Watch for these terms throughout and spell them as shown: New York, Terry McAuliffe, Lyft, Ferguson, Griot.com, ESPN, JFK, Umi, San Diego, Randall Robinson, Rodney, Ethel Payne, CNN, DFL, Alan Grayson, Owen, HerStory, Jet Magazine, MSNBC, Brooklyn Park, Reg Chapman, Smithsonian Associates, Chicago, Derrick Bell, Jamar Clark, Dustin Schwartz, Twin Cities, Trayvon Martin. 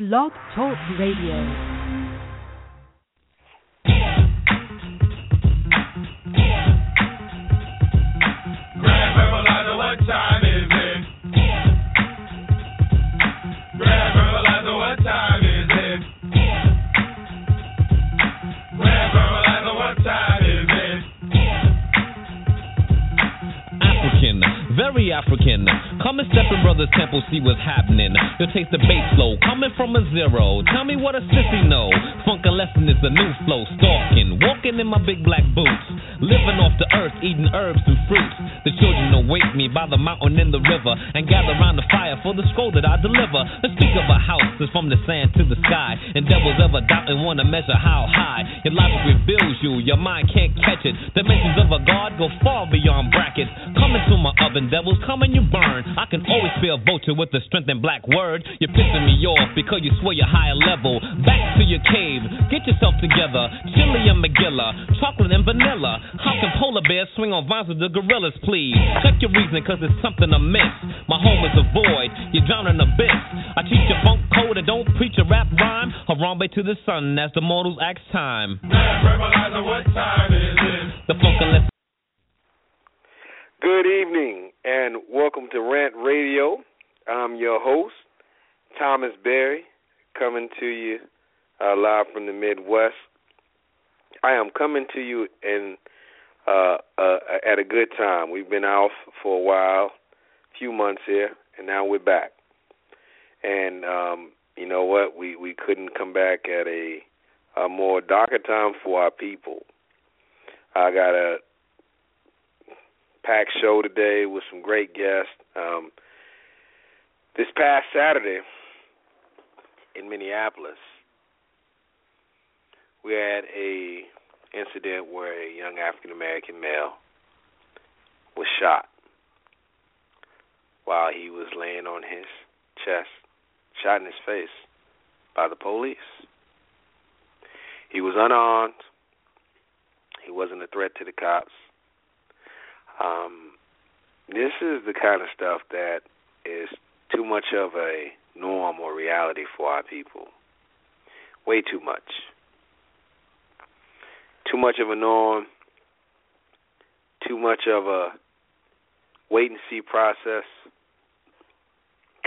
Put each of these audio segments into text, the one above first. Blog Talk Radio. African. Come and step in Brother's Temple, see what's happening. You'll taste the bass flow, coming from a zero. Tell me what a sissy know. Funka lesson is the new flow, stalking. Walking in my big black boots. Living off the earth, eating herbs and fruits. The children awake me by the mountain and the river, and gather round the fire for the scroll that I deliver. The speak of a house is from the sand to the sky, and devils ever doubt and want to measure how high. Your logic reveals you, your mind can't catch it. Dimensions of a god go far beyond brackets. Coming to my oven, devil. Come and you burn. I can always be a vulture with the strength and black word. You're pissing me off because you swear you're higher level. Back to your cave. Get yourself together. Chili and Magilla. Chocolate and vanilla. How can polar bears swing on vines with the gorillas, please? Check your reason because there's something amiss. My home is a void. You drown in an abyss. I teach you funk code and don't preach a rap rhyme. Harambe to the sun as the mortals axe time. What time is it? The funk and good evening, and welcome to Rant Radio. I'm your host, Thomas Berry, coming to you live from the Midwest. I am coming to you in at a good time. We've been out for a while, a few months here, and now we're back. And you know what? We couldn't come back at a more darker time for our people. I got a packed show today with some great guests. This past Saturday in Minneapolis, we had a incident where a young African-American male was shot while he was laying on his chest, shot in his face by the police. He was unarmed. He wasn't a threat to the cops. This is the kind of stuff that is too much of a norm or reality for our people. Way too much. Too much of a norm. Too much of a wait-and-see process.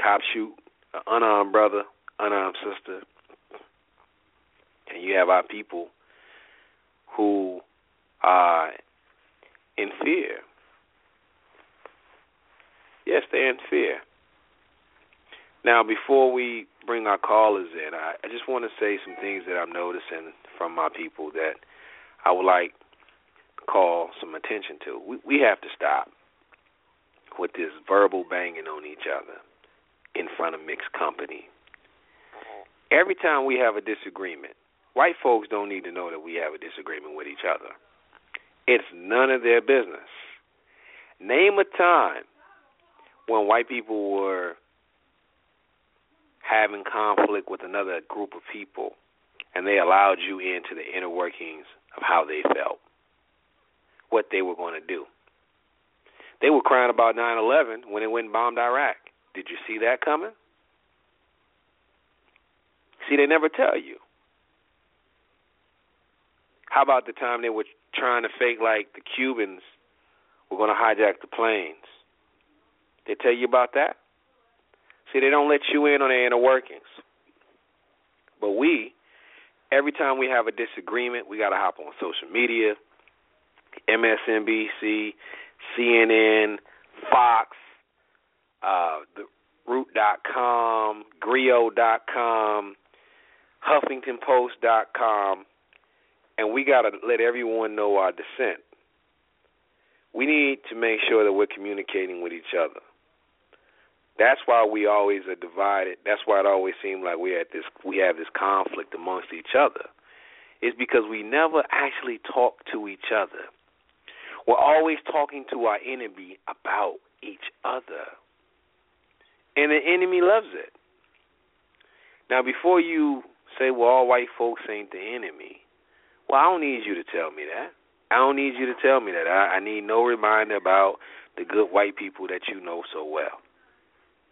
Cop shoot an unarmed brother, unarmed sister. And you have our people who are in fear. Yes, they're in fear. Now, before we bring our callers in, I just want to say some things that I'm noticing from my people that I would like to call some attention to. We have to stop with this verbal banging on each other in front of mixed company. Every time we have a disagreement, white folks don't need to know that we have a disagreement with each other. It's none of their business. Name a time when white people were having conflict with another group of people and they allowed you into the inner workings of how they felt, what they were going to do. They were crying about 9/11 when it went and bombed Iraq. Did you see that coming? See, they never tell you. How about the time they were trying to fake like the Cubans were going to hijack the planes? They tell you about that? See, they don't let you in on their inner workings. But we, every time we have a disagreement, we got to hop on social media, MSNBC, CNN, Fox, Root.com, Griot.com, HuffingtonPost.com, and we got to let everyone know our dissent. We need to make sure that we're communicating with each other. That's why we always are divided. That's why it always seems like we have this conflict amongst each other. It's because we never actually talk to each other. We're always talking to our enemy about each other. And the enemy loves it. Now, before you say, well, all white folks ain't the enemy, well, I don't need you to tell me that. I don't need you to tell me that. I need no reminder about the good white people that you know so well.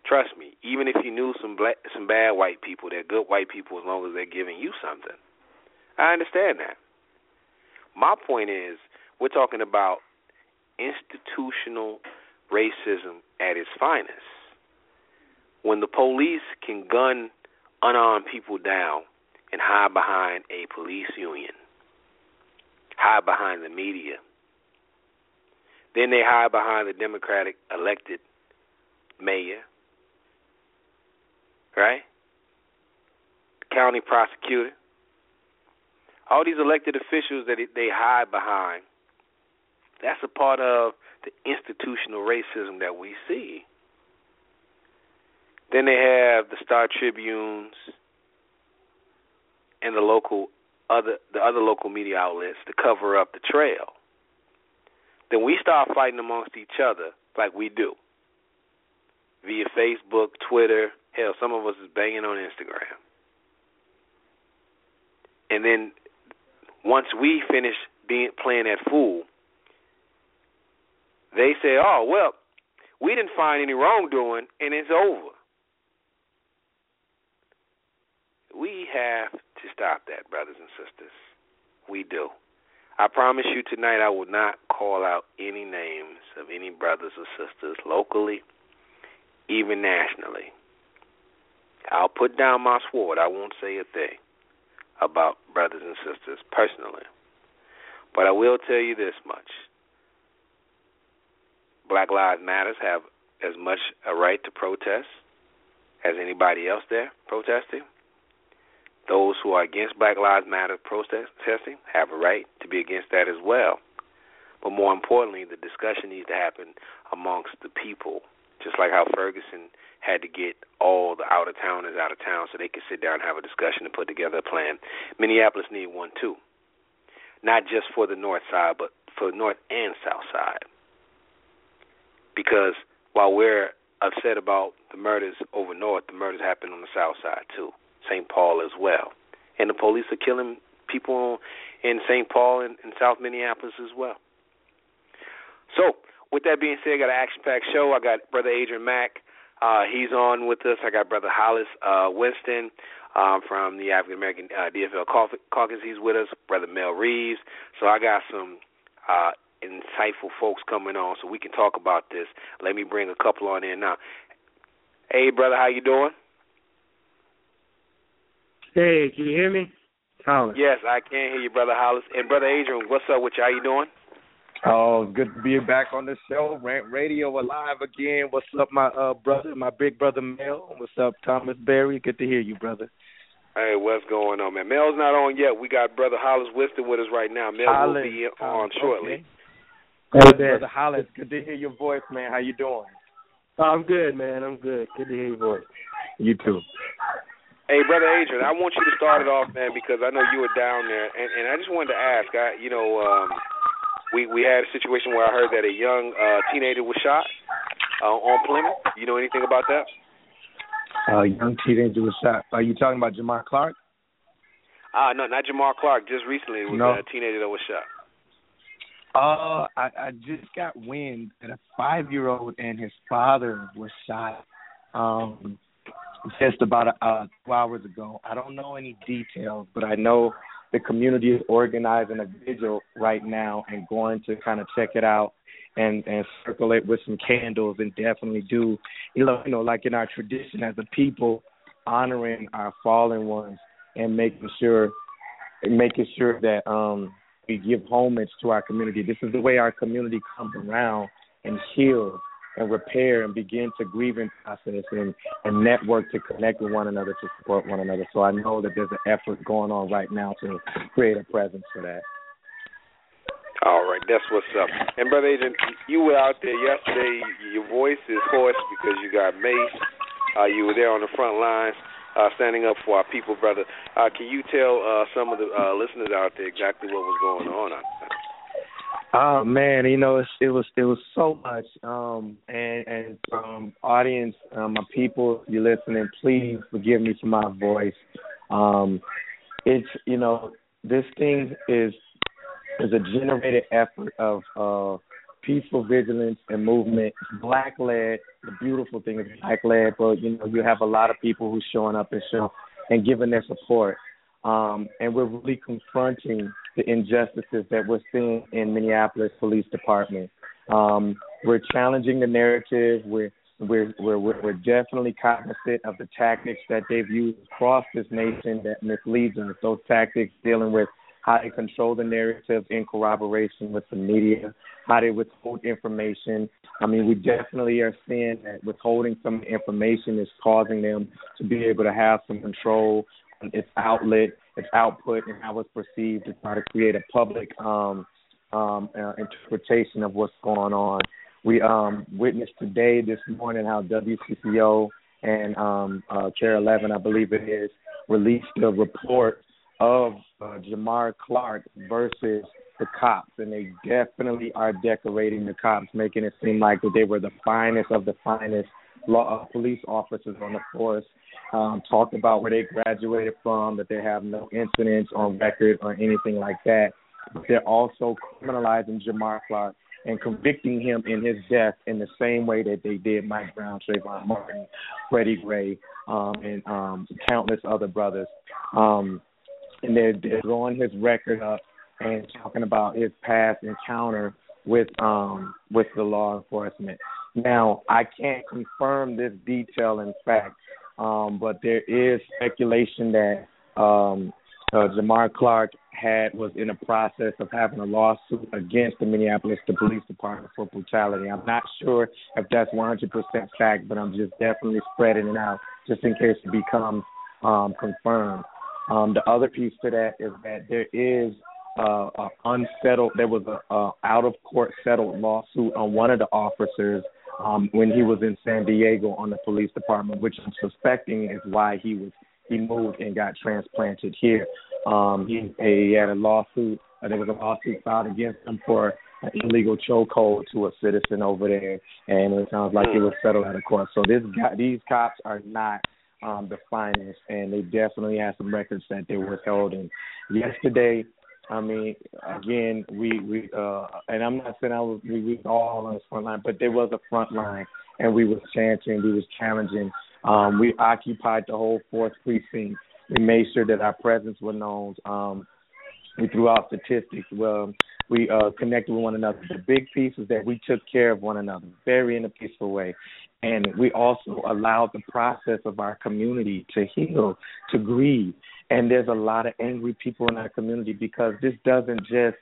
Trust me, even if you knew some bad white people, they're good white people as long as they're giving you something. I understand that. My point is, we're talking about institutional racism at its finest. When the police can gun unarmed people down and hide behind a police union, hide behind the media, then they hide behind the Democratic elected mayor, right? The county prosecutor. All these elected officials that they hide behind, that's a part of the institutional racism that we see. Then they have the Star Tribunes and the other local media outlets to cover up the trail. Then we start fighting amongst each other like we do via Facebook, Twitter. Hell, some of us is banging on Instagram. And then once we finish playing that fool, they say, "Oh, well, we didn't find any wrongdoing, and it's over." We have to stop that, brothers and sisters. We do. I promise you tonight I will not call out any names of any brothers or sisters locally, even nationally. I'll put down my sword. I won't say a thing about brothers and sisters personally. But I will tell you this much. Black Lives Matter have as much a right to protest as anybody else there protesting. Those who are against Black Lives Matter protesting have a right to be against that as well. But more importantly, the discussion needs to happen amongst the people, just like how Ferguson had to get all the out-of-towners out of town so they could sit down and have a discussion and put together a plan. Minneapolis need one too, not just for the north side, but for the north and south side. Because while we're upset about the murders over north, the murders happen on the south side too. St. Paul as well. And the police are killing people in St. Paul and in South Minneapolis as well. So, with that being said, I got an action-packed show. I got Brother Adrian Mack. He's on with us. I got Brother Hollis Winston from the African-American DFL Caucus. He's with us. Brother Mel Reeves. So I got some insightful folks coming on so we can talk about this. Let me bring a couple on in now. Hey, brother, how you doing? Hey, can you hear me? Hollis. Yes, I can hear you, Brother Hollis. And Brother Adrian, what's up with you? How you doing? Oh, good to be back on the show. Rant Radio alive again. What's up, my brother, my big brother Mel? What's up, Thomas Berry? Good to hear you, brother. Hey, what's going on, man? Mel's not on yet. We got Brother Hollis Winston with us right now. Mel Hollis, will be on shortly. Okay. Hey, Brother Hollis, good to hear your voice, man. How you doing? I'm good, man. I'm good. Good to hear your voice. You too. Hey, Brother Adrian, I want you to start it off, man, because I know you were down there, and I just wanted to ask. We had a situation where I heard that a young teenager was shot on Plymouth. You know anything about that? A young teenager was shot. Are you talking about Jamar Clark? No, not Jamar Clark. Just recently it was a teenager that was shot. I just got wind that a 5-year-old and his father was shot. Just about 2 hours ago. I don't know any details, but I know the community is organizing a vigil right now and going to kind of check it out and circulate with some candles and definitely do, you know, like in our tradition as a people, honoring our fallen ones and making sure that we give homage to our community. This is the way our community comes around and heals and repair and begin to grieving process and network to connect with one another, to support one another. So I know that there's an effort going on right now to create a presence for that. All right, that's what's up. And, Brother Adrian, you were out there yesterday. Your voice is hoarse because you got maced. You were there on the front lines standing up for our people, brother. Can you tell some of the listeners out there exactly what was going on out there? Oh man, you know it was so much, and from audience, my people, you listening, please forgive me for my voice. It's this thing is a generated effort of peaceful vigilance and movement, black-led. The beautiful thing is black-led, but, you know, you have a lot of people who's showing up and showing and giving their support. And we're really confronting the injustices that we're seeing in Minneapolis Police Department. We're challenging the narrative. We're definitely cognizant of the tactics that they've used across this nation that misleads us. Those tactics dealing with how they control the narrative in corroboration with the media, how they withhold information. I mean, we definitely are seeing that withholding some information is causing them to be able to have some control on its outlet, its output, and how it's perceived to try to create a public interpretation of what's going on. We witnessed today, this morning, how WCCO and Chair 11, I believe it is, released a report of Jamar Clark versus the cops, and they definitely are decorating the cops, making it seem like that they were the finest of the finest police officers on the force, talked about where they graduated from, that they have no incidents on record or anything like that. But they're also criminalizing Jamar Clark and convicting him in his death in the same way that they did Mike Brown, Trayvon Martin, Freddie Gray, and countless other brothers. And they're drawing his record up and talking about his past encounter with the law enforcement. Now, I can't confirm this detail, in fact, but there is speculation that Jamar Clark was in the process of having a lawsuit against the Minneapolis Police Department for brutality. I'm not sure if that's 100% fact, but I'm just definitely spreading it out just in case it becomes confirmed. The other piece to that is that there is there was an out-of-court settled lawsuit on one of the officers when he was in San Diego on the police department, which I'm suspecting is why he moved and got transplanted here. He had a lawsuit. There was a lawsuit filed against him for an illegal chokehold to a citizen over there, and it sounds like it was settled out of court. So these cops are not the finest, and they definitely had some records that they were holding. Yesterday, I mean, again, we and I'm not saying we were all on the front line, but there was a front line, and we were chanting, we was challenging. We occupied the whole 4th precinct. We made sure that our presence was known. We threw out statistics. Well, we connected with one another. The big piece is that we took care of one another, very in a peaceful way. And we also allowed the process of our community to heal, to grieve. And there's a lot of angry people in our community because this doesn't just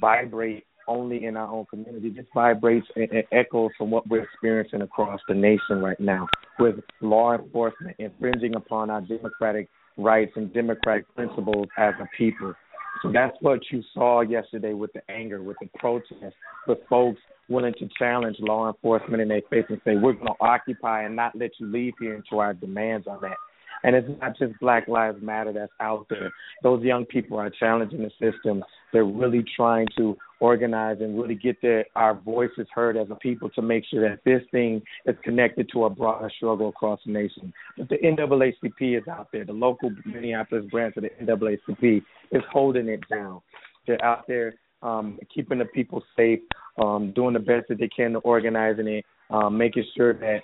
vibrate only in our own community. This vibrates and echoes from what we're experiencing across the nation right now with law enforcement infringing upon our democratic rights and democratic principles as a people. So that's what you saw yesterday with the anger, with the protest, with folks willing to challenge law enforcement in their face and say, we're going to occupy and not let you leave here until our demands on that. And it's not just Black Lives Matter that's out there. Those young people are challenging the system. They're really trying to organize and really get our voices heard as a people to make sure that this thing is connected to a broader struggle across the nation. But the NAACP is out there. The local Minneapolis branch of the NAACP is holding it down. They're out there keeping the people safe, doing the best that they can to organizing it, making sure that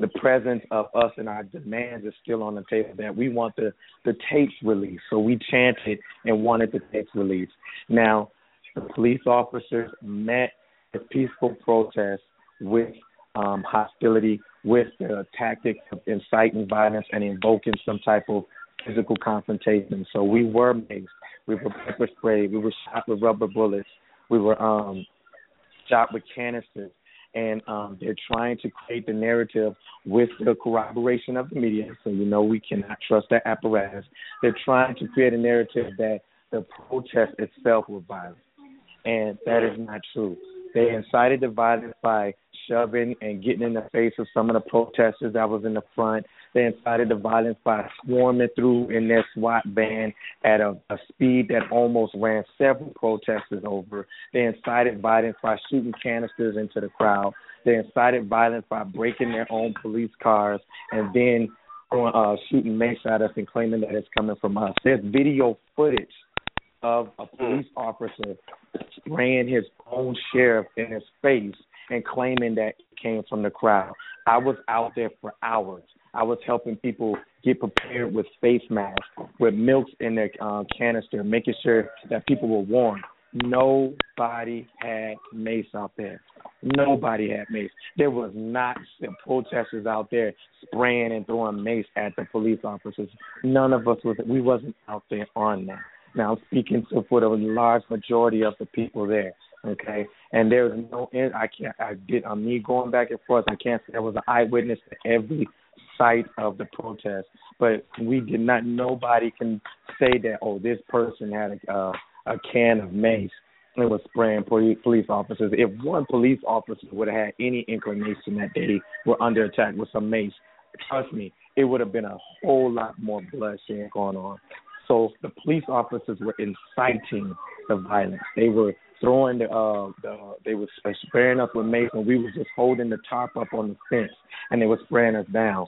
the presence of us and our demands is still on the table, that we want the tapes released. So we chanted and wanted the tapes released. Now, the police officers met the peaceful protest with hostility, with the tactics of inciting violence and invoking some type of physical confrontation. So we were maced. We were pepper sprayed. We were shot with rubber bullets. We were shot with canisters. And they're trying to create the narrative with the corroboration of the media. So, you know, we cannot trust that apparatus. They're trying to create a narrative that the protest itself was violent. And that is not true. They incited the violence by shoving and getting in the face of some of the protesters that was in the front. They incited the violence by swarming through in their SWAT van at a speed that almost ran several protesters over. They incited violence by shooting canisters into the crowd. They incited violence by breaking their own police cars and then shooting mace at us and claiming that it's coming from us. There's video footage of a police officer spraying his own sheriff in his face and claiming that it came from the crowd. I was out there for hours. I was helping people get prepared with face masks, with milks in their canister, making sure that people were warned. Nobody had mace out there. Nobody had mace. There was not protesters out there spraying and throwing mace at the police officers. None of us was. We wasn't out there on that. Now, I'm speaking to for the large majority of the people there. Okay, and there was no end. Me going back and forth, I can't say I was an eyewitness to every site of the protest, but we did not. Nobody can say that. Oh, this person had a can of mace and was spraying police officers. If one police officer would have had any inclination that they were under attack with some mace, trust me, it would have been a whole lot more bloodshed going on. So the police officers were inciting the violence. They were throwing they were spraying us with mace, and we was just holding the top up on the fence, and they were spraying us down.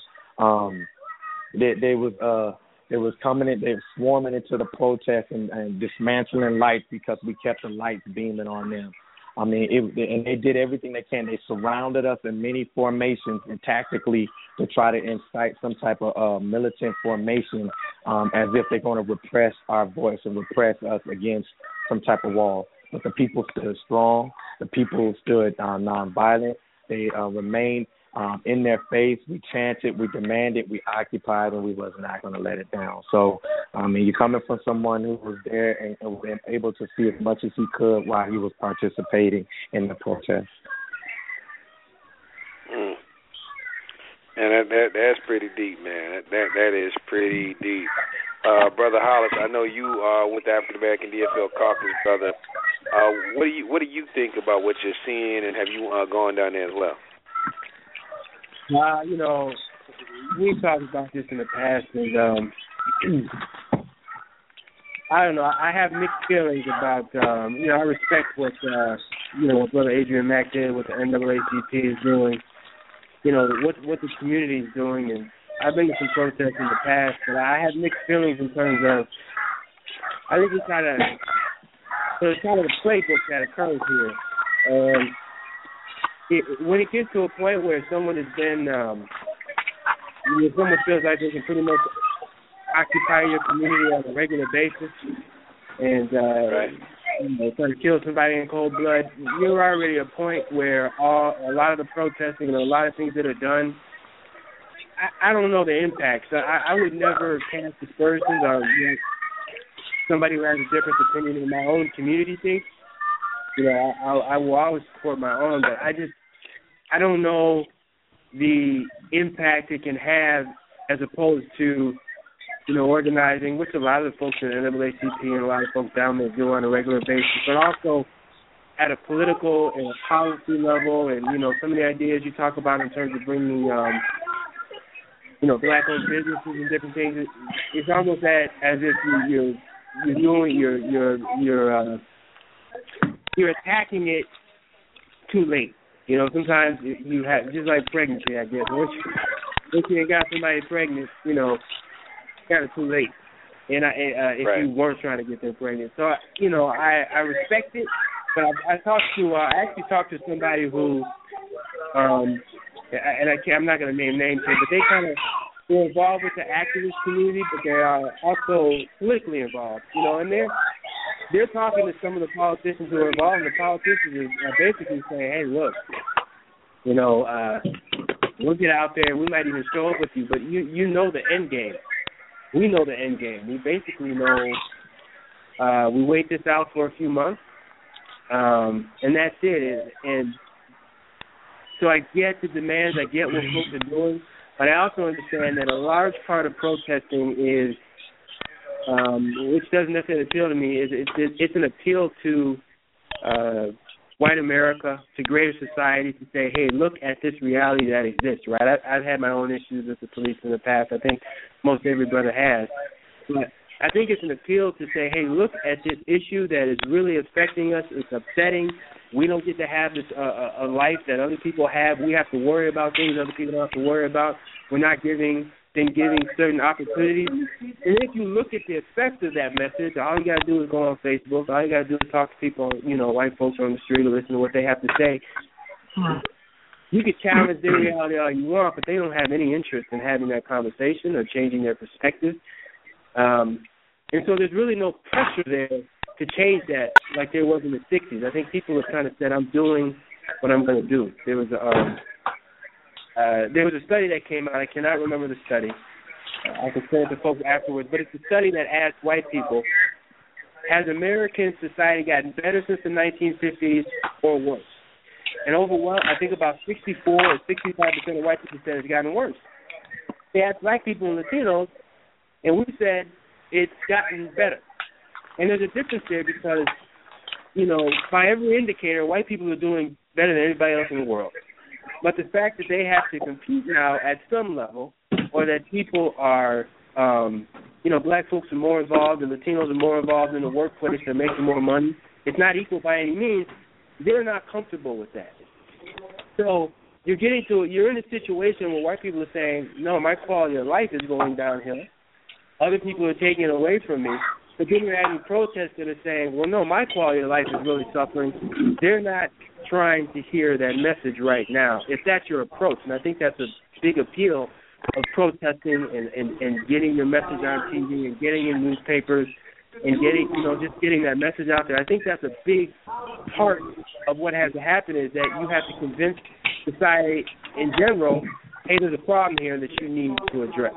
They was coming in, they were swarming into the protest and dismantling lights because we kept the lights beaming on them. I mean, and they did everything they can. They surrounded us in many formations and tactically to try to incite some type of militant formation, as if they're going to repress our voice and repress us against some type of wall. But the people stood strong. The people stood nonviolent. They remained in their face. We chanted, we demanded, we occupied, and we was not going to let it down. So, I mean, you're coming from someone who was there and was able to see as much as he could while he was participating in the protest. Mm. And that's pretty deep, man. That is pretty deep. Brother Hollis, I know you went to African American DFL caucus, brother. What do you think about what you're seeing, and have you gone down there as well? You know, we talked about this in the past, and I don't know. I have mixed feelings about. You know, I respect what what Brother Adrian Mack did, what the NAACP is doing, you know, what the community is doing, and I've been to some protests in the past, but I have mixed feelings in terms of. I think it's kind of. So it's kind of a playbook that occurs here. When it gets to a point where someone has been, someone feels like they can pretty much occupy your community on a regular basis and try to kill somebody in cold blood, you're already at a point where a lot of the protesting and a lot of things that are done, I don't know the impacts. I would never cast dispersions or somebody who has a different opinion in my own community thinks. You know, I will always support my own, but I don't know the impact it can have as opposed to, organizing, which a lot of the folks in the NAACP and a lot of folks down there do on a regular basis, but also at a political and a policy level and, some of the ideas you talk about in terms of bringing, black-owned businesses and different things. It's almost as if you're attacking it too late. Sometimes you have, just like pregnancy, I guess. Once you ain't got somebody pregnant, kind of too late. And if you weren't trying to get them pregnant, so I respect it. But I actually talked to somebody who, I'm not going to name names here, but they kind of. They're involved with the activist community, but they are also politically involved, and they're talking to some of the politicians who are involved, and the politicians are basically saying, hey, look, we'll get out there, we might even show up with you, but you know the end game. We know the end game. We basically know we wait this out for a few months, and that's it. And so I get the demands, I get what folks are doing, but I also understand that a large part of protesting is, which doesn't necessarily appeal to me, is it's an appeal to white America, to greater society, to say, hey, look at this reality that exists, right? I've had my own issues with the police in the past. I think most every brother has. But I think it's an appeal to say, hey, look at this issue that is really affecting us. It's upsetting. We don't get to have this a life that other people have. We have to worry about things other people don't have to worry about. We're not giving than giving certain opportunities. And if you look at the effect of that message, all you got to do is go on Facebook. All you got to do is talk to people, you know, white folks on the street, or listen to what they have to say. You can challenge their reality all you want, but they don't have any interest in having that conversation or changing their perspective. And so there's really no pressure there to change that like there was in the 60s. I think people have kind of said, I'm doing what I'm going to do. There was a study that came out. I cannot remember the study. I can send it to folks afterwards. But it's a study that asked white people, has American society gotten better since the 1950s or worse? And overall, I think about 64 or 65% of white people said it's gotten worse. They asked black people and Latinos, and we said it's gotten better. And there's a difference there because, you know, by every indicator, white people are doing better than anybody else in the world. But the fact that they have to compete now at some level, or that people are, you know, black folks are more involved and Latinos are more involved in the workplace, they're making more money, it's not equal by any means. They're not comfortable with that. So you're in a situation where white people are saying, no, my quality of life is going downhill. Other people are taking it away from me. But then you're having protests that are saying, well, no, my quality of life is really suffering. They're not trying to hear that message right now, if that's your approach. And I think that's a big appeal of protesting and getting your message on TV and getting in newspapers and getting, you know, just getting that message out there. I think that's a big part of what has to happen is that you have to convince society in general, hey, there's a problem here that you need to address.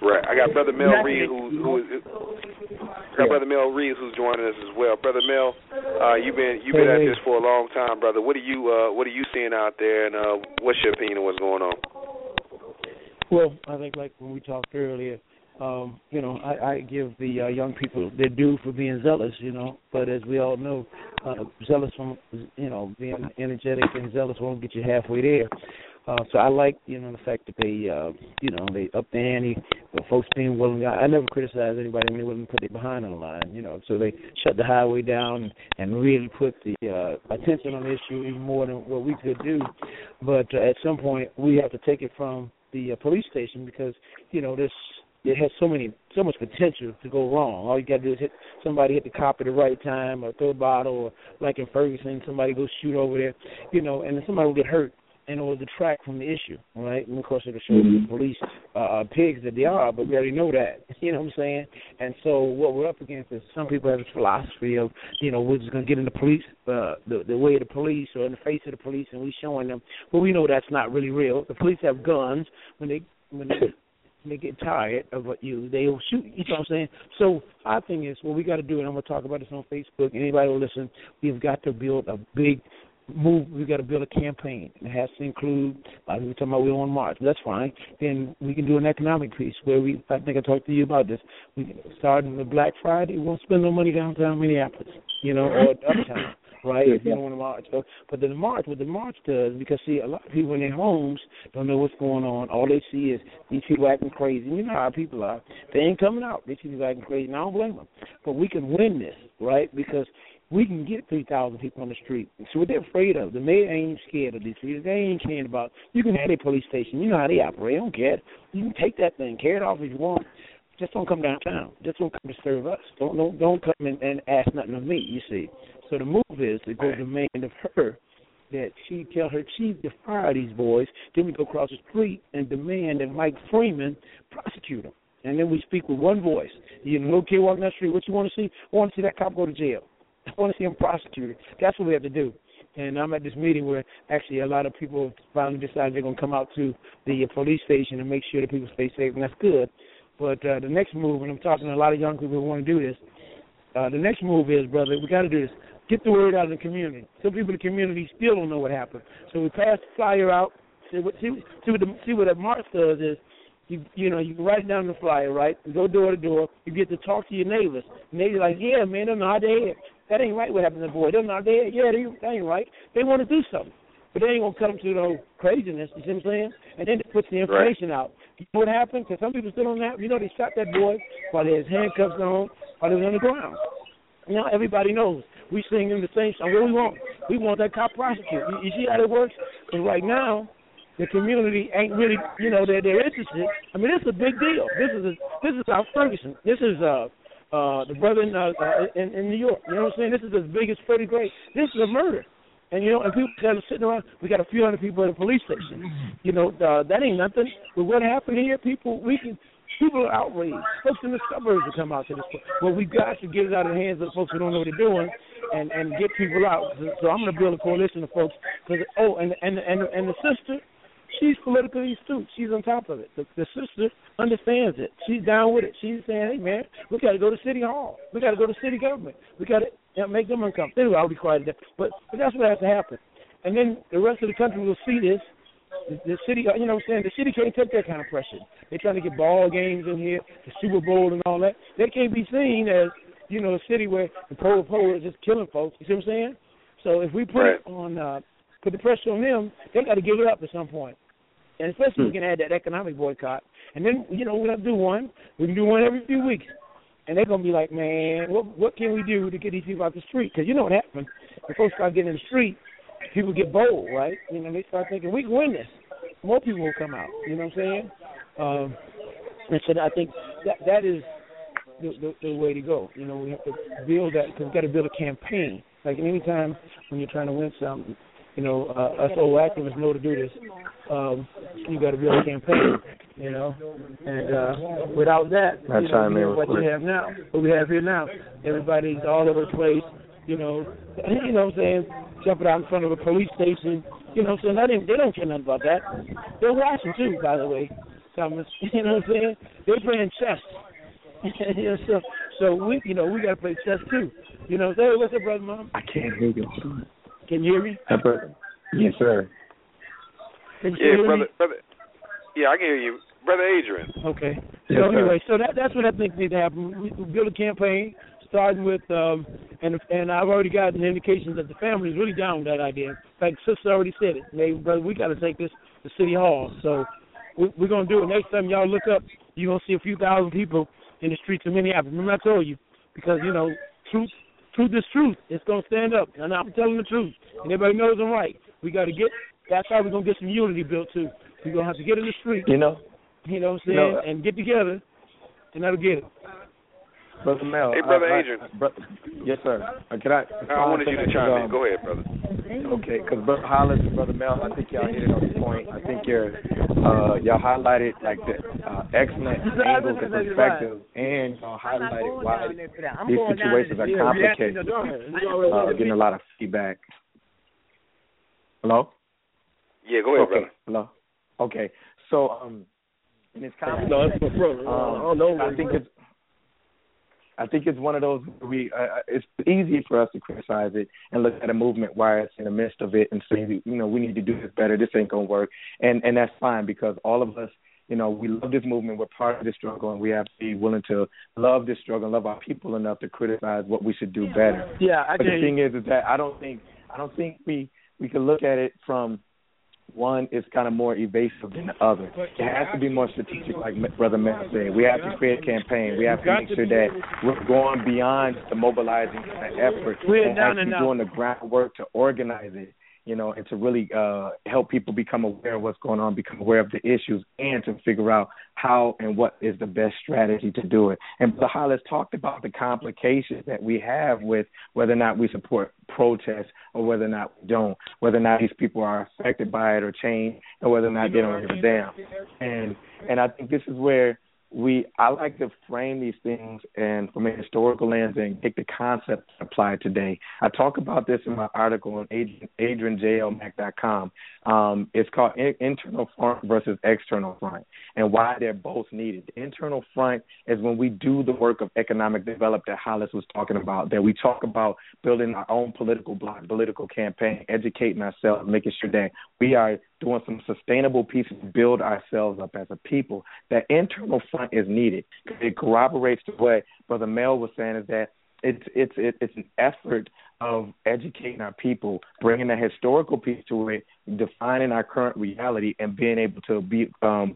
Correct. I got Brother Mel Reeves who's joining us as well. Brother Mel, you've been at this for a long time, brother. What are you seeing out there, and what's your opinion on what's going on? Well, I think like when we talked earlier, you know, I give the young people their due for being zealous, you know. But as we all know, zealous from, you know, being energetic and zealous won't get you halfway there. So I like, you know, the fact that they, you know, they up the ante, but folks being willing. I never criticize anybody when they wouldn't put it behind on the line, you know. So they shut the highway down and really put the attention on the issue even more than what we could do. But at some point, we have to take it from the police station because, you know, it has so much potential to go wrong. All you got to do is hit the cop at the right time, or throw a bottle, or like in Ferguson, somebody go shoot over there, you know, and then somebody will get hurt. And it will detract from the issue, right? And, of course, it will show the police pigs that they are, but we already know that. You know what I'm saying? And so what we're up against is some people have this philosophy of, you know, we're just going to get in the police, the way of the police or in the face of the police, and we're showing them. Well, we know that's not really real. The police have guns. When they get tired of you, they will shoot you. You know what I'm saying? So our thing is, we got to do, and I'm going to talk about this on Facebook, anybody will listen, we've got to build a big move. We've got to build a campaign. It has to include, like we were talking about, we want March. That's fine. Then we can do an economic piece where I think I talked to you about this. We can start on the Black Friday. We won't spend no money downtown Minneapolis, you know, or uptown, right? If you don't want to march. So, but the march, what the march does, because, see, a lot of people in their homes don't know what's going on. All they see is these people acting crazy. And you know how people are. They ain't coming out. They see people acting crazy, and I don't blame them. But we can win this, right? Because we can get 3,000 people on the street. So what they're afraid of, the mayor ain't scared of these people. They ain't caring about. You can have a police station. You know how they operate. They don't care. You can take that thing, carry it off if you want. Just don't come downtown. Just don't come to serve us. Don't come and ask nothing of me. You see. So the move is to go demand of her that she tell her chief to fire these boys. Then we go across the street and demand that Mike Freeman prosecute them. And then we speak with one voice. You know, no kid walking down the street. What you want to see? I want to see that cop go to jail. I want to see him prosecuted. That's what we have to do. And I'm at this meeting where actually a lot of people finally decided they're going to come out to the police station and make sure that people stay safe, and that's good. But the next move, and I'm talking to a lot of young people who want to do this, the next move is, brother, we got to do this. Get the word out in the community. Some people in the community still don't know what happened. So we pass the flyer out. See what that march does is, you know, you can write down the flyer, right? You go door to door. You get to talk to your neighbors. And they're like, yeah, man, they're not there. That ain't right what happened to the boy. They're not there. Yeah, that ain't right. They want to do something. But they ain't going to cut them through the craziness, you see what I'm saying? And then it puts the information out. You know what happened? Because some people still don't have, you know, they shot that boy while they had handcuffs on, while they was on the ground. Now everybody knows. We sing them the same song. What we want? We want that cop prosecuted. You see how that works? Because right now, the community ain't really, you know, they're interested. I mean, it's a big deal. This is our Ferguson. This is the brother in New York. You know what I'm saying? This is as big as Freddie Gray. This is a murder. And, you know, and people that are sitting around, we got a few hundred people at the police station. You know, that ain't nothing. But what happened here, people are outraged. Folks in the suburbs will come out to this place. Well, we got to get it out of the hands of folks who don't know what they're doing and get people out. So I'm going to build a coalition of folks. Cause, and the sister, she's politically astute. She's on top of it. The sister understands it. She's down with it. She's saying, hey, man, we got to go to City Hall. We got to go to city government. We got to make them uncomfortable. Anyway, I'll be quiet there. But that's what has to happen. And then the rest of the country will see this. The city, you know what I'm saying, the city can't take that kind of pressure. They're trying to get ball games in here, the Super Bowl and all that. They can't be seen as, you know, a city where the poor is just killing folks. You see what I'm saying? So if we put the pressure on them, they got to give it up at some point. And especially we can add that economic boycott. And then, you know, we're going to do one. We can do one every few weeks. And they're going to be like, man, what can we do to get these people out the street? Because you know what happens. When folks start getting in the street, people get bold, right? You know, they start thinking, we can win this. More people will come out. You know what I'm saying? And so I think that is the way to go. You know, we have to build that because we've got to build a campaign. Like any time when you're trying to win something, you know, us old activists know to do this. You got to build a campaign, you know. And without that, you know, what we have here now, everybody's all over the place, you know what I'm saying, jumping out in front of a police station, you know what I'm saying. They don't care nothing about that. They're watching too, by the way, Thomas, you know what I'm saying. They're playing chess. so we, you know, we got to play chess too. You know, hey, what's up, brother, mom? I can't hear you. Can you hear me? Yes, sir. Brother. Yeah, I can hear you, Brother Adrian. Okay. Yes, so anyway, so that's what I think needs to happen. We build a campaign, starting with, and I've already gotten indications that the family is really down with that idea. In fact, sister already said it. Hey, brother, we got to take this to City Hall. So we're going to do it. Next time y'all look up, you're going to see a few thousand people in the streets of Minneapolis. Remember I told you, because, you know, truth is truth. It's going to stand up. And I'm telling the truth. And everybody knows I'm right. We got to get... That's how we're going to get some unity built, too. We're going to have to get in the street, you know what I'm saying, and get together, and that'll get it. Brother Mel. Hey, Brother Adrian. Yes, sir. I wanted you to chime in. Go ahead, brother. Okay, because Brother Hollis and Brother Mel, I think y'all hit it on the point. I think y'all highlighted, like, the excellent angles and perspectives, and y'all highlighted why these situations are complicated. Getting a lot of feedback. Hello? Yeah, go ahead, brother. No. Okay. So, and it's complicated. No, it's my brother. I think it's one of those. It's easy for us to criticize it and look at a movement while it's in the midst of it and say, you know, we need to do this better. This ain't gonna work, and that's fine because all of us, you know, we love this movement. We're part of this struggle, and we have to be willing to love this struggle and love our people enough to criticize what we should do better. Yeah, I get it. But the thing is that I don't think we can look at it from. One is kind of more evasive than the other. It has to be more strategic, like Brother Matt said. We have to create a campaign. We have to make sure that we're going beyond the mobilizing effort and actually doing the groundwork to organize it, you know, and to really help people become aware of what's going on, become aware of the issues, and to figure out how and what is the best strategy to do it. And Brother Hollis talked about the complications that we have with whether or not we support protests or whether or not we don't, whether or not these people are affected by it or changed, and whether or not they don't give a damn. And I think this is where I like to frame these things and from a historical lens and take the concepts applied today. I talk about this in my article on AdrianJLMack.com. It's called Internal Front versus External Front and why they're both needed. The internal front is when we do the work of economic development that Hollis was talking about, that we talk about building our own political block, political campaign, educating ourselves, making sure that we are doing some sustainable pieces to build ourselves up as a people. That internal front is needed. It corroborates to what Brother Mel was saying is that it's an effort of educating our people, bringing a historical piece to it, defining our current reality, and being able to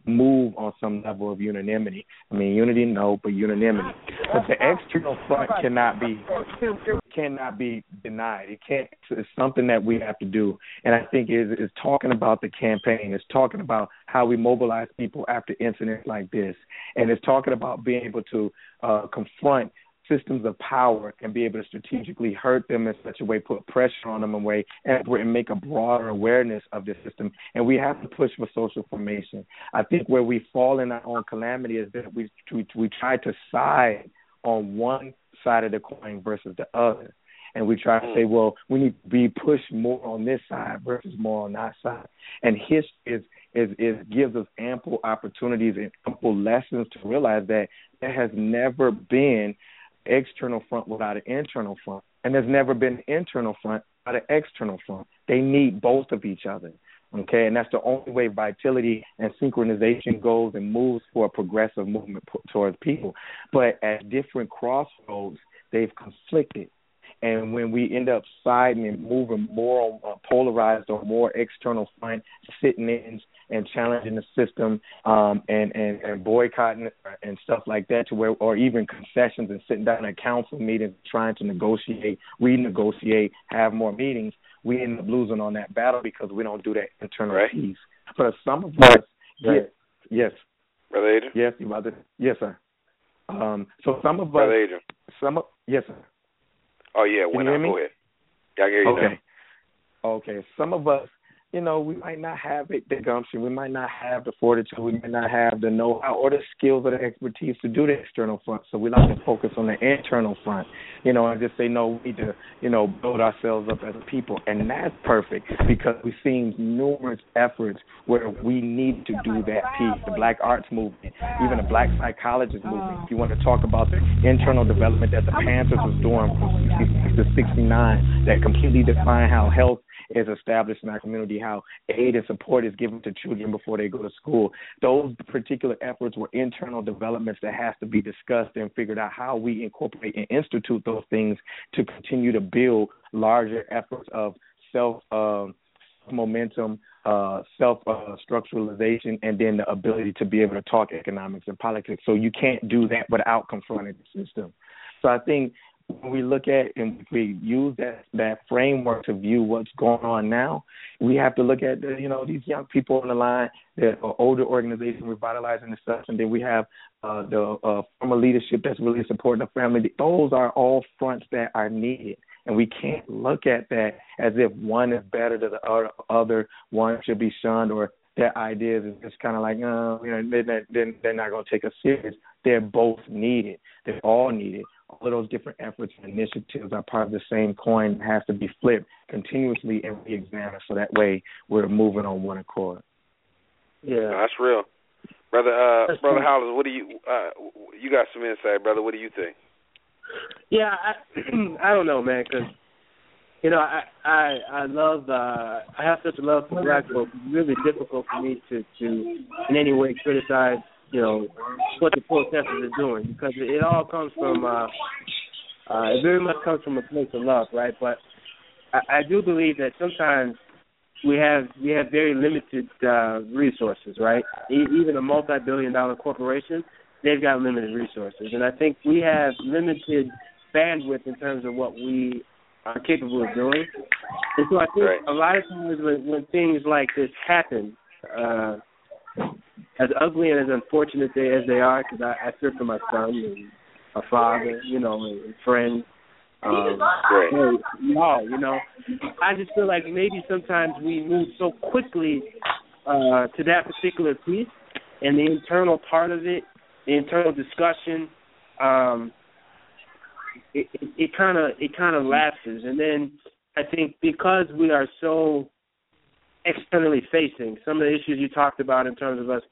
move on some level of unanimity. I mean, unity, no, but unanimity. But the external front cannot be cannot be denied. It can't. It's something that we have to do. And I think it's talking about the campaign. It's talking about how we mobilize people after incidents like this. And it's talking about being able to confront systems of power and be able to strategically hurt them in such a way, put pressure on them in a way, and make a broader awareness of the system. And we have to push for social formation. I think where we fall in our own calamity is that we try to side on one side of the coin versus the other. And we try to say, well, we need to be pushed more on this side versus more on that side. And history gives us ample opportunities and ample lessons to realize that there has never been external front without an internal front, and there's never been an internal front without an external front. They need both of each other, okay? And that's the only way vitality and synchronization goes and moves for a progressive movement towards people. But at different crossroads, they've conflicted. And when we end up siding and moving more polarized or more external front, sitting in and challenging the system and boycotting and stuff like that, to where, or even concessions and sitting down at council meetings trying to negotiate, renegotiate, have more meetings, we end up losing on that battle because we don't do that internal piece. But some of us, Related? Yes, your mother. Yes, sir. So some of us, related. Yes, sir. Oh, yeah, when I go ahead. I hear you now. Okay, some of us, you know, we might not have the gumption. We might not have the fortitude. We might not have the know-how or the skills or the expertise to do the external front. So we like to focus on the internal front, you know, and just say, no, we need to, you know, build ourselves up as people. And that's perfect because we've seen numerous efforts where we need to do that piece, the Black Arts Movement, even the Black Psychologist Movement. If you want to talk about the internal development that the Panthers was doing from 66 to 69, that completely defined how health is established in our community, how aid and support is given to children before they go to school. Those particular efforts were internal developments that has to be discussed and figured out how we incorporate and institute those things to continue to build larger efforts of self-momentum, self-structuralization, and then the ability to be able to talk economics and politics. So you can't do that without confronting the system. So I think when we look at and we use that framework to view what's going on now, we have to look at, you know, these young people on the line, the older organization revitalizing the stuff, and then we have the former leadership that's really supporting the family. Those are all fronts that are needed. And we can't look at that as if one is better than the other, one should be shunned, or their ideas is just kind of like, no, you know, they're not going to take us serious. They're both needed. They're all needed. All of those different efforts and initiatives are part of the same coin that has to be flipped continuously and re-examined, so that way we're moving on one accord. Yeah, that's real, brother. Brother Hollis, what do you? You got some insight, brother. What do you think? Yeah, I don't know, man, because you know I love I have such a love for black folks. It's really difficult for me to in any way criticize, you know, what the protesters are doing, because it all comes from it very much comes from a place of love, right? But I do believe that sometimes we have very limited resources, right? Even a multi-billion-dollar corporation, they've got limited resources, and I think we have limited bandwidth in terms of what we are capable of doing. And so I think a lot of times when things like this happen, as ugly and as unfortunate as they are, because I fear for my son and a father, you know, and friends. You know, I just feel like maybe sometimes we move so quickly to that particular piece, and the internal part of it, the internal discussion, it kind of lapses. And then I think because we are so externally facing, some of the issues you talked about in terms of us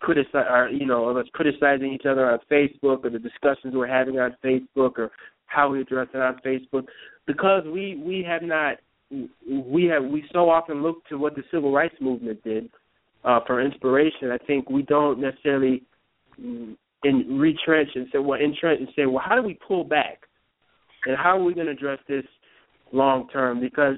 criticizing each other on Facebook, or the discussions we're having on Facebook, or how we address it on Facebook, because we so often look to what the civil rights movement did for inspiration. I think we don't necessarily entrench and say, well, how do we pull back, and how are we going to address this long term? Because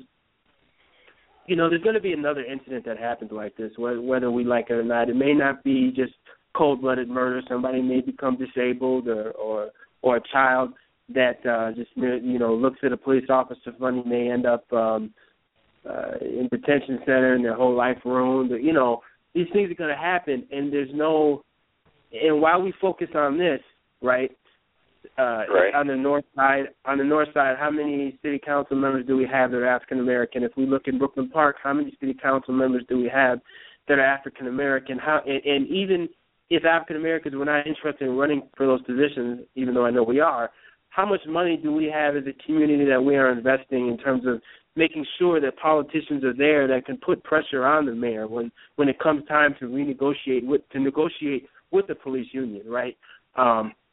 you know, there's going to be another incident that happens like this, whether we like it or not. It may not be just cold-blooded murder. Somebody may become disabled or a child. that just, you know, looks at a police officer funny, may end up in detention center and their whole life ruined. You know, these things are going to happen, and there's no – and while we focus on this, right, on the north side, how many city council members do we have that are African-American? If we look in Brooklyn Park, how many city council members do we have that are African-American? And even if African-Americans were not interested in running for those positions, even though I know we are, how much money do we have as a community that we are investing in terms of making sure that politicians are there that can put pressure on the mayor when it comes time to negotiate with the police union, right?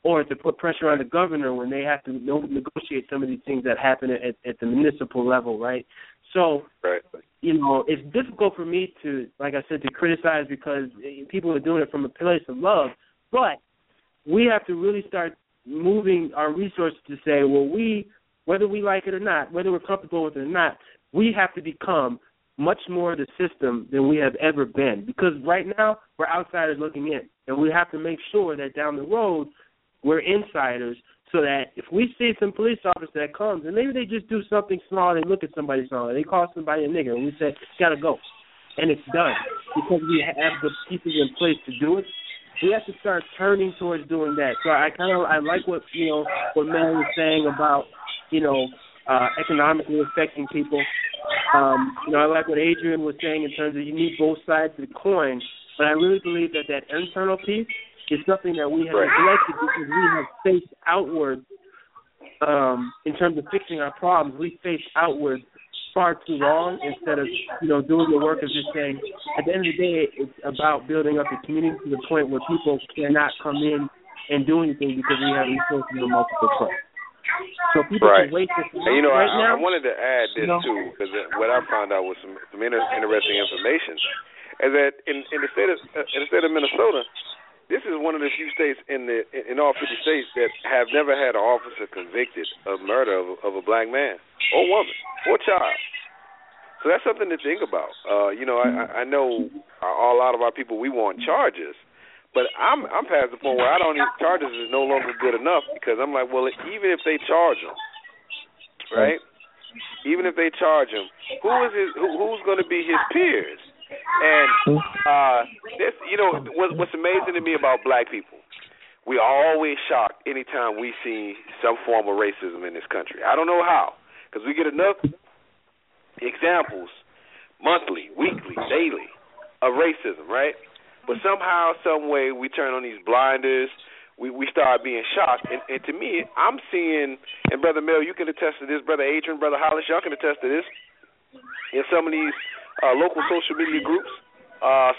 Or to put pressure on the governor when they have to negotiate some of these things that happen at the municipal level, right? So, you know, it's difficult for me to, like I said, to criticize because people are doing it from a place of love, but we have to really start moving our resources to say, well, whether we like it or not, whether we're comfortable with it or not, we have to become much more the system than we have ever been because right now we're outsiders looking in, and we have to make sure that down the road we're insiders so that if we see some police officer that comes and maybe they just do something small, they look at somebody small, they call somebody a nigger, and we say, gotta go. And it's done because we have the pieces in place to do it. We have to start turning towards doing that. So I like what, you know, what Mel was saying about, you know, economically affecting people. You know, I like what Adrian was saying in terms of you need both sides of the coin, but I really believe that internal piece is something that we have neglected because we have faced outward in terms of fixing our problems. We face outward far too long instead of, you know, doing the work of just saying, at the end of the day, it's about building up the community to the point where people cannot come in and do anything because we have resources in multiple places. So people can wait this long. And, you know, I wanted to add this, too, because what I found out was some interesting information is that in the state of Minnesota, this is one of the few states in all 50 states that have never had an officer convicted of murder of a black man or woman or child. So that's something to think about. You know, I know a lot of our people, we want charges, but I'm past the point where I don't even, charges is no longer good enough because I'm like, well, even if they charge them, right? Even if they charge him, who's going to be his peers? And this, you know, what's amazing to me about black people, we are always shocked anytime we see some form of racism in this country. I don't know how, because we get enough examples monthly, weekly, daily of racism, right? But somehow, some way, we turn on these blinders. We start being shocked. And to me, I'm seeing, and Brother Mel, you can attest to this. Brother Adrian, Brother Hollis, y'all can attest to this. In some of these local social media groups,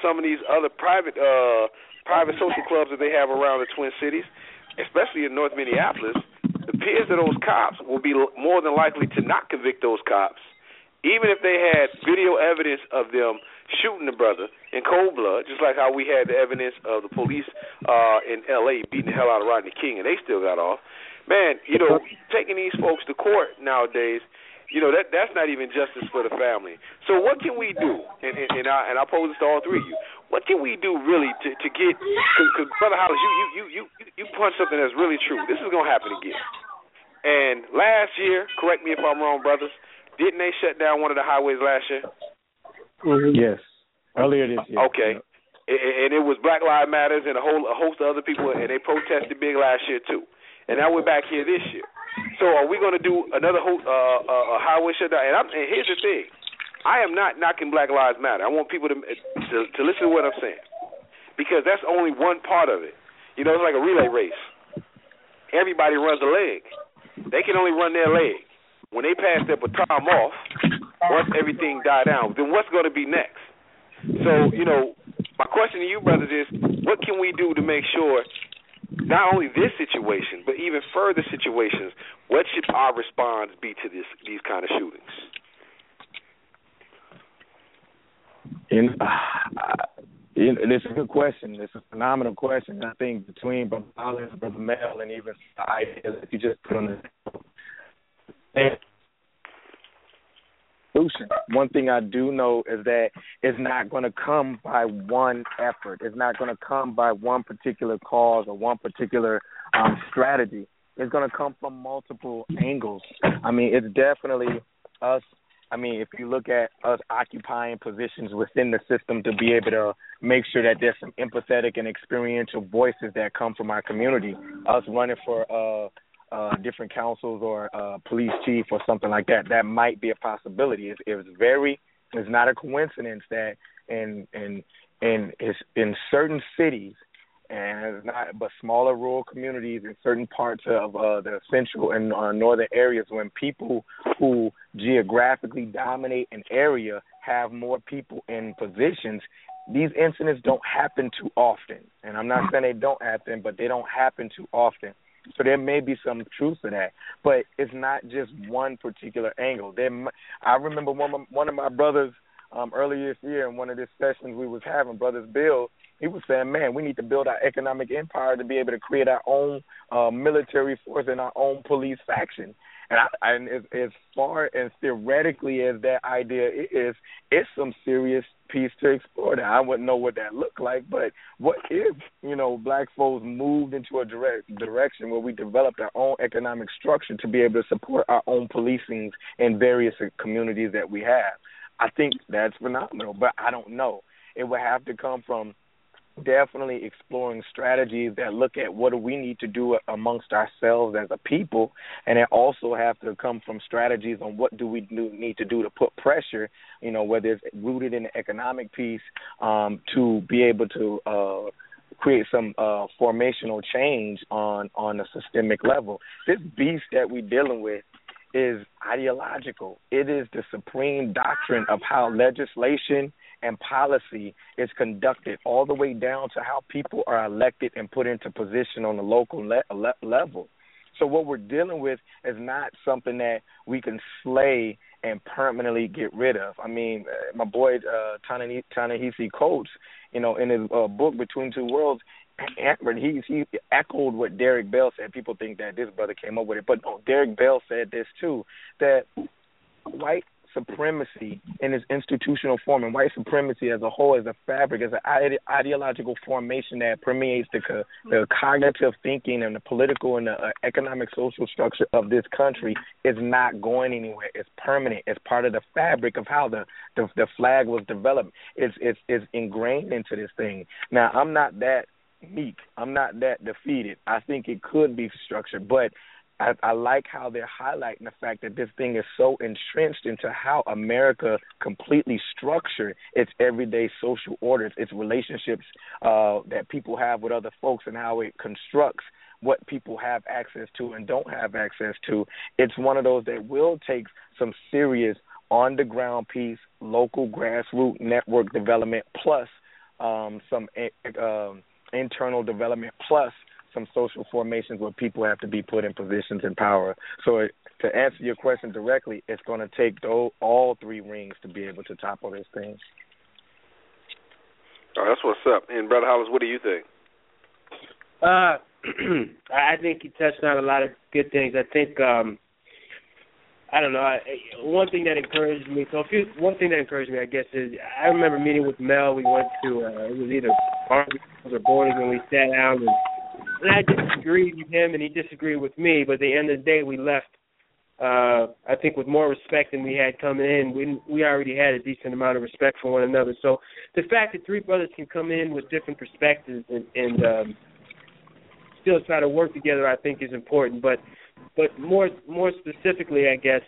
some of these other private social clubs that they have around the Twin Cities, especially in North Minneapolis, the peers of those cops will be more than likely to not convict those cops, even if they had video evidence of them shooting the brother in cold blood, just like how we had the evidence of the police in L.A. beating the hell out of Rodney King, and they still got off. Man, you know, taking these folks to court nowadays, you know, that's not even justice for the family. So what can we do? And I pose this to all three of you. What can we do really to get? Because Brother Hollis, you punched something that's really true. This is gonna happen again. And last year, correct me if I'm wrong, brothers, didn't they shut down one of the highways last year? Yes, earlier this year. Okay, and it was Black Lives Matter and a host of other people, and they protested big last year too. And now we're back here this year. So are we going to do another highway shutdown? And here's the thing. I am not knocking Black Lives Matter. I want people to listen to what I'm saying because that's only one part of it. You know, it's like a relay race. Everybody runs a leg. They can only run their leg. When they pass their baton off, once everything died down, then what's going to be next? So, you know, my question to you, brothers, is what can we do to make sure not only this situation, but even further situations, what should our response be to these kind of shootings? It's a good question. It's a phenomenal question. And I think between Brother Hollis, Brother Mel, and even the ideas that you just put on the solution. One thing I do know is that it's not going to come by one effort. It's not going to come by one particular cause or one particular strategy. it's going to come from multiple angles. I mean, it's definitely us. I mean, if you look at us occupying positions within the system to be able to make sure that there's some empathetic and experiential voices that come from our community, us running for different councils or police chief or something like that, that might be a possibility. It's not a coincidence that in certain cities, and it's not, but smaller rural communities in certain parts of the central and northern areas, when people who geographically dominate an area have more people in positions, these incidents don't happen too often. And I'm not saying they don't happen, but they don't happen too often. So there may be some truth to that, but it's not just one particular angle. I remember one of my brothers earlier this year in one of the sessions we was having, Brothers Bill, he was saying, man, we need to build our economic empire to be able to create our own military force and our own police faction. And as far as theoretically as that idea is, it's some serious piece to explore. Now, I wouldn't know what that looked like, but what if, black folks moved into a direction where we developed our own economic structure to be able to support our own policings in various communities that we have? I think that's phenomenal, but I don't know. It would have to come from definitely exploring strategies that look at what do we need to do amongst ourselves as a people, and it also have to come from strategies on what do we need to do to put pressure, whether it's rooted in the economic piece, to be able to create some formational change on a systemic level. This beast that we're dealing with is ideological. It is the supreme doctrine of how legislation and policy is conducted, all the way down to how people are elected and put into position on the local level. So what we're dealing with is not something that we can slay and permanently get rid of. I mean, my boy Ta-Nehisi Coates, in his book Between Two Worlds, he echoed what Derrick Bell said. People think that this brother came up with it, but no, Derrick Bell said this too, that white supremacy in its institutional form and white supremacy as a whole, as a fabric, as an ideological formation that permeates the cognitive thinking and the political and the economic social structure of this country, is not going anywhere. It's permanent. It's part of the fabric of how the flag was developed. It's ingrained into this thing. Now, I'm not that meek. I'm not that defeated. I think it could be structured, but I like how they're highlighting the fact that this thing is so entrenched into how America completely structured its everyday social orders, its relationships that people have with other folks, and how it constructs what people have access to and don't have access to. It's one of those that will take some serious on-the-ground piece, local grassroots network development, plus some internal development, plus some social formations where people have to be put in positions in power. So to answer your question directly, it's going to take all three rings to be able to topple this thing. Oh, that's what's up. And Brother Hollis, what do you think? I think you touched on a lot of good things. I think, one thing that encouraged me, I guess, is I remember meeting with Mel. We went to, it was either Barbecues or Borders, and we sat down and I disagreed with him, and he disagreed with me. But at the end of the day, we left, I think, with more respect than we had coming in. We already had a decent amount of respect for one another. So the fact that three brothers can come in with different perspectives and still try to work together, I think, is important. But more specifically, I guess,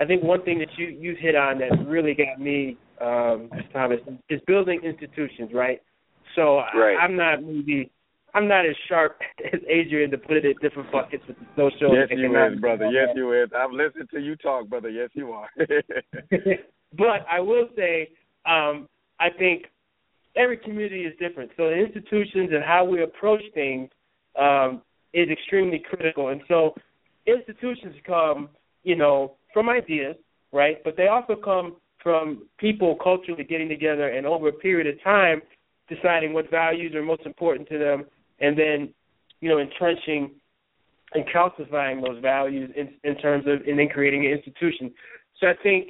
I think one thing that you hit on that really got me, Thomas, is building institutions, right? So right. I'm not as sharp as Adrian to put it in different buckets with the social. Yes, you is, brother. Yes, you is. I've listened to you talk, brother. Yes, you are. But I will say, I think every community is different. So the institutions and how we approach things is extremely critical. And so institutions come, from ideas, right? But they also come from people culturally getting together and over a period of time deciding what values are most important to them, and then, entrenching and calcifying those values in terms of, and then creating an institution. So I think,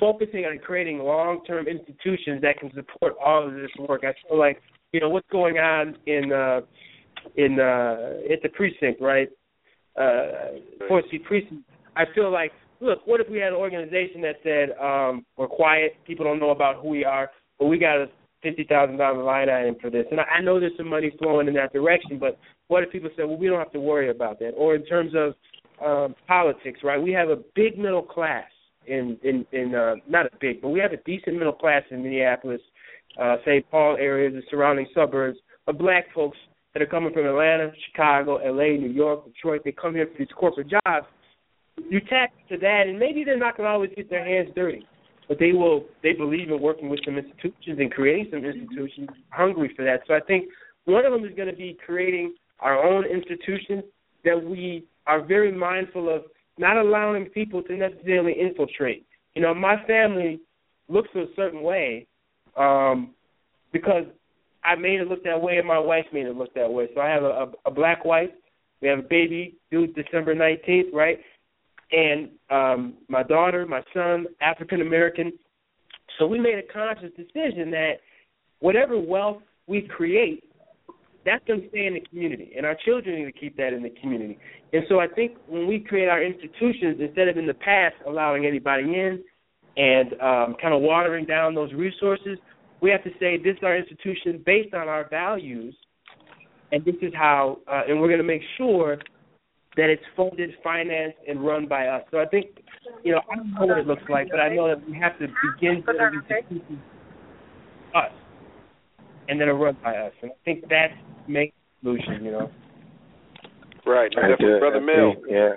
focusing on creating long-term institutions that can support all of this work. I feel like, what's going on in at the precinct, right? Force Feet Precinct, I feel like, look, what if we had an organization that said, we're quiet, people don't know about who we are, but we got a $50,000 line item for this. And I know there's some money flowing in that direction, but what if people said, well, we don't have to worry about that? Or in terms of politics, right, we have a big middle class in not a big, but we have a decent middle class in Minneapolis, St. Paul areas, the surrounding suburbs of black folks that are coming from Atlanta, Chicago, L.A., New York, Detroit. They come here for these corporate jobs. You tap to that, and maybe they're not going to always get their hands dirty, but they will. They believe in working with some institutions and creating some institutions, hungry for that. So I think one of them is going to be creating our own institutions that we are very mindful of, not allowing people to necessarily infiltrate. You know, my family looks a certain way because I made it look that way and my wife made it look that way. So I have a black wife. We have a baby due December 19th, right? And my daughter, my son, African-American. So we made a conscious decision that whatever wealth we create, that's going to stay in the community, and our children need to keep that in the community. And so I think when we create our institutions, instead of in the past allowing anybody in and kind of watering down those resources, we have to say this is our institution based on our values, and this is how and we're going to make sure that it's funded, financed, and run by us. So I think, you know, I don't know what it looks like, but I know that we have to begin building institutions us, and then it run by us. And I think that's the solution, you know. Right. Definitely. Brother Mel, yeah.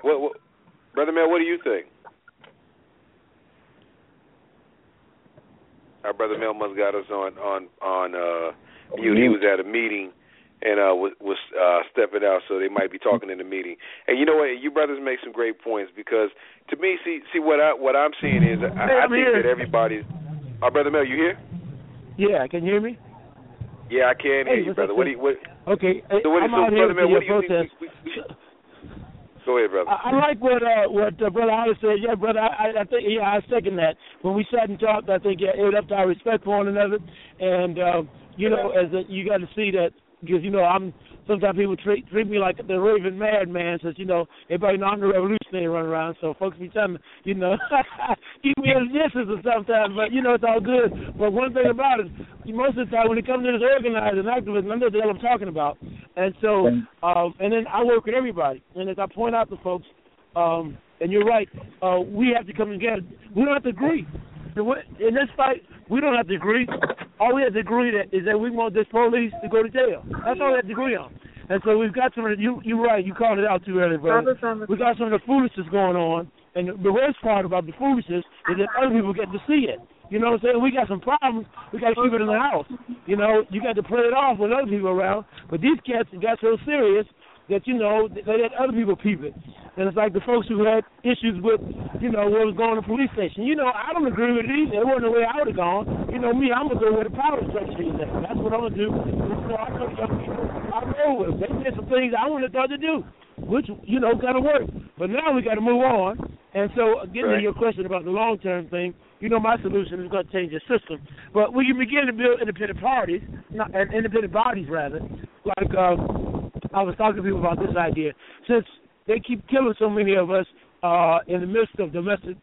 Brother Mel, what do you think? Our Brother Mel must got us on mute. He was at a meeting and was stepping out, so they might be talking in the meeting. And you know what? You brothers make some great points because, to me, see what I'm seeing is I think that everybody's... Our Brother Mel, you here? Yeah, can you hear me? Yeah, I can hear you, brother. Go ahead, brother. I like what Brother Hollis said. Yeah, brother, I think, yeah, I second that. When we sat and talked, I think it would have to respect for one another. And, you know, you got to see that, because, you know, sometimes people treat me like the raving madman, says, you know, everybody know I'm the revolutionary running around, so folks be telling me, you know, keep me in the distance sometimes, but, you know, it's all good. But one thing about it, most of the time when it comes to this organizing activism, I know what I'm talking about. And so, and then I work with everybody. And as I point out to folks, and you're right, we have to come together. We don't have to agree. In this fight, we don't have to agree. All we have to agree that is that we want this police to go to jail. That's all we have to agree on. And so we've got some of the, you're right, you called it out too early, brother. We got some of the foolishness going on. And the worst part about the foolishness is that other people get to see it. You know what I'm saying? We got some problems. We got to keep it in the house. You know, you got to play it off with other people around. But these cats got so serious that, you know, they let other people peep it. And it's like the folks who had issues with, you know, what was going on the police station. You know, I don't agree with it either. It wasn't the way I would have gone. You know me, I'm going to go with the power structure these days. That's what I'm going to do. So I know young people. I'm over. They did some things I wouldn't have thought to do, which, you know, got to work. But now we got to move on. And so, getting to your question about the long-term thing, you know my solution is going to change the system. But when you begin to build independent parties, independent bodies, rather, like I was talking to people about this idea, since they keep killing so many of us in the midst of domestic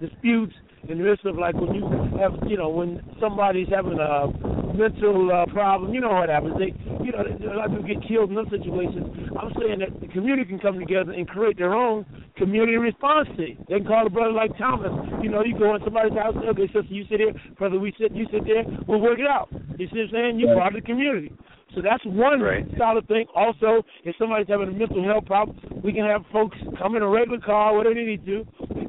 disputes, in the midst of, like, when you have, you know, when somebody's having a mental problem, you know what happens. They, you know, a lot of people get killed in those situations. I'm saying that the community can come together and create their own community response team. They can call a brother like Thomas. You know, you go in somebody's house, okay, sister, you sit here, brother, you sit there, we'll work it out. You see what I'm saying? You're part of the community. So that's one solid thing. Also, if somebody's having a mental health problem, we can have folks come in a regular car, whatever they need to,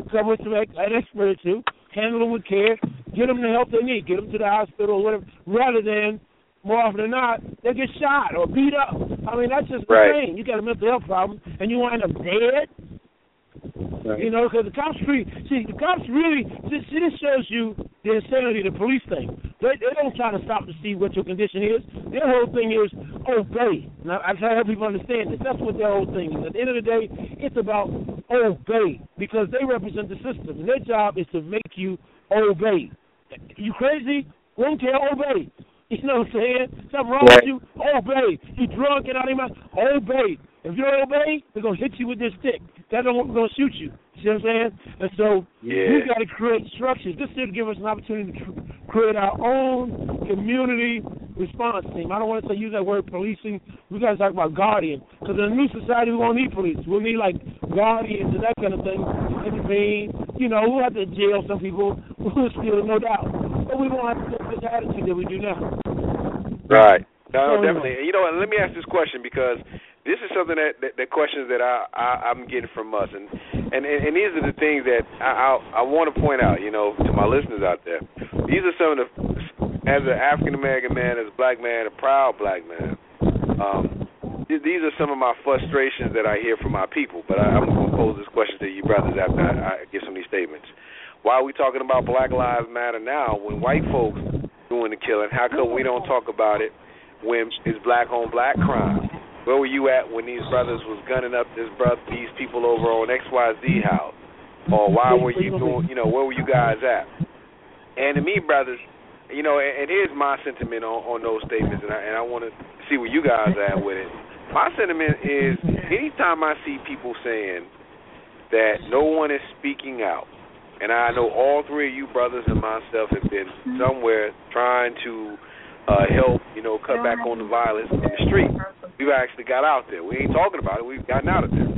come with an expert or two, handle them with care, get them the help they need, get them to the hospital or whatever, rather than, more often than not, they get shot or beat up. I mean, that's just the thing. You got a mental health problem, and you wind up dead, you know, because the cops see, this shows you the insanity of the police thing. They don't try to stop to see what your condition is. Their whole thing is obey. Now, I try to help people understand this. That's what their whole thing is. At the end of the day, it's about obey because they represent the system. And their job is to make you obey. You crazy? Won't care, obey. You know what I'm saying? Something wrong with you? Obey. You drunk and out of your mind? Obey. If you don't obey, they're going to hit you with their stick. That don't going to shoot you. See what I'm saying? And so we got to create structures. This should give us an opportunity to create our own community response team. I don't want to use that word policing. We got to talk about guardian. Because in a new society, we won't need police. We'll need, like, guardians and that kind of thing. Intervene. You know, we'll have to jail some people. We'll steal, no doubt. But we won't have to get this attitude that we do now. Right. No, definitely. You know, and let me ask this question because this is something that questions that I'm getting from us, and these are the things that I want to point out, you know, to my listeners out there. These are some of the, as an African American man, as a black man, a proud black man. These are some of my frustrations that I hear from my people. But I'm going to pose this question to you brothers after I give some of these statements. Why are we talking about Black Lives Matter now when white folks doing the killing? How come we don't talk about it when it's black on black crime? Where were you at when these brothers was gunning up these people over on XYZ house? Or why were you doing, you know, where were you guys at? And to me, brothers, you know, and here's my sentiment on those statements, and I want to see where you guys are at with it. My sentiment is anytime I see people saying that no one is speaking out, and I know all three of you brothers and myself have been somewhere trying to help, you know, cut back on the violence on the street. We've actually got out there. We ain't talking about it. We've gotten out of there.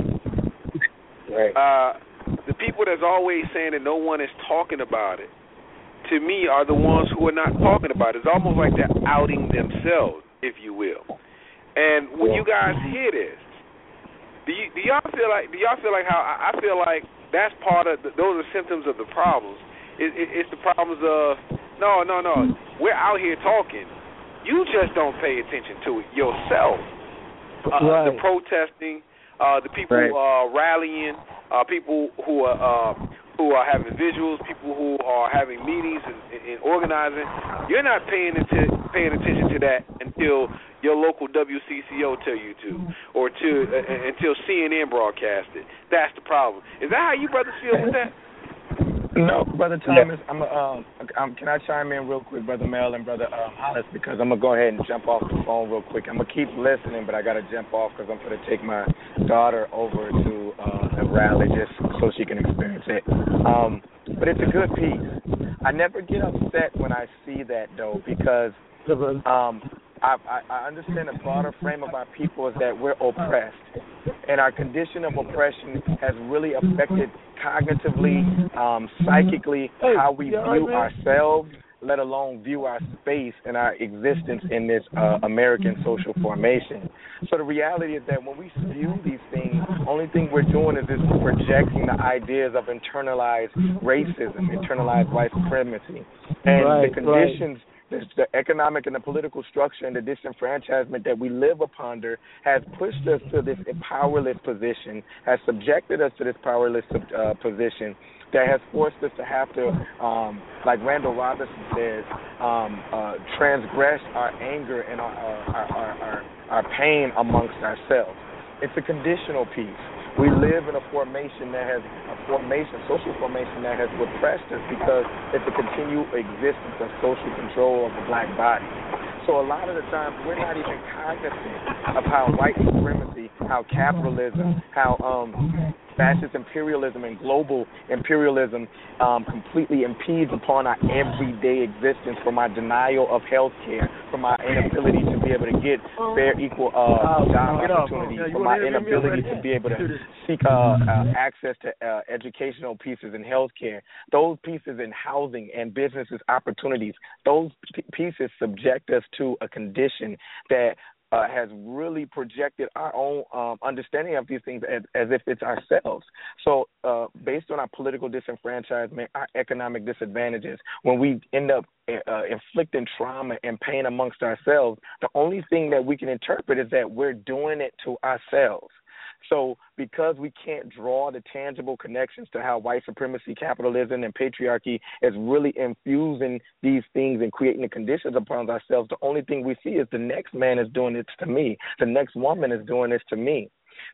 Right. The people that's always saying that no one is talking about it, to me, are the ones who are not talking about it. It's almost like they're outing themselves, if you will. And when you guys hear this, do y'all feel like how I feel like that's part of those are symptoms of the problems. It's the problems of no. We're out here talking. You just don't pay attention to it yourself. Right. The protesting, the people rallying, people who are having visuals, people who are having meetings and organizing. You're not paying attention to that until your local WCCO tell you to, or until CNN broadcasts it. That's the problem. Is that how you brothers feel with that? No, Brother Thomas, can I chime in real quick, Brother Mel and Brother Hollis, because I'm going to go ahead and jump off the phone real quick. I'm going to keep listening, but I got to jump off because I'm going to take my daughter over to a rally just so she can experience it. But it's a good piece. I never get upset when I see that, though, because I understand a broader frame of our people is that we're oppressed, and our condition of oppression has really affected cognitively, psychically, how we view ourselves, let alone view our space and our existence in this American social formation. So the reality is that when we view these things, only thing we're doing is just projecting the ideas of internalized racism, internalized white supremacy, and the conditions. The economic and the political structure and the disenfranchisement that we live upon has pushed us to this powerless position, has subjected us to this powerless position that has forced us to have to, like Randall Robinson says, transgress our anger and our pain amongst ourselves. It's a conditional piece. We live in a social formation that has repressed us because it's a continued existence of social control of the black body. So a lot of the times we're not even cognizant of how white supremacy, how capitalism, how fascist imperialism and global imperialism completely impedes upon our everyday existence, from our denial of health care, from our inability to be able to get fair, equal job opportunities, from our inability to be able to seek access to educational pieces and health care, those pieces in housing and businesses opportunities. Those pieces subject us to a condition that has really projected our own understanding of these things as if it's ourselves. So based on our political disenfranchisement, our economic disadvantages, when we end up inflicting trauma and pain amongst ourselves, the only thing that we can interpret is that we're doing it to ourselves. So because we can't draw the tangible connections to how white supremacy, capitalism, and patriarchy is really infusing these things and creating the conditions upon ourselves, the only thing we see is the next man is doing this to me. The next woman is doing this to me.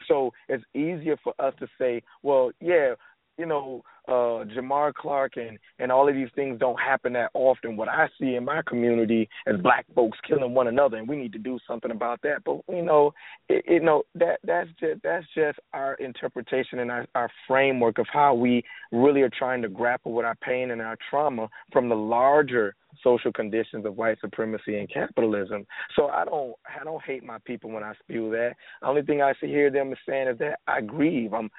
So it's easier for us to say, well, yeah, you know, Jamar Clark and all of these things don't happen that often. What I see in my community is black folks killing one another, and we need to do something about that. But you know, that's just our interpretation and our framework of how we really are trying to grapple with our pain and our trauma from the larger social conditions of white supremacy and capitalism. So I don't hate my people when I spew that. The only thing I hear them saying is that I grieve. I'm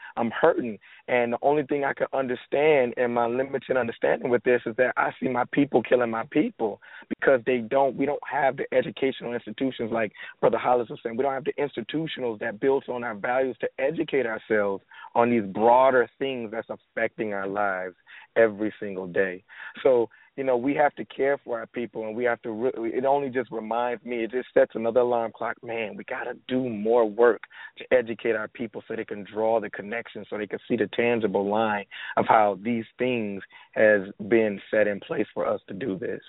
hurting, and the only thing I can understand and my limited understanding with this is that I see my people killing my people because we don't have the educational institutions like Brother Hollis was saying. We don't have the institutionals that built on our values to educate ourselves on these broader things that's affecting our lives every single day. So you know, we have to care for our people, and we have to it only just reminds me, it just sets another alarm clock. Man, we got to do more work to educate our people so they can draw the connection, so they can see the tangible line of how these things has been set in place for us to do this.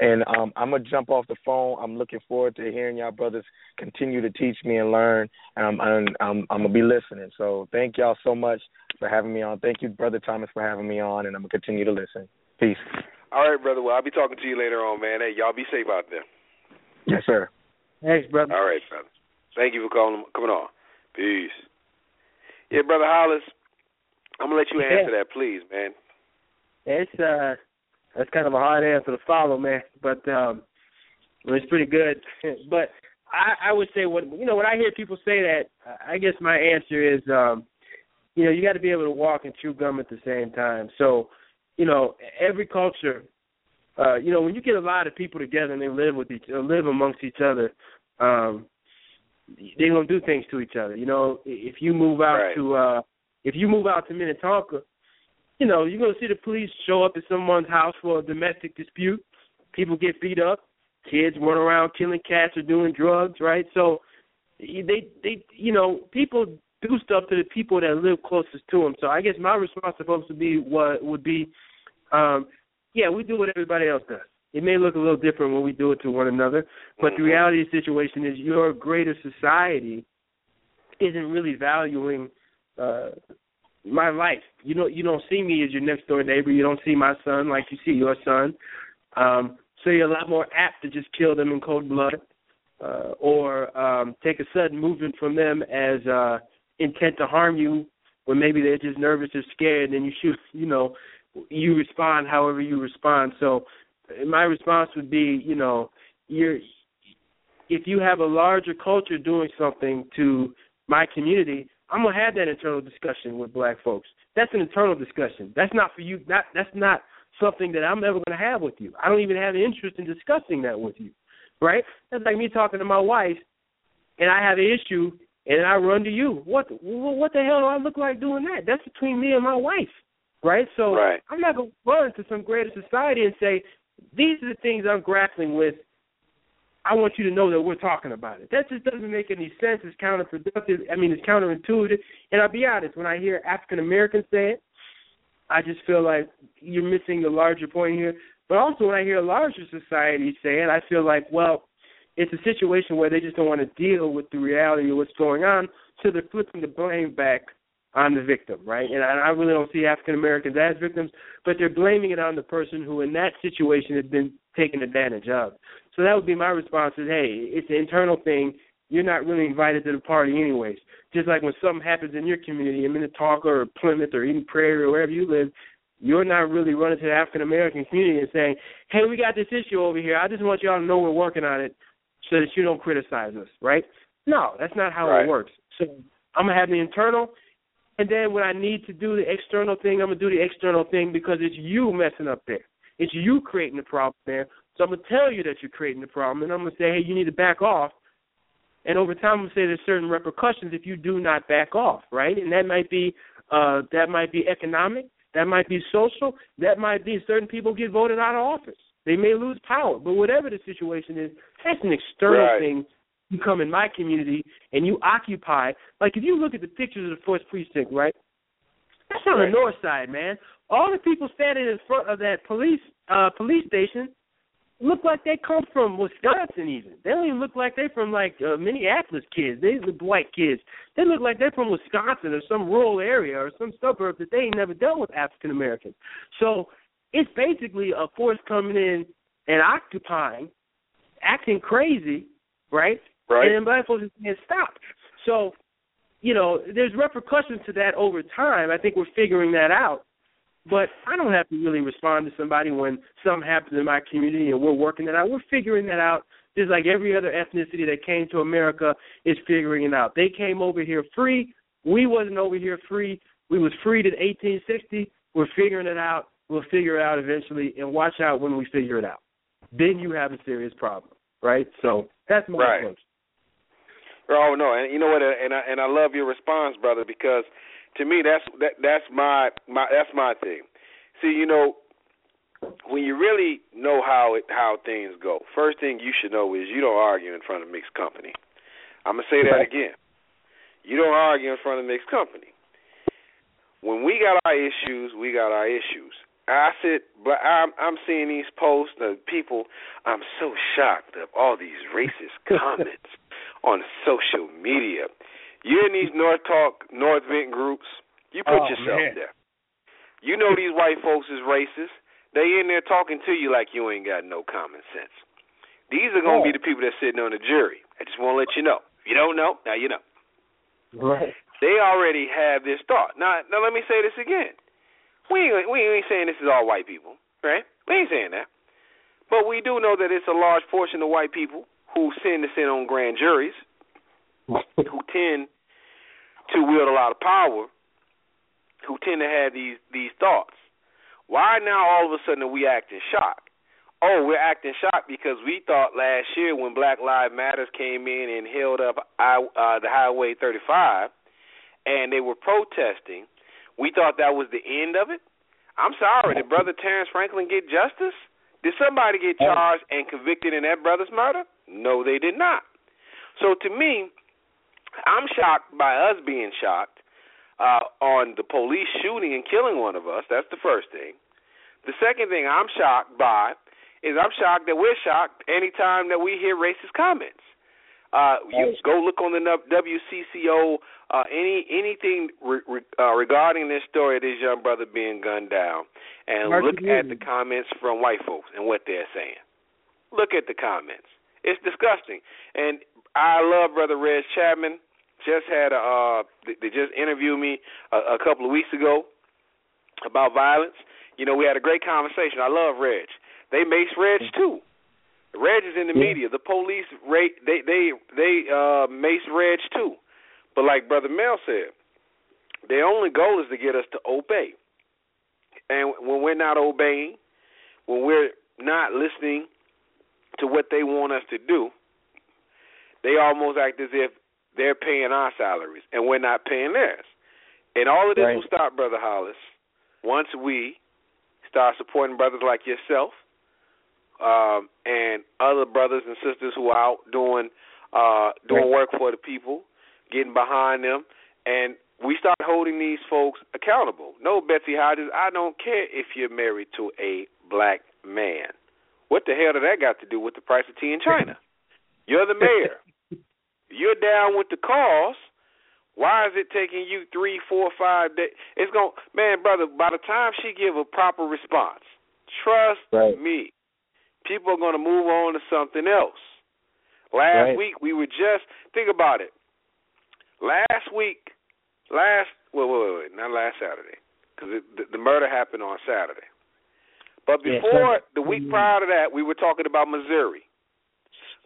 And I'm going to jump off the phone. I'm looking forward to hearing y'all brothers continue to teach me and learn. I'm going to be listening. So thank y'all so much for having me on. Thank you, Brother Thomas, for having me on, and I'm going to continue to listen. Peace. All right, brother. Well, I'll be talking to you later on, man. Hey, y'all be safe out there. Yes, sir. Thanks, brother. All right, brother. Thank you for coming on. Peace. Yeah, Brother Hollis, I'm going to let you answer that, please, man. That's kind of a hard answer to follow, man, but it's pretty good. But I would say, when I hear people say that, I guess my answer is, you got to be able to walk and chew gum at the same time. So, every culture, when you get a lot of people together and they live amongst each other, they're gonna do things to each other. If you move out right. to Minnetonka, you're gonna see the police show up at someone's house for a domestic dispute. People get beat up. Kids run around killing cats or doing drugs, right? So they people do stuff to the people that live closest to them. So I guess my response would be, we do what everybody else does. It may look a little different when we do it to one another, but the reality of the situation is your greater society isn't really valuing my life. You don't see me as your next door neighbor. You don't see my son like you see your son. So you're a lot more apt to just kill them in cold blood or take a sudden movement from them as intent to harm you, when maybe they're just nervous or scared, and then you shoot, you respond however you respond. So my response would be, if you have a larger culture doing something to my community, I'm going to have that internal discussion with black folks. That's an internal discussion. That's not for you. That's not something that I'm ever going to have with you. I don't even have an interest in discussing that with you, right? That's like me talking to my wife, and I have an issue, and I run to you. What the hell do I look like doing that? That's between me and my wife, right? So right. I'm not going to run to some greater society and say, these are the things I'm grappling with. I want you to know that we're talking about it. That just doesn't make any sense. It's counterproductive. I mean, it's counterintuitive. And I'll be honest, when I hear African-Americans say it, I just feel like you're missing the larger point here. But also when I hear larger society say it, I feel like, well, it's a situation where they just don't want to deal with the reality of what's going on, so they're flipping the blame back on the victim, right? And I really don't see African-Americans as victims, but they're blaming it on the person who in that situation has been taken advantage of. So that would be my response is, hey, it's an internal thing. You're not really invited to the party anyways. Just like when something happens in your community, in Minnetonka or Plymouth or even Prairie or wherever you live, you're not really running to the African-American community and saying, hey, we got this issue over here. I just want y'all to know we're working on it, so that you don't criticize us, right? No, that's not how it works. So I'm going to have the internal, and then when I need to do the external thing, I'm going to do the external thing because it's you messing up there. It's you creating the problem there. So I'm going to tell you that you're creating the problem, and I'm going to say, hey, you need to back off. And over time, I'm going to say there's certain repercussions if you do not back off, right? And that might be economic. That might be social. That might be certain people get voted out of office. They may lose power, but whatever the situation is, that's an external thing. You come in my community and you occupy. Like if you look at the pictures of the 4th Precinct, right? That's on the north side, man. All the people standing in front of that police station look like they come from Wisconsin even. They don't even look like they're from, like, Minneapolis kids. These are the white kids. They look like they're from Wisconsin or some rural area or some suburb that they ain't never dealt with African Americans. So it's basically a force coming in and occupying, acting crazy, right? Right. And then black folks just can't stop. So, you know, there's repercussions to that over time. I think we're figuring that out. But I don't have to really respond to somebody when something happens in my community and we're working that out. We're figuring that out just like every other ethnicity that came to America is figuring it out. They came over here free. We wasn't over here free. We was freed in 1860. We're figuring it out. We'll figure it out eventually, and watch out when we figure it out. Then you have a serious problem, right? So that's my approach. Oh, no, and you know what, and I love your response, brother, because – to me, that's my thing. See, you know, when you really know how things go, first thing you should know is you don't argue in front of mixed company. I'm gonna say that again. You don't argue in front of mixed company. When we got our issues, we got our issues. I said, but I'm seeing these posts of people. I'm so shocked of all these racist comments on social media. You're in these North Talk, North Vent groups. You put yourself there. You know these white folks is racist. They in there talking to you like you ain't got no common sense. These are going to be the people that's sitting on the jury. I just want to let you know. If you don't know, now you know. Right. They already have this thought. Now let me say this again. We ain't saying this is all white people, right? We ain't saying that. But we do know that it's a large portion of white people who tend to sit on grand juries, who tend to wield a lot of power, who tend to have these thoughts. Why now all of a sudden are we acting shocked? Oh, we're acting shocked because we thought last year when Black Lives Matter came in and held up the Highway 35 and they were protesting, we thought that was the end of it? I'm sorry, did Brother Terrence Franklin get justice? Did somebody get charged and convicted in that brother's murder? No, they did not. So to me, I'm shocked by us being shocked on the police shooting and killing one of us. That's the first thing. The second thing I'm shocked by is I'm shocked that we're shocked any time that we hear racist comments. You go look on the WCCO, anything regarding this story of this young brother being gunned down, and look at the comments from white folks and what they're saying. Look at the comments. It's disgusting. And I love Brother Reg Chapman. Just had they just interviewed me a couple of weeks ago about violence. You know, we had a great conversation. I love Reg. They mace Reg too. Reg is in the media. The police they mace Reg too. But like Brother Mel said, their only goal is to get us to obey. And when we're not obeying, when we're not listening to what they want us to do, they almost act as if they're paying our salaries and we're not paying theirs. And all of this will stop, Brother Hollis, once we start supporting brothers like yourself and other brothers and sisters who are out doing work for the people, getting behind them, and we start holding these folks accountable. No, Betsy Hodges, I don't care if you're married to a black man. What the hell did that got to do with the price of tea in China? You're the mayor. You're down with the cause. Why is it taking you 3, 4, 5 days? It's going, man, brother, by the time she give a proper response, trust me, people are going to move on to something else. Last week, we were just, think about it. Not last Saturday, because the murder happened on Saturday. But before the week prior to that, we were talking about Missouri.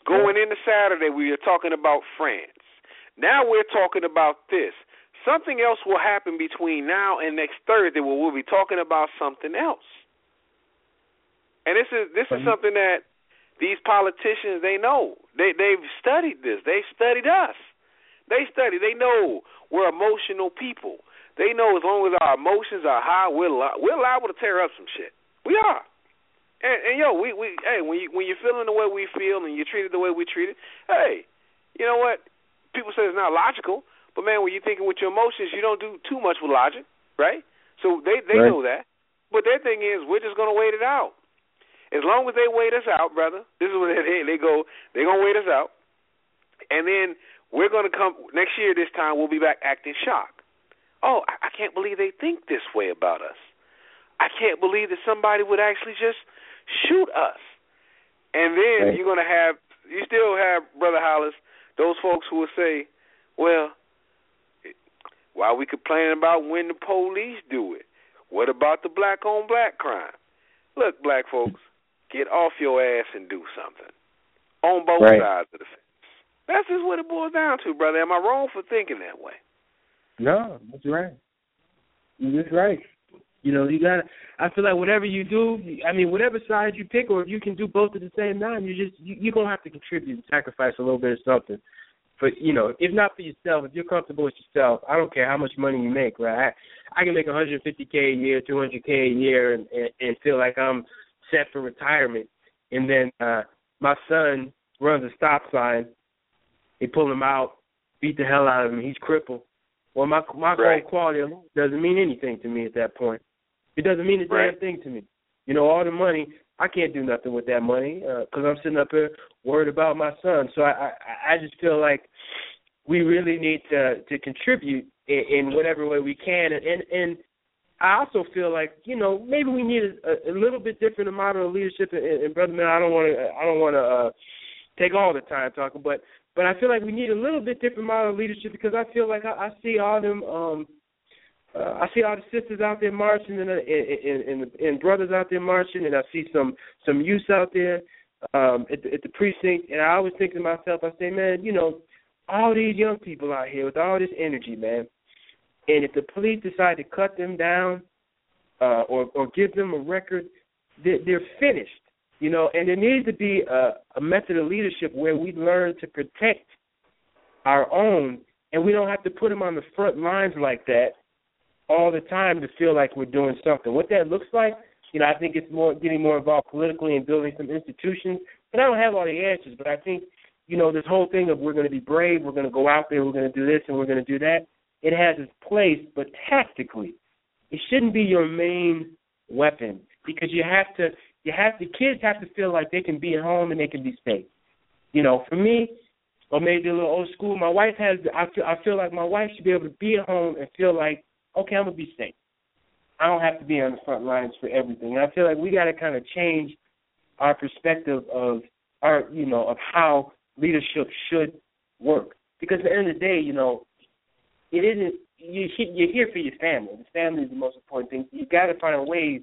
Going into Saturday, we were talking about France. Now we're talking about this. Something else will happen between now and next Thursday where we'll be talking about something else. And this is something that these politicians, they know. They've studied this. They studied us. They know we're emotional people. They know as long as our emotions are high, we're liable to tear up some shit. We are. And yo, when you're feeling the way we feel and you're treated the way we treated, hey, you know what? People say it's not logical, but man, when you're thinking with your emotions, you don't do too much with logic, right? So they know that. But their thing is, we're just going to wait it out. As long as they wait us out, brother, this is what they go. They're going to wait us out. And then we're going to come next year this time. We'll be back acting shocked. Oh, I can't believe they think this way about us. I can't believe that somebody would actually just shoot us. And then you're going to have, you still have, Brother Hollis, those folks who will say, well, why are we complaining about when the police do it? What about the black-on-black crime? Look, black folks, get off your ass and do something on both sides of the fence. That's just what it boils down to, brother. Am I wrong for thinking that way? No, that's right. That's right. You know, you gotta. I feel like whatever you do, I mean, whatever side you pick, or if you can do both at the same time, you're gonna have to contribute and sacrifice a little bit of something. But you know, if not for yourself, if you're comfortable with yourself, I don't care how much money you make, right? I can make $150K a year, $200K a year, and feel like I'm set for retirement. And then my son runs a stop sign. They pull him out, beat the hell out of him. He's crippled. Well, my quality of life doesn't mean anything to me at that point. It doesn't mean a damn thing to me. You know, all the money, I can't do nothing with that money because I'm sitting up here worried about my son. So I just feel like we really need to contribute in whatever way we can. And I also feel like, you know, maybe we need a little bit different model of leadership. And Brother Mel, I don't want to take all the time talking, but I feel like we need a little bit different model of leadership because I feel like I see all them. I see all the sisters out there marching and brothers out there marching, and I see some youths out there at the precinct. And I always think to myself, I say, man, you know, all these young people out here with all this energy, man, and if the police decide to cut them down or give them a record, they're finished, you know. And there needs to be a method of leadership where we learn to protect our own, and we don't have to put them on the front lines like that all the time to feel like we're doing something. What that looks like, you know, I think it's more getting more involved politically and building some institutions. And I don't have all the answers, but I think, you know, this whole thing of we're going to be brave, we're going to go out there, we're going to do this and we're going to do that, it has its place, but tactically, it shouldn't be your main weapon because kids have to feel like they can be at home and they can be safe. You know, for me, or maybe a little old school, my wife has, I feel like my wife should be able to be at home and feel like, okay, I'm going to be safe. I don't have to be on the front lines for everything. And I feel like we got to kind of change our perspective of our, you know, of how leadership should work. Because at the end of the day, you know, it isn't, you're here for your family. The family is the most important thing. You got to find ways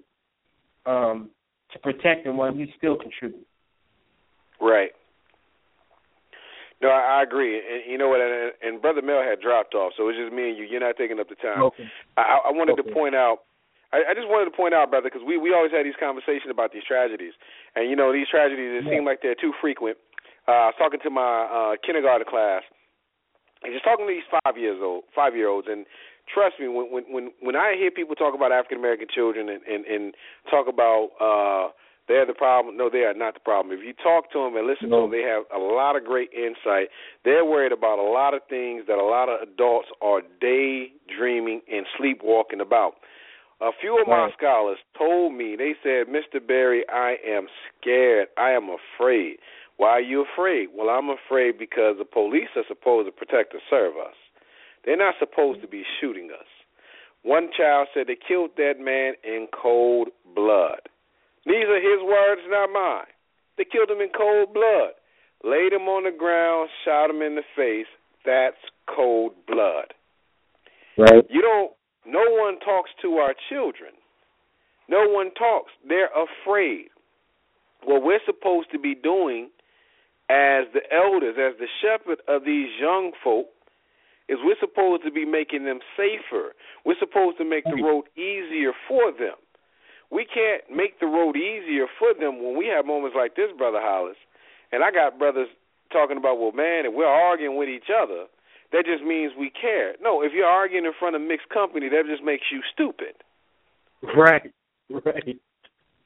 to protect them while you still contribute. Right. No, I agree. And you know what? And Brother Mel had dropped off, so it's just me and you. You're not taking up the time. Okay. I wanted to point out. I just wanted to point out, brother, because we always had these conversations about these tragedies, and you know these tragedies. It seems like they're too frequent. I was talking to my kindergarten class, and just talking to these 5-year-olds, and trust me, when I hear people talk about African American children and talk about they're the problem. No, they are not the problem. If you talk to them and listen to them, they have a lot of great insight. They're worried about a lot of things that a lot of adults are daydreaming and sleepwalking about. A few of my scholars told me, they said, Mr. Berry, I am scared. I am afraid. Why are you afraid? Well, I'm afraid because the police are supposed to protect and serve us. They're not supposed to be shooting us. One child said they killed that man in cold blood. These are his words, not mine. They killed him in cold blood, laid him on the ground, shot him in the face. That's cold blood. Right. No one talks to our children. No one talks. They're afraid. What we're supposed to be doing as the elders, as the shepherd of these young folk, is we're supposed to be making them safer. We're supposed to make the road easier for them. We can't make the road easier for them when we have moments like this, Brother Hollis. And I got brothers talking about, well, man, if we're arguing with each other, that just means we care. No, if you're arguing in front of mixed company, that just makes you stupid. Right.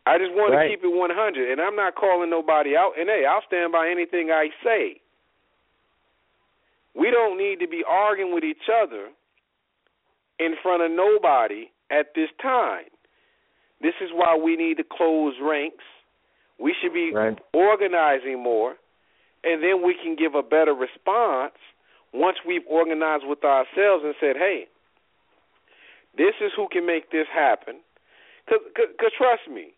I just want to keep it 100, and I'm not calling nobody out. And, hey, I'll stand by anything I say. We don't need to be arguing with each other in front of nobody at this time. This is why we need to close ranks. We should be organizing more, and then we can give a better response once we've organized with ourselves and said, hey, this is who can make this happen. Because trust me,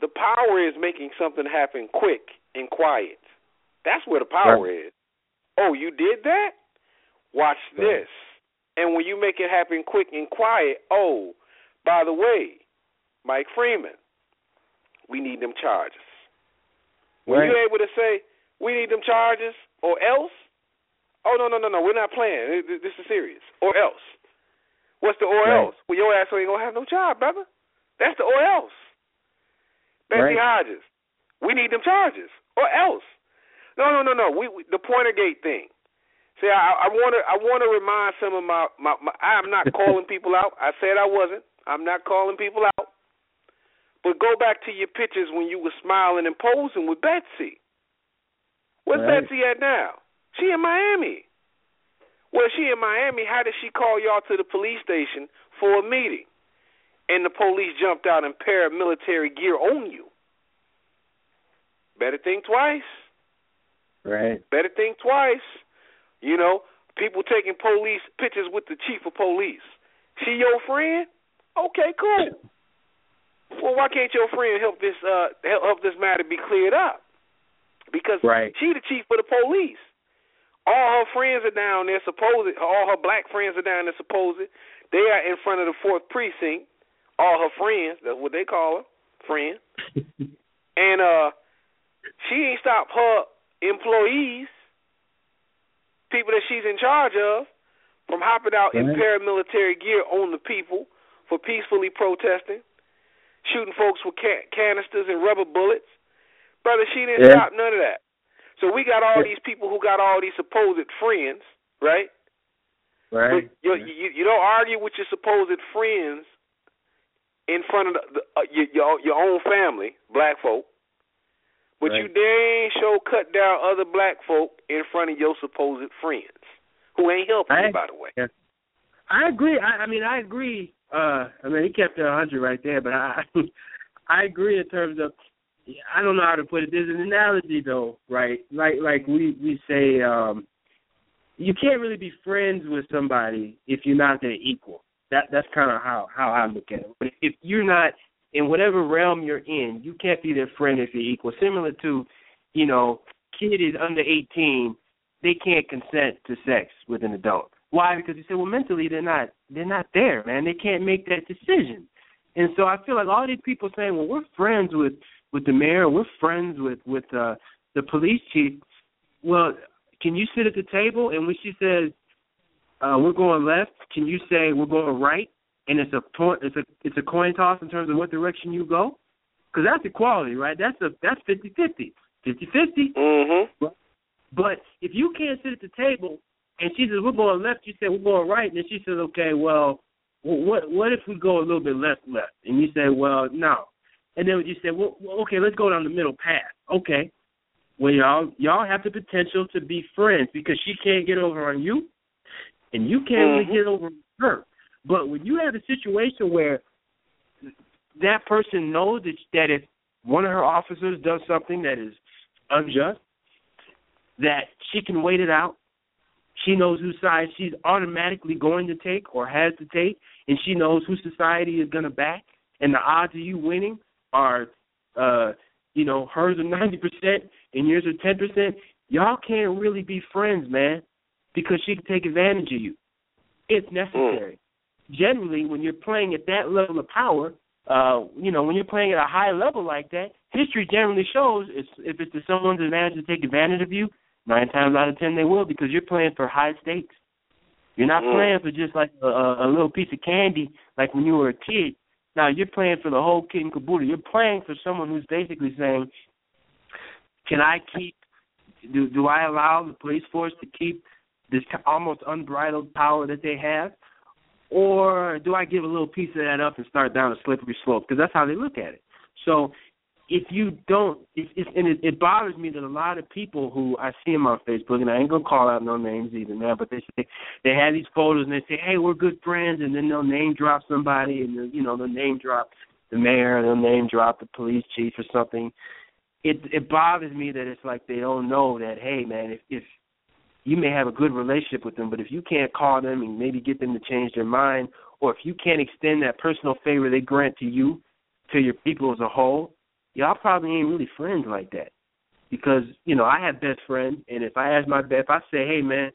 the power is making something happen quick and quiet. That's where the power is. Oh, you did that? Watch this. And when you make it happen quick and quiet, oh, by the way, Mike Freeman, we need them charges. Were you able to say, we need them charges or else? Oh, no, we're not playing. This is serious. Or else. What's the or else? Well, your ass ain't going to have no job, brother. That's the or else. Betsy Hodges, we need them charges or else. No. We the Pointergate thing. See, I want to remind some of my I'm not calling people out. I said I wasn't. I'm not calling people out. But go back to your pictures when you were smiling and posing with Betsy. Where's Betsy at now? She in Miami. Well, she in Miami. How did she call y'all to the police station for a meeting? And the police jumped out in paramilitary gear on you. Better think twice. Better think twice. You know, people taking police pictures with the chief of police. She your friend? Okay, cool. Well, why can't your friend help this matter be cleared up? Because she the chief of the police. All her friends are down there supposed. All her black friends are down there supposed. They are in front of the 4th precinct. All her friends, that's what they call her, friend. And she ain't stopped her employees, people that she's in charge of, from hopping out in paramilitary gear on the people for peacefully protesting, shooting folks with canisters and rubber bullets. Brother, she didn't stop none of that. So we got all these people who got all these supposed friends, right? But you don't argue with your supposed friends in front of your own family, black folk. But you dang sure cut down other black folk in front of your supposed friends, who ain't helping you, by the way. I agree. I agree. He kept it 100 right there, but I agree in terms of, I don't know how to put it. There's an analogy, though, right? Like we say, you can't really be friends with somebody if you're not their equal. That's kind of how I look at it. But if you're not in whatever realm you're in, you can't be their friend if you're equal. Similar to, you know, kid is under 18, they can't consent to sex with an adult. Why? Because you say, well, mentally they're not there, man. They can't make that decision. And so I feel like all these people saying, well, we're friends with the mayor, we're friends with the police chief. Well, can you sit at the table? And when she says, we're going left, can you say we're going right? And it's a coin toss in terms of what direction you go, because that's equality, right? That's 50-50, 50-50. Mm-hmm. But if you can't sit at the table and she says we're going left, you say we're going right, and then she says, okay, well, what if we go a little bit left, and you say, well, no, and then you say, well, okay, let's go down the middle path, okay? Well, y'all have the potential to be friends because she can't get over on you, and you can't really get over on her. But when you have a situation where that person knows that if one of her officers does something that is unjust, that she can wait it out, she knows whose side she's automatically going to take or has to take, and she knows who society is going to back, and the odds of you winning are, hers are 90% and yours are 10%, y'all can't really be friends, man, because she can take advantage of you if necessary. Mm. Generally, when you're playing at that level of power, when you're playing at a high level like that, history generally shows if it's to someone's advantage to take advantage of you, 9 times out of 10 they will, because you're playing for high stakes. You're not playing for just like a little piece of candy like when you were a kid. Now you're playing for the whole kid and caboodle. You're playing for someone who's basically saying, do I allow the police force to keep this almost unbridled power that they have? Or do I give a little piece of that up and start down a slippery slope? Because that's how they look at it. So if you don't, it bothers me that a lot of people who I see them on Facebook, and I ain't going to call out no names either now, but they have these photos and they say, hey, we're good friends, and then they'll name drop somebody, and they'll name drop the mayor, they'll name drop the police chief or something. it bothers me that it's like they don't know that, hey, man, if you may have a good relationship with them, but if you can't call them and maybe get them to change their mind, or if you can't extend that personal favor they grant to you, to your people as a whole, y'all probably ain't really friends like that. Because, you know, I have best friends, and if I say, hey, man,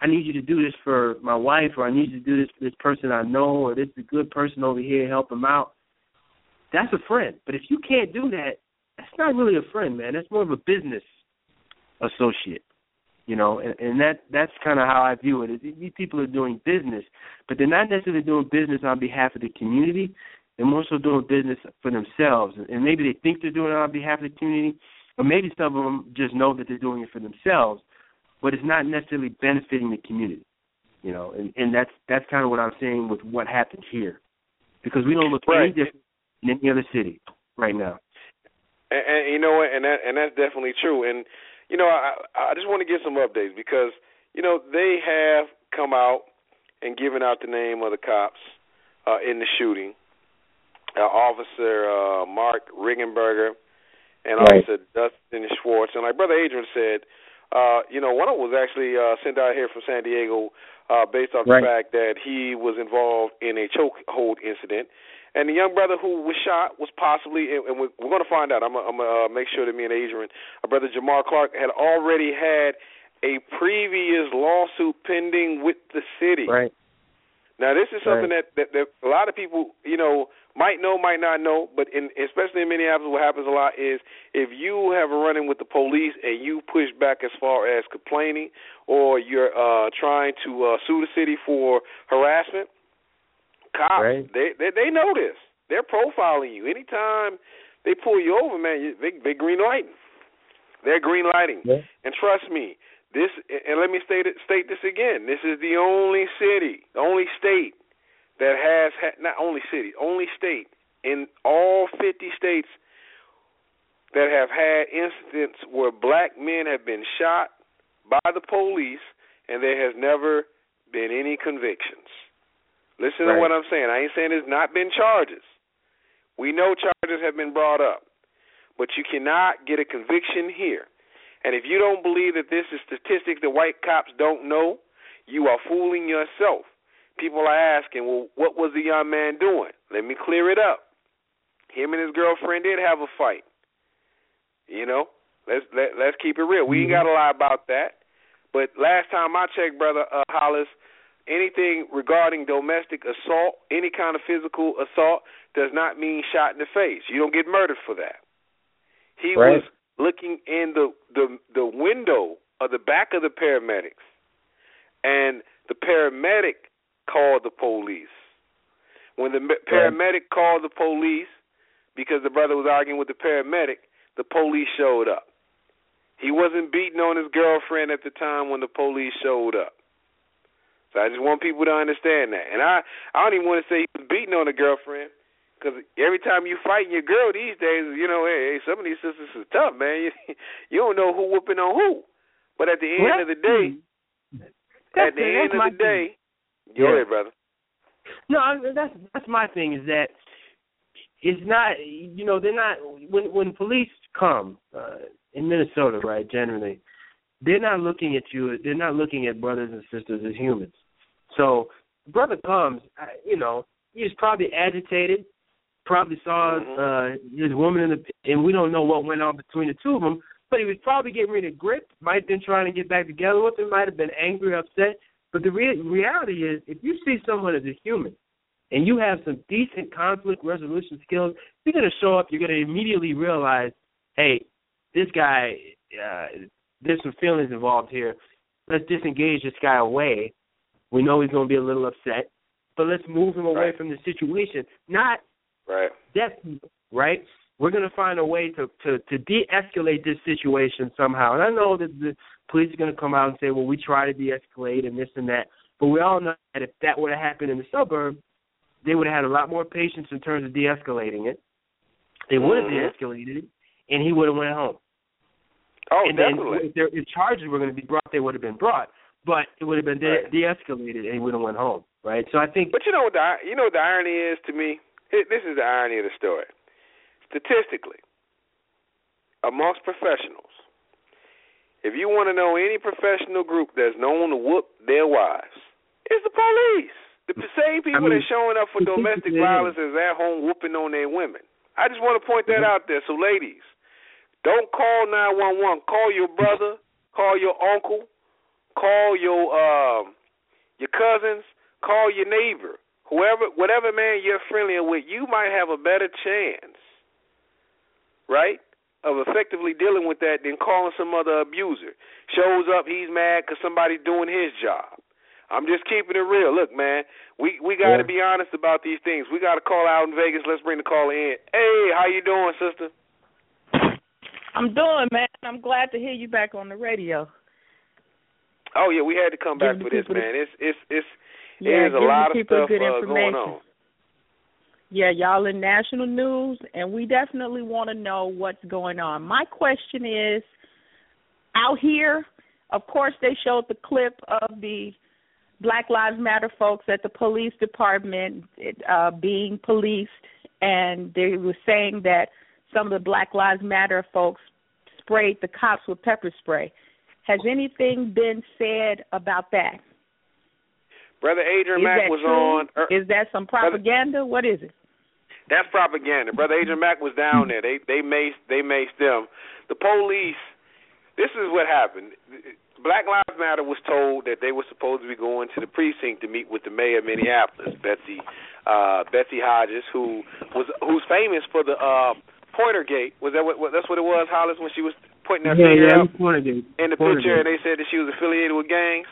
I need you to do this for my wife, or I need you to do this for this person I know, or this is a good person over here, help them out, that's a friend. But if you can't do that, that's not really a friend, man. That's more of a business associate, you know, and that's kind of how I view it. These people are doing business, but they're not necessarily doing business on behalf of the community. They're more so doing business for themselves, and maybe they think they're doing it on behalf of the community, or maybe some of them just know that they're doing it for themselves, but it's not necessarily benefiting the community, you know, and that's kind of what I'm saying with what happened here, because we don't look any different than any other city right now. And you know, and that's definitely true. And, you know, I just want to give some updates because, you know, they have come out and given out the name of the cops in the shooting, Officer Mark Riggenberger and Officer Dustin Schwartz. And like Brother Adrian said, you know, one of them was actually sent out here from San Diego based off the fact that he was involved in a chokehold incident. And the young brother who was shot was possibly, and we're going to find out. I'm going to make sure that me and Adrian, our brother Jamar Clark, had already had a previous lawsuit pending with the city. Right. Now, this is something that a lot of people, you know, might know, might not know, but especially in Minneapolis, what happens a lot is if you have a run-in with the police and you push back as far as complaining or you're trying to sue the city for harassment, cops, they know this. They're profiling you. Anytime they pull you over, man, they're green-lighting. They're green-lighting. Yeah. And trust me, this, and let me state this again, this is the only city, the only state, that has only state in all 50 states that have had incidents where black men have been shot by the police and there has never been any convictions. Listen to what I'm saying. I ain't saying there's not been charges. We know charges have been brought up, but you cannot get a conviction here. And if you don't believe that this is statistics that white cops don't know, you are fooling yourself. People are asking, well, what was the young man doing? Let me clear it up. Him and his girlfriend did have a fight. You know, let's keep it real. We ain't got to lie about that. But last time I checked, Brother Hollis, anything regarding domestic assault, any kind of physical assault, does not mean shot in the face. You don't get murdered for that. He was looking in the window of the back of the paramedics, and the paramedic called the police. When the paramedic called the police because the brother was arguing with the paramedic, the police showed up. He wasn't beating on his girlfriend at the time when the police showed up. So I just want people to understand that. And I don't even want to say he was beating on a girlfriend because every time you fighting your girl these days, you know, hey, some of these sisters is tough, man. You don't know who whooping on who. But at the end of the day, You're right, brother. No, that's my thing is that it's not, you know, they're not, when police come in Minnesota, right, generally, they're not looking at you, they're not looking at brothers and sisters as humans. So brother comes, you know, he's probably agitated, probably saw his woman and we don't know what went on between the two of them, but he was probably getting rid of grip, might have been trying to get back together with him, might have been angry, upset. But the reality is, if you see someone as a human and you have some decent conflict resolution skills, you're going to show up, you're going to immediately realize, hey, this guy, there's some feelings involved here. Let's disengage this guy away. We know he's going to be a little upset, but let's move him away from the situation. Not death, right? We're going to find a way to de-escalate this situation somehow. And I know that the police are going to come out and say, well, we try to de-escalate and this and that. But we all know that if that would have happened in the suburb, they would have had a lot more patience in terms of de-escalating it. They would have de-escalated it, and he would have went home. Oh, and definitely. Then if charges were going to be brought, they would have been brought. But it would have been de-escalated, and he would have went home, right? So I think. But you know what the irony is to me? This is the irony of the story. Statistically, amongst professionals. If you want to know any professional group that's known to whoop their wives, it's the police. The same people that's showing up for domestic violence is at home whooping on their women. I just want to point that out there. So, ladies, don't call 911. Call your brother. Call your uncle. Call your cousins. Call your neighbor. Whoever, whatever man you're friendlier with, you might have a better chance, right, of effectively dealing with that than calling some other abuser. Shows up, he's mad because somebody's doing his job. I'm just keeping it real. Look, man, we got to be honest about these things. We got to call out in Vegas. Let's bring the caller in. Hey, how you doing, sister? I'm doing, man. I'm glad to hear you back on the radio. Oh yeah, we had to come back for this, man. There's a lot of stuff going on. Yeah, y'all in national news, and we definitely want to know what's going on. My question is, out here, of course, they showed the clip of the Black Lives Matter folks at the police department being policed, and they were saying that some of the Black Lives Matter folks sprayed the cops with pepper spray. Has anything been said about that? Brother Adrian Mack was on. Is that some propaganda? What is it? That's propaganda. Brother Adrian Mack was down there. They maced them. The police, this is what happened. Black Lives Matter was told that they were supposed to be going to the precinct to meet with the mayor of Minneapolis, Betsy Hodges, who's famous for the pointer gate. That's what it was, Hollis, when she was pointing that finger out in the picture, and they said that she was affiliated with gangs?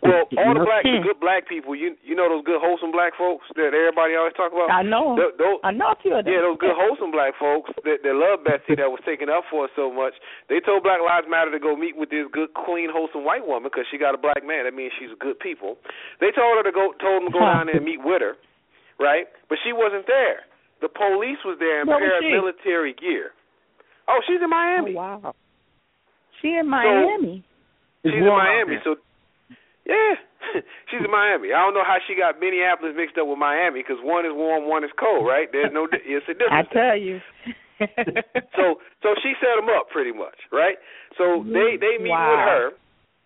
Well, all the good black people, you know those good wholesome black folks that everybody always talk about? I know. I know a few of them. Yeah, those good wholesome black folks that love Betsy that was taking up for us so much. They told Black Lives Matter to go meet with this good, clean, wholesome white woman because she got a black man. That means she's good people. They told them to go down there and meet with her, right? But she wasn't there. The police was there in paramilitary gear. Oh, she's in Miami. Oh, wow. She's in Miami. Yeah, she's in Miami. I don't know how she got Minneapolis mixed up with Miami because one is warm, one is cold, right? It's a difference. I tell you. so she set them up pretty much, right? So they meet with her,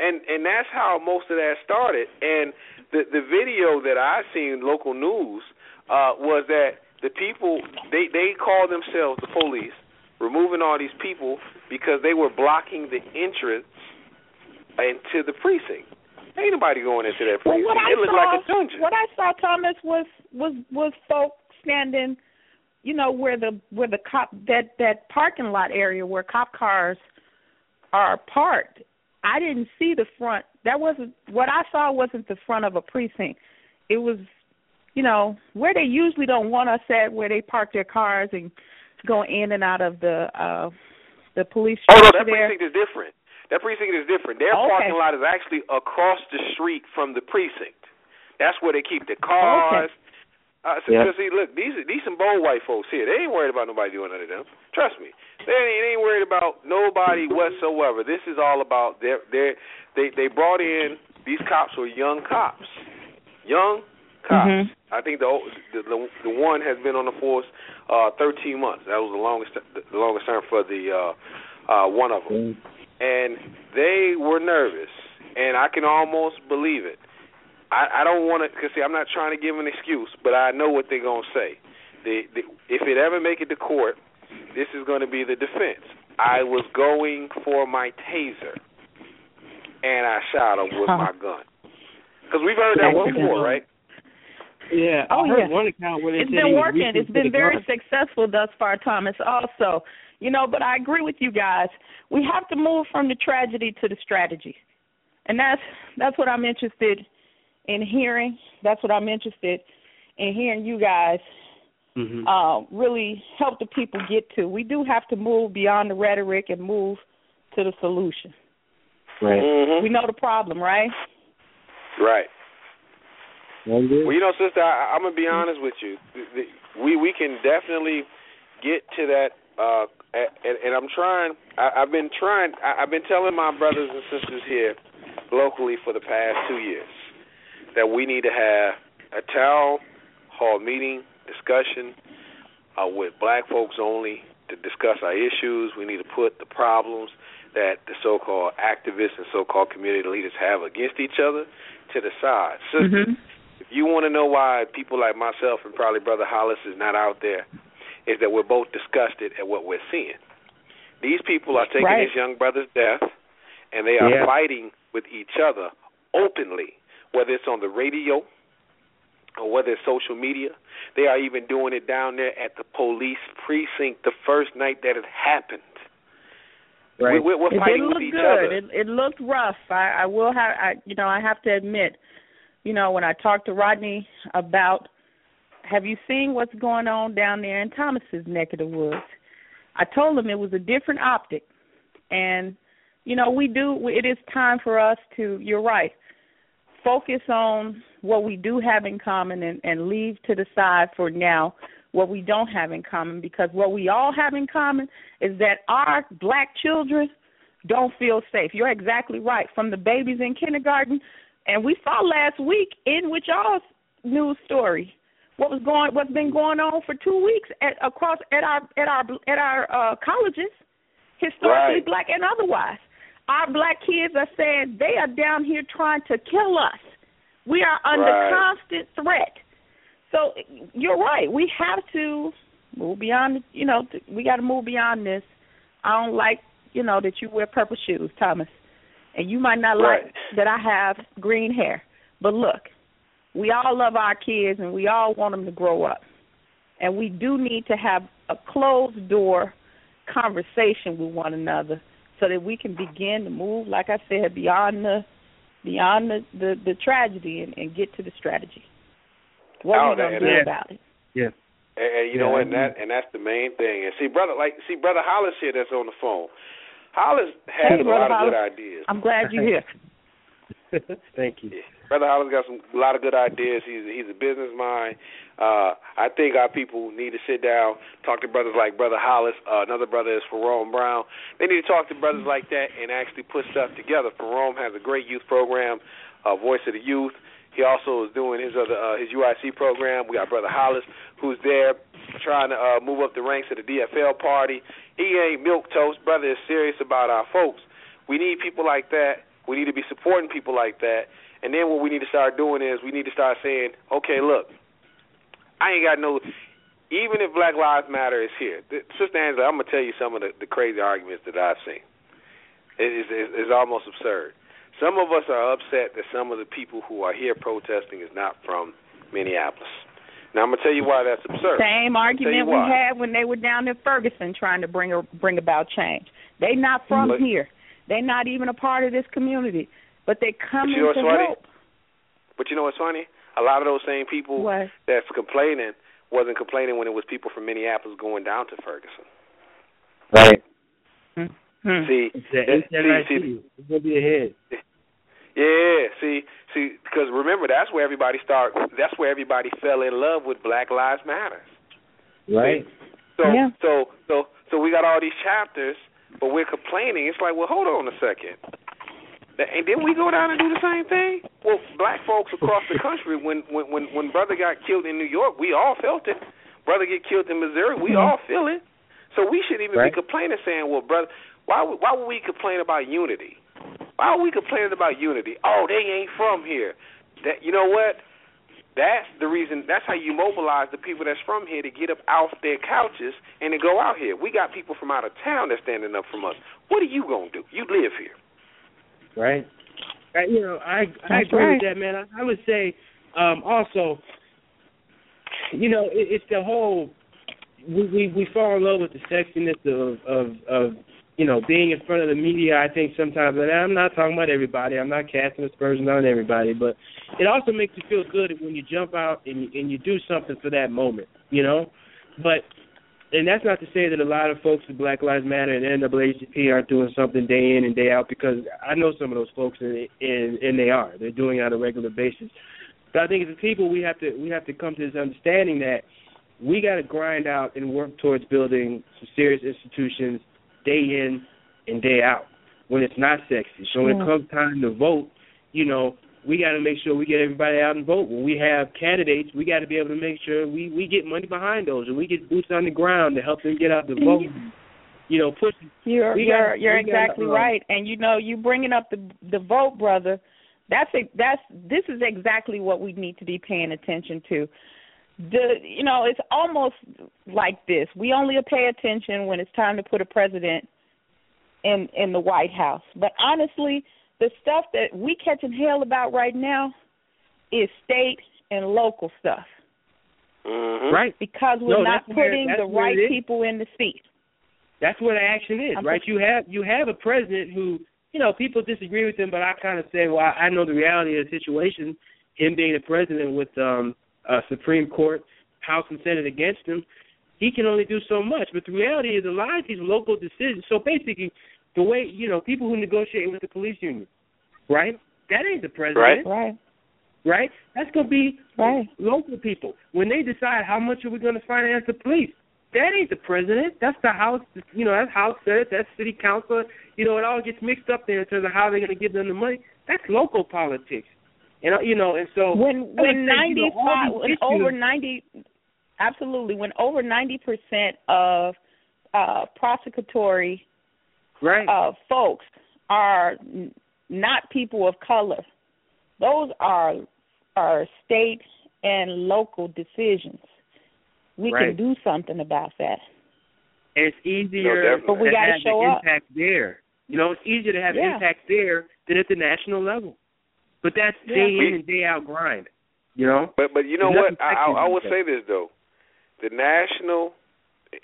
and that's how most of that started. And the video that I seen local news was that the people they call themselves the police, removing all these people because they were blocking the entrance into the precinct. Ain't nobody going into that place. Well, it looked like a dungeon. What I saw, Thomas, was folks standing, you know, where the cop that parking lot area where cop cars are parked. I didn't see the front. That wasn't what I saw. Wasn't the front of a precinct. It was, you know, where they usually don't want us at, where they park their cars and go in and out of the police. Oh, no, that precinct is different. That precinct is different. Their parking lot is actually across the street from the precinct. That's where they keep the cars. Okay. See, look, these some bold white folks here. They ain't worried about nobody doing none of them. Trust me. They ain't worried about nobody whatsoever. This is all about they brought in, these cops were young cops. Young cops. Mm-hmm. I think the one has been on the force 13 months. That was the longest term for the one of them. And they were nervous, and I can almost believe it. I don't want to, because, see, I'm not trying to give an excuse, but I know what they're going to say. If it ever make it to court, this is going to be the defense. I was going for my taser, and I shot him with my gun. Because we've heard that one before, right? Yeah. Oh, I heard one account where it's been working. It's been very successful thus far, Thomas, also. You know, but I agree with you guys. We have to move from the tragedy to the strategy. And that's what I'm interested in hearing. That's what I'm interested in hearing you guys really help the people get to. We do have to move beyond the rhetoric and move to the solution. Right. Mm-hmm. We know the problem, right? Right. Well, you know, sister, I'm going to be honest with you. We can definitely get to that. And I'm trying. I've been trying. I've been telling my brothers and sisters here locally for the past 2 years that we need to have a town hall meeting discussion with black folks only to discuss our issues. We need to put the problems that the so-called activists and so-called community leaders have against each other to the side. Sisters, if you want to know why people like myself and probably Brother Hollis is not out there, is that we're both disgusted at what we're seeing. These people are taking his young brother's death, and they are fighting with each other openly, whether it's on the radio or whether it's social media. They are even doing it down there at the police precinct the first night that it happened. Right. We're fighting with each other. It looked rough. I will have, I have to admit, when I talked to Rodney about, have you seen what's going on down there in Thomas's neck of the woods? I told him it was a different optic, and it is time for us to, you're right, focus on what we do have in common and leave to the side for now what we don't have in common, because what we all have in common is that our black children don't feel safe. You're exactly right, from the babies in kindergarten, and we saw last week in which y'all's news story what's been going on for 2 weeks at our colleges, historically black and otherwise. Our black kids are saying they are down here trying to kill us. We are under constant threat. So you're right. We have to move beyond, we got to move beyond this. I don't like, that you wear purple shoes, Thomas, and you might not like that I have green hair. But look, we all love our kids and we all want them to grow up. And we do need to have a closed-door conversation with one another, so that we can begin to move, like I said, beyond the tragedy and get to the strategy. What are we going to do about it? Yeah. And you know what? That's the main thing. And see, Brother Hollis here that's on the phone. Hollis has a lot of good ideas. I'm glad you're here. Thank you. Brother Hollis got a lot of good ideas. He's a business mind. I think our people need to sit down, talk to brothers like Brother Hollis. Another brother is Ferrone Brown. They need to talk to brothers like that and actually put stuff together. Ferrone has a great youth program, Voice of the Youth. He also is doing his other his UIC program. We got Brother Hollis, who's there trying to move up the ranks of the DFL party. He ain't milquetoast. Brother is serious about our folks. We need people like that. We need to be supporting people like that. And then what we need to start doing is we need to start saying, okay, look, I ain't got no – even if Black Lives Matter is here, Sister Angela, I'm going to tell you some of the crazy arguments that I've seen. It's almost absurd. Some of us are upset that some of the people who are here protesting is not from Minneapolis. Now, I'm going to tell you why that's absurd. Same argument we had when they were down in Ferguson trying to bring about change. They not from here. They're not even a part of this community, but they come in to help. But you know what's funny? A lot of those same people that's complaining wasn't complaining when it was people from Minneapolis going down to Ferguson. Right. Mm-hmm. See, it's going to be ahead. Yeah, see, because remember, that's where everybody that's where everybody fell in love with Black Lives Matter. Right. See? So we got all these chapters, but we're complaining. It's like, well, hold on a second. And didn't we go down and do the same thing? Well, black folks across the country, when brother got killed in New York, we all felt it. Brother get killed in Missouri, we all feel it. So we shouldn't even be complaining, saying, well, brother, why would we complain about unity? Why are we complaining about unity? Oh, they ain't from here. That, you know what? That's the reason. That's how you mobilize the people that's from here to get up off their couches and to go out here. We got people from out of town that's standing up from us. What are you going to do? You live here. Right. I agree with that, man. I would say also, it's the whole we fall in love with the sexiness of being in front of the media, I think sometimes, and I'm not talking about everybody. I'm not casting aspersions on everybody, but it also makes you feel good when you jump out and you do something for that moment, But, and that's not to say that a lot of folks with Black Lives Matter and NAACP aren't doing something day in and day out, because I know some of those folks, and they are. They're doing it on a regular basis. But I think as people, we have to come to this understanding that we got to grind out and work towards building some serious institutions day in and day out, when it's not sexy. So when it comes time to vote, we got to make sure we get everybody out and vote. When we have candidates, we got to be able to make sure we get money behind those, and we get boots on the ground to help them get out the vote. You know, push. You're exactly right, and you know, you bringing up the vote, brother. This is exactly what we need to be paying attention to. You know, it's almost like this. We only pay attention when it's time to put a president in the White House. But honestly, the stuff that we catching hell about right now is state and local stuff. Mm-hmm. Right. Because we're not putting the right people in the seat. That's where the action is, right? You have a president who, you know, people disagree with him, but I kind of say, well, I know the reality of the situation, him being a president with Supreme Court, House and Senate against him, he can only do so much. But the reality is a lot of these local decisions, so basically the way, you know, people who negotiate with the police union, right, that ain't the president. Right? That's going to be local people. When they decide how much are we going to finance the police, that ain't the president. That's the House, you know, that's House Senate, that's city council. You know, it all gets mixed up there in terms of how they're going to give them the money. That's local politics. And, you know, and so when 95, you know, over 90, absolutely, when over 90% of prosecutory folks are not people of color, those are state and local decisions. We can do something about that. It's easier but we gotta show up. Impact there. You know, it's easier to have impact there than at the national level. But that's day in and day out grind, you know. But you know what? I will say this though, the national,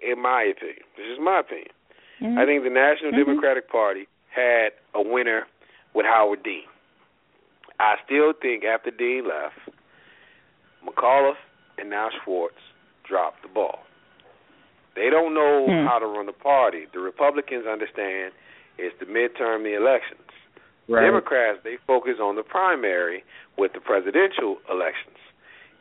in my opinion, this is my opinion. Mm-hmm. I think the National Democratic Party had a winner with Howard Dean. I still think after Dean left, McAuliffe and now Schwartz dropped the ball. They don't know how to run the party. The Republicans understand it's the midterm, the elections. Right. Democrats, they focus on the primary with the presidential elections.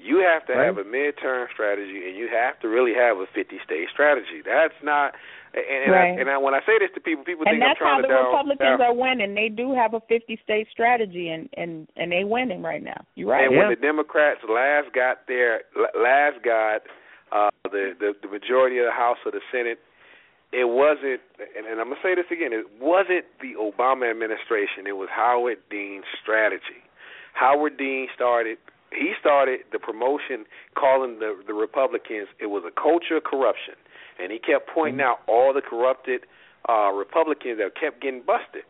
You have to have a midterm strategy, and you have to really have a 50-state strategy. That's not – and when I say this to people, people think I'm trying to – And that's how the Republicans are winning. They do have a 50-state strategy, and they winning right now. You're right. And when the Democrats last got the majority of the House or the Senate, it wasn't – and I'm going to say this again. It wasn't the Obama administration. It was Howard Dean's strategy. Howard Dean started the promotion, calling the Republicans, it was a culture of corruption. And he kept pointing out all the corrupted Republicans that kept getting busted.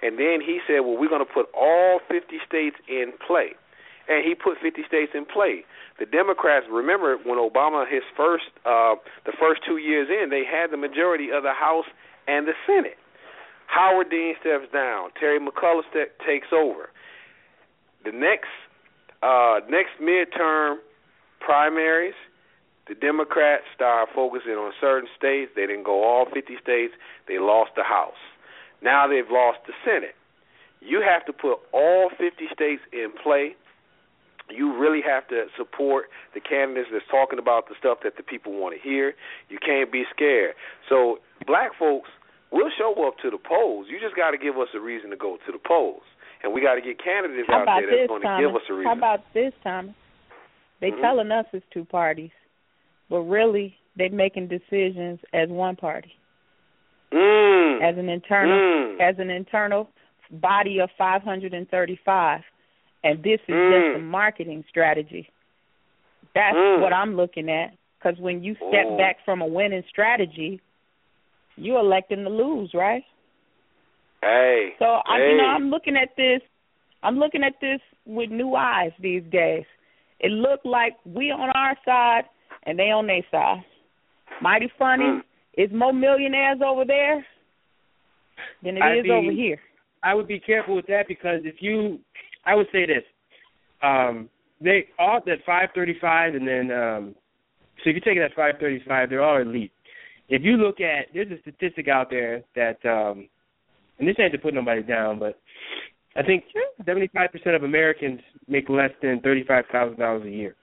And then he said, well, we're going to put all 50 states in play. And he put 50 states in play. The Democrats, remember, when Obama, the first 2 years in, they had the majority of the House and the Senate. Howard Dean steps down. Terry McAuliffe takes over. The next midterm primaries, the Democrats started focusing on certain states. They didn't go all 50 states. They lost the House. Now they've lost the Senate. You have to put all 50 states in play. You really have to support the candidates that's talking about the stuff that the people want to hear. You can't be scared. So black folks will show up to the polls. You just got to give us a reason to go to the polls. And we got to get candidates out there that's going to give us a reason. How about this, Thomas? They're telling us it's two parties, but really they're making decisions as one party, as an internal body of 535, and this is just a marketing strategy. That's what I'm looking at, because when you step back from a winning strategy, you're electing to lose, right? Hey, so you know, I'm looking at this with new eyes these days. It looked like we on our side and they on their side. Mighty funny. It's more millionaires over there than it is over here. I would be careful with that, because I would say this. They all that 535, and then so if you take that 535, they're all elite. If you look at, there's a statistic out there that. And this ain't to put nobody down, but I think 75% of Americans make less than $35,000 a year,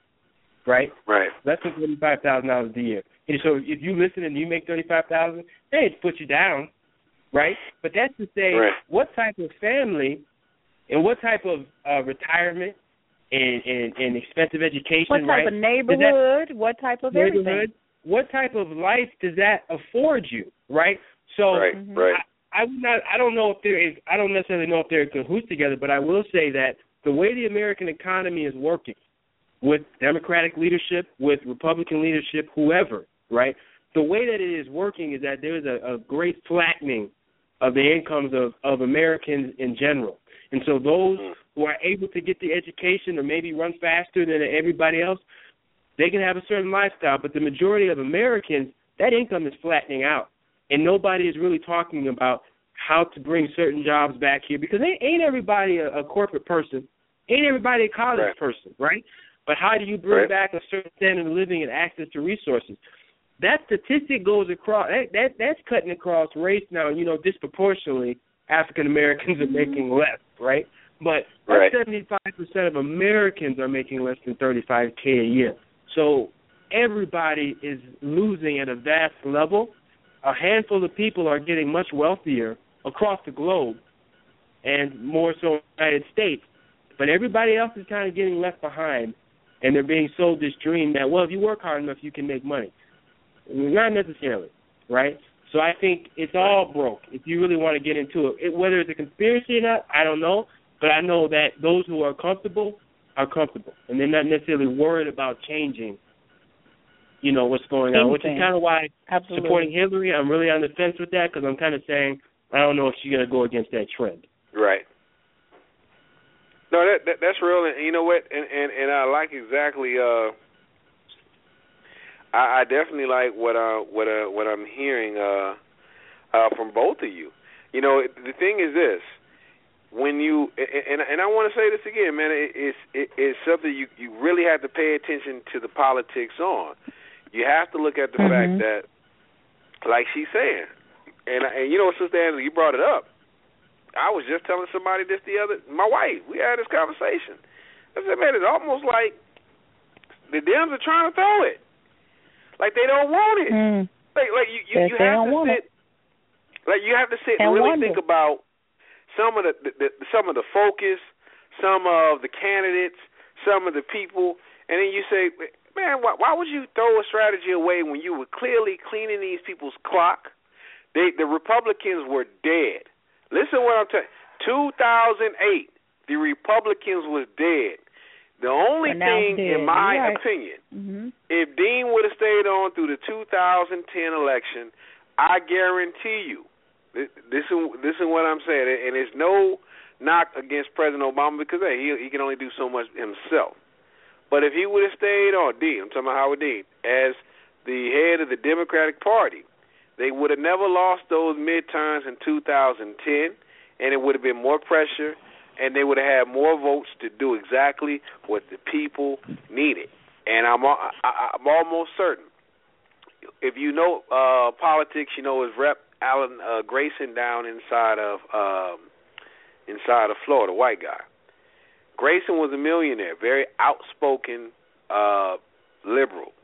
right? Right. Less than $35,000 a year. And so if you listen and you make $35,000, they ain't put you down, right? But that's to say, what type of family And what type of retirement and expensive education, what type right, of neighborhood, that, what type of everything? What type of life does that afford you, right? So I don't necessarily know if they're in cahoots together, but I will say that the way the American economy is working, with Democratic leadership, with Republican leadership, whoever, right? The way that it is working is that there is a great flattening of the incomes of Americans in general. And so those who are able to get the education or maybe run faster than everybody else, they can have a certain lifestyle. But the majority of Americans, that income is flattening out. And nobody is really talking about how to bring certain jobs back here, because ain't everybody a corporate person. Ain't everybody a college person, right? But how do you bring back a certain standard of living and access to resources? That statistic goes across. That's cutting across race now. You know, disproportionately, African Americans are making less, right? But 75% of Americans are making less than $35K a year. So everybody is losing at a vast level. A handful of people are getting much wealthier across the globe, and more so in the United States. But everybody else is kind of getting left behind, and they're being sold this dream that, well, if you work hard enough, you can make money. Not necessarily, right? So I think it's all broke if you really want to get into it. Whether it's a conspiracy or not, I don't know. But I know that those who are comfortable, and they're not necessarily worried about changing, you know, what's going on, which is kind of why supporting Hillary, I'm really on the fence with that, because I'm kind of saying I don't know if she's going to go against that trend. Right. No, that's real. And you know what? And I like exactly I definitely like what I'm hearing from both of you. You know, the thing is this. When you and I want to say this again, man, it's something you really have to pay attention to the politics on. You have to look at the fact that, like she's saying, and you know, Sister Angela, you brought it up. I was just telling somebody this my wife, we had this conversation. I said, man, it's almost like the Dems are trying to throw it. Like they don't want it. Like you have to sit. Like you have to sit and really think about some of the some of the focus, some of the candidates, some of the people, and then you say, man, why would you throw a strategy away when you were clearly cleaning these people's clock? The Republicans were dead. Listen to what I'm telling. 2008, the Republicans was dead. The only thing, in my opinion, if Dean would have stayed on through the 2010 election, I guarantee you, this is what I'm saying, and it's no knock against President Obama, because hey, he can only do so much himself. But if he would have stayed on, I'm talking about Howard Dean, as the head of the Democratic Party, they would have never lost those midterms in 2010, and it would have been more pressure, and they would have had more votes to do exactly what the people needed. And I'm almost certain, if you know politics, you know, is Rep. Alan Grayson down inside of Florida, white guy. Grayson was a millionaire, very outspoken liberal,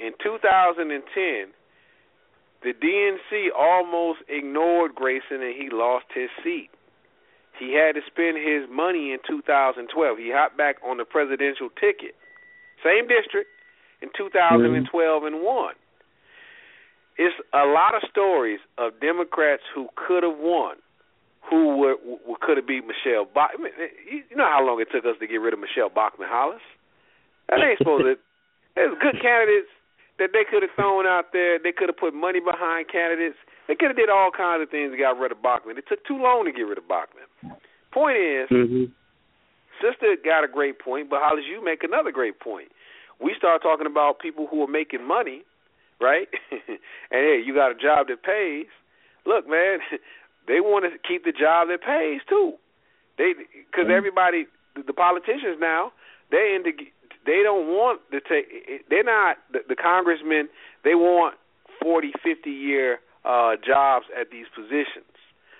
In 2010, the DNC almost ignored Grayson, and he lost his seat. He had to spend his money in 2012. He hopped back on the presidential ticket, same district, in 2012 and won. It's a lot of stories of Democrats who could have won, who could have beat Michelle Bachman. You know how long it took us to get rid of Michelle Bachman, Hollis? That ain't supposed to. There's good candidates that they could have thrown out there. They could have put money behind candidates. They could have did all kinds of things and got rid of Bachman. It took too long to get rid of Bachman. Point is, Sister got a great point, but Hollis, you make another great point. We start talking about people who are making money, right? And hey, you got a job that pays. Look, man, they want to keep the job that pays too. Because everybody, the politicians now, they don't want to take. They're not the congressmen. They want 40, 50-year jobs at these positions.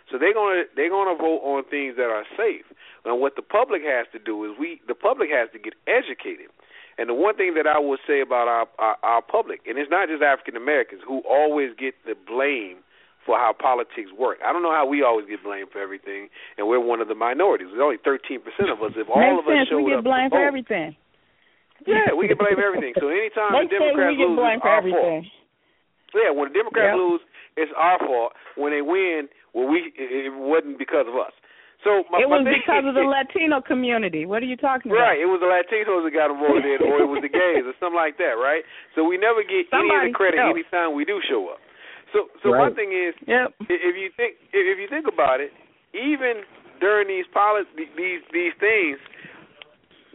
So they're gonna vote on things that are safe. And what the public has to do is the public has to get educated. And the one thing that I would say about our public, and it's not just African Americans who always get the blame for how politics work. I don't know how we always get blamed for everything, and we're one of the minorities. There's only 13% of us. If all Makes of us sense. Showed we get up blamed for everything. Yeah, we get blamed for everything. So anytime the Democrats lose, it's our fault. Yeah, when the Democrats lose, it's our fault. When they win, it wasn't because of us. So it was because of the Latino community. What are you talking about? Right, it was the Latinos that got them voted in, or it was the gays or something like that, right? So we never get any of the credit any time we do show up. So right. One thing is, if you think about it, even during these these things,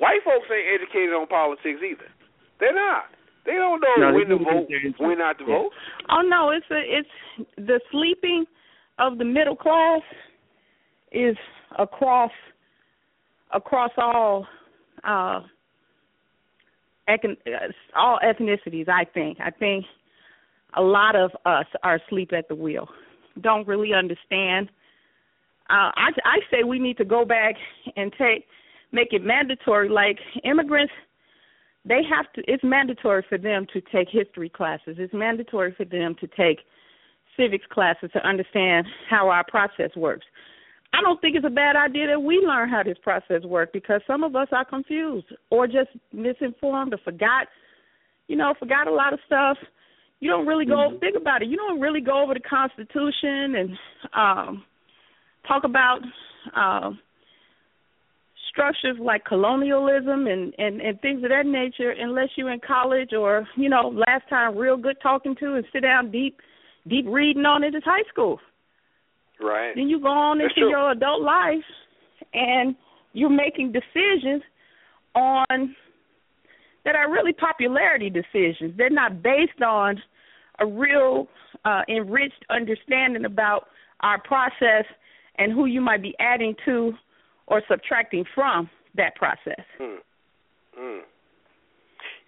white folks ain't educated on politics either. They're not. They don't know when to vote, when not to vote. Oh no, it's the sleeping of the middle class. Is across all ethnicities. I think a lot of us are asleep at the wheel. Don't really understand. I say we need to go back and make it mandatory. Like immigrants, they have to. It's mandatory for them to take history classes. It's mandatory for them to take civics classes to understand how our process works. I don't think it's a bad idea that we learn how this process works, because some of us are confused or just misinformed or forgot a lot of stuff. You don't really go think about it. You don't really go over the Constitution and talk about structures like colonialism and things of that nature unless you're in college or, last time real good talking to and sit down deep reading on it is high school. Right. Then you go on into your adult life, and you're making decisions that are really popularity decisions. They're not based on a real enriched understanding about our process and who you might be adding to or subtracting from that process. You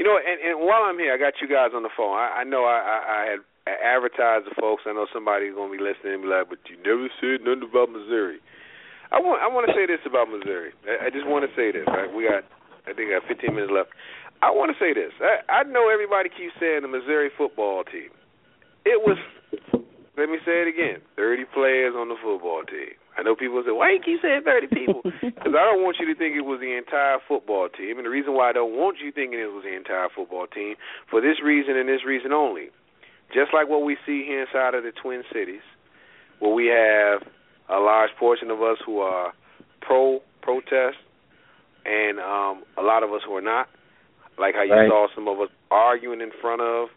know, and while I'm here, I got you guys on the phone. I know I had advertise to folks. I know somebody's going to be listening and be like, but you never said nothing about Missouri. I want to say this about Missouri. I just want to say this. Right? I think I got 15 minutes left. I want to say this. I know everybody keeps saying the Missouri football team. It was, let me say it again, 30 players on the football team. I know people say, why do you keep saying 30 people? Because I don't want you to think it was the entire football team. And the reason why I don't want you thinking it was the entire football team, for this reason and this reason only. Just like what we see here inside of the Twin Cities, where we have a large portion of us who are pro-protest and a lot of us who are not, like how you saw some of us arguing in front of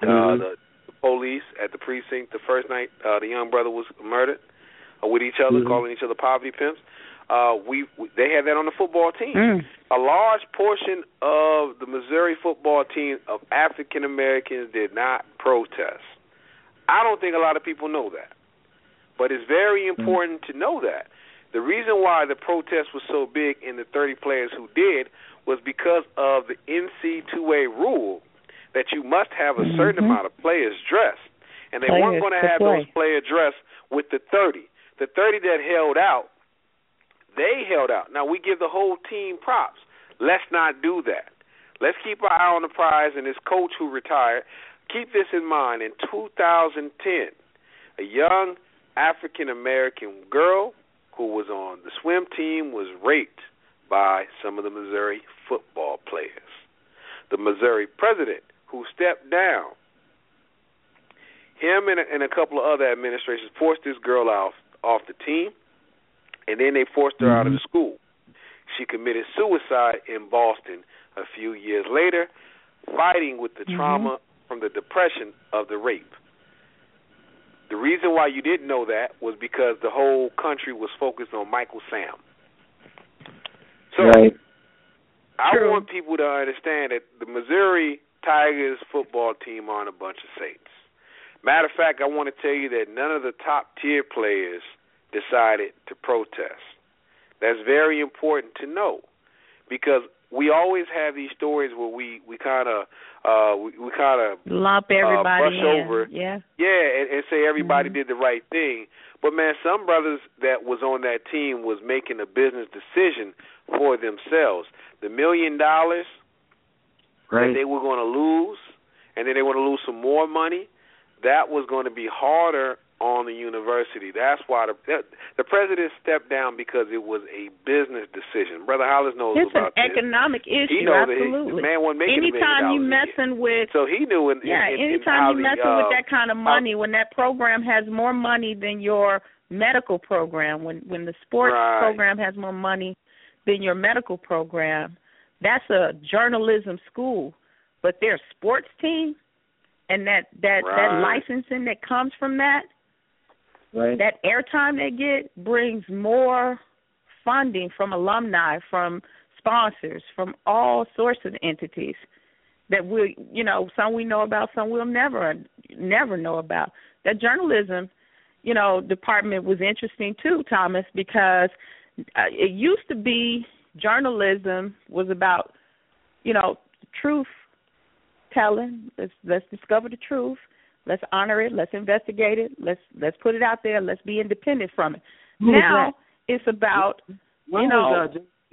the police at the precinct the first night the young brother was murdered with each other, calling each other poverty pimps. They had that on the football team. A large portion of the Missouri football team of African Americans did not protest. I don't think a lot of people know that, but it's very important to know that. The reason why the protest was so big in the 30 players who did was because of the NCAA rule that you must have a certain amount of players dressed, and they weren't going to have those players dressed with the 30. The 30 that held out, they held out. Now, we give the whole team props. Let's not do that. Let's keep our eye on the prize, and this coach who retired, keep this in mind. In 2010, a young African-American girl who was on the swim team was raped by some of the Missouri football players. The Missouri president, who stepped down, him and a couple of other administrations forced this girl off the team. And then they forced her out of the school. She committed suicide in Boston a few years later, fighting with the trauma from the depression of the rape. The reason why you didn't know that was because the whole country was focused on Michael Sam. So I want people to understand that the Missouri Tigers football team aren't a bunch of saints. Matter of fact, I want to tell you that none of the top-tier players decided to protest. That's very important to know, because we always have these stories where we kind of lump everybody over, and say everybody did the right thing. But man, some brothers that was on that team was making a business decision for themselves. The $1 million that they were going to lose, and then they were going to lose some more money. that was going to be harder on the university. That's why the president stepped down, because it was a business decision. Brother Hollis knows it's about this. It's an economic issue. He knows absolutely. That man wasn't making anytime you messing with, so he knew. Anytime you messing with that kind of money, when that program has more money than your medical program, when the sports program has more money than your medical program, that's a journalism school. But their sports team and that licensing that comes from that, that airtime they get brings more funding from alumni, from sponsors, from all sorts of entities that we, you know, some we know about, some we'll never know about. That journalism, you know, department was interesting too, Thomas, because it used to be journalism was about, you know, truth telling. Let's discover the truth. Let's honor it. Let's investigate it. Let's put it out there. Let's be independent from it. Now it's about, you know,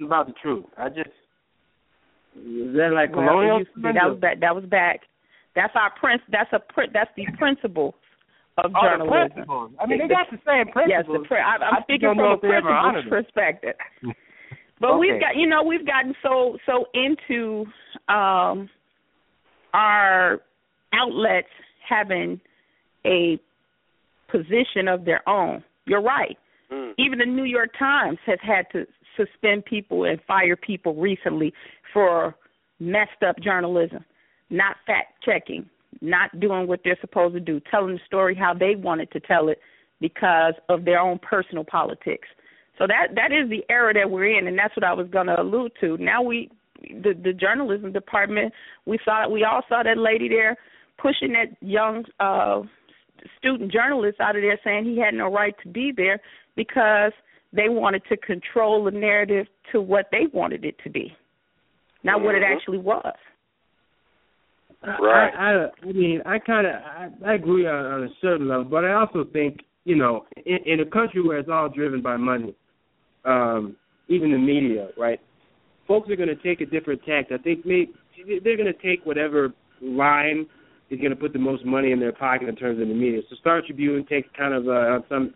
about the truth. I just is that like colonial? That was back. That's our That's the principle of journalism. Principles. I mean, they got the same principles. Yes, I'm speaking from a principles perspective. But we've gotten so into our outlets having a position of their own. You're right. Mm. Even the New York Times has had to suspend people and fire people recently for messed up journalism, not fact-checking, not doing what they're supposed to do, telling the story how they wanted to tell it because of their own personal politics. So that is the era that we're in, and that's what I was going to allude to. Now the journalism department, we all saw that lady there pushing that young student journalist out of there, saying he had no right to be there because they wanted to control the narrative to what they wanted it to be, not what it actually was. Right. I mean, I agree on a certain level, but I also think, you know, in a country where it's all driven by money, even the media, right, folks are going to take a different tact. I think they're going to take whatever line is going to put the most money in their pocket in terms of the media. So Star Tribune takes kind of some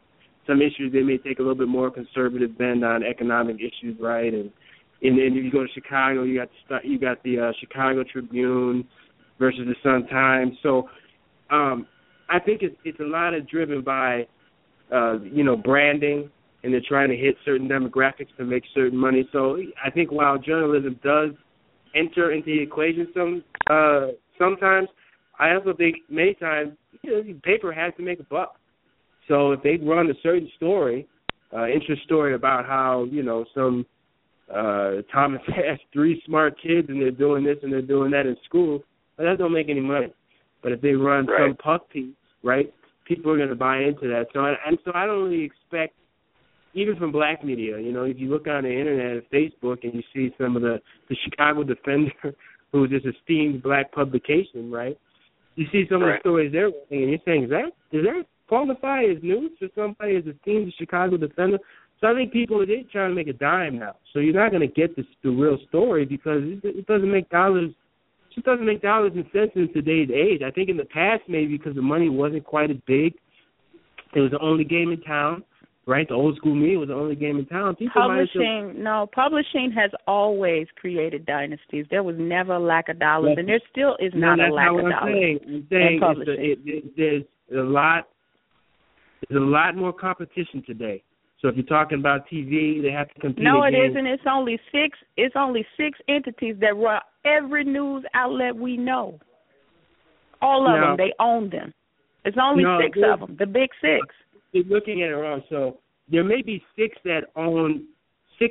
issues. They may take a little bit more conservative bend on economic issues, right? And if you go to Chicago, you got the Chicago Tribune versus the Sun-Times. So I think it's a lot of driven by branding, and they're trying to hit certain demographics to make certain money. So I think while journalism does enter into the equation sometimes, I also think many times, you know, paper has to make a buck. So if they run a certain story, interest story about how, you know, some Thomas has three smart kids and they're doing this and they're doing that in school, but that don't make any money. But if they run some puff piece, right, people are going to buy into that. So I don't really expect, even from black media, you know, if you look on the internet and Facebook and you see some of the Chicago Defender, who is this esteemed black publication, right? You see some of the stories they're writing, and you're saying, does that qualify as news for somebody as esteemed as Chicago Defender? So I think people are trying to make a dime now. So you're not going to get the real story because it doesn't make dollars. It just doesn't make dollars and cents in today's age. I think in the past, maybe because the money wasn't quite as big, it was the only game in town, right? The old school media was the only game in town. Publishing has always created dynasties. There was never a lack of dollars, and there still is not a lack of dollars. There's a lot more competition today. So if you're talking about TV, they have to compete. No, it isn't. It's only six entities that run every news outlet we know. All of them, they own them. It's only six of them, the big six. You're looking at it wrong. So there may be six that own. So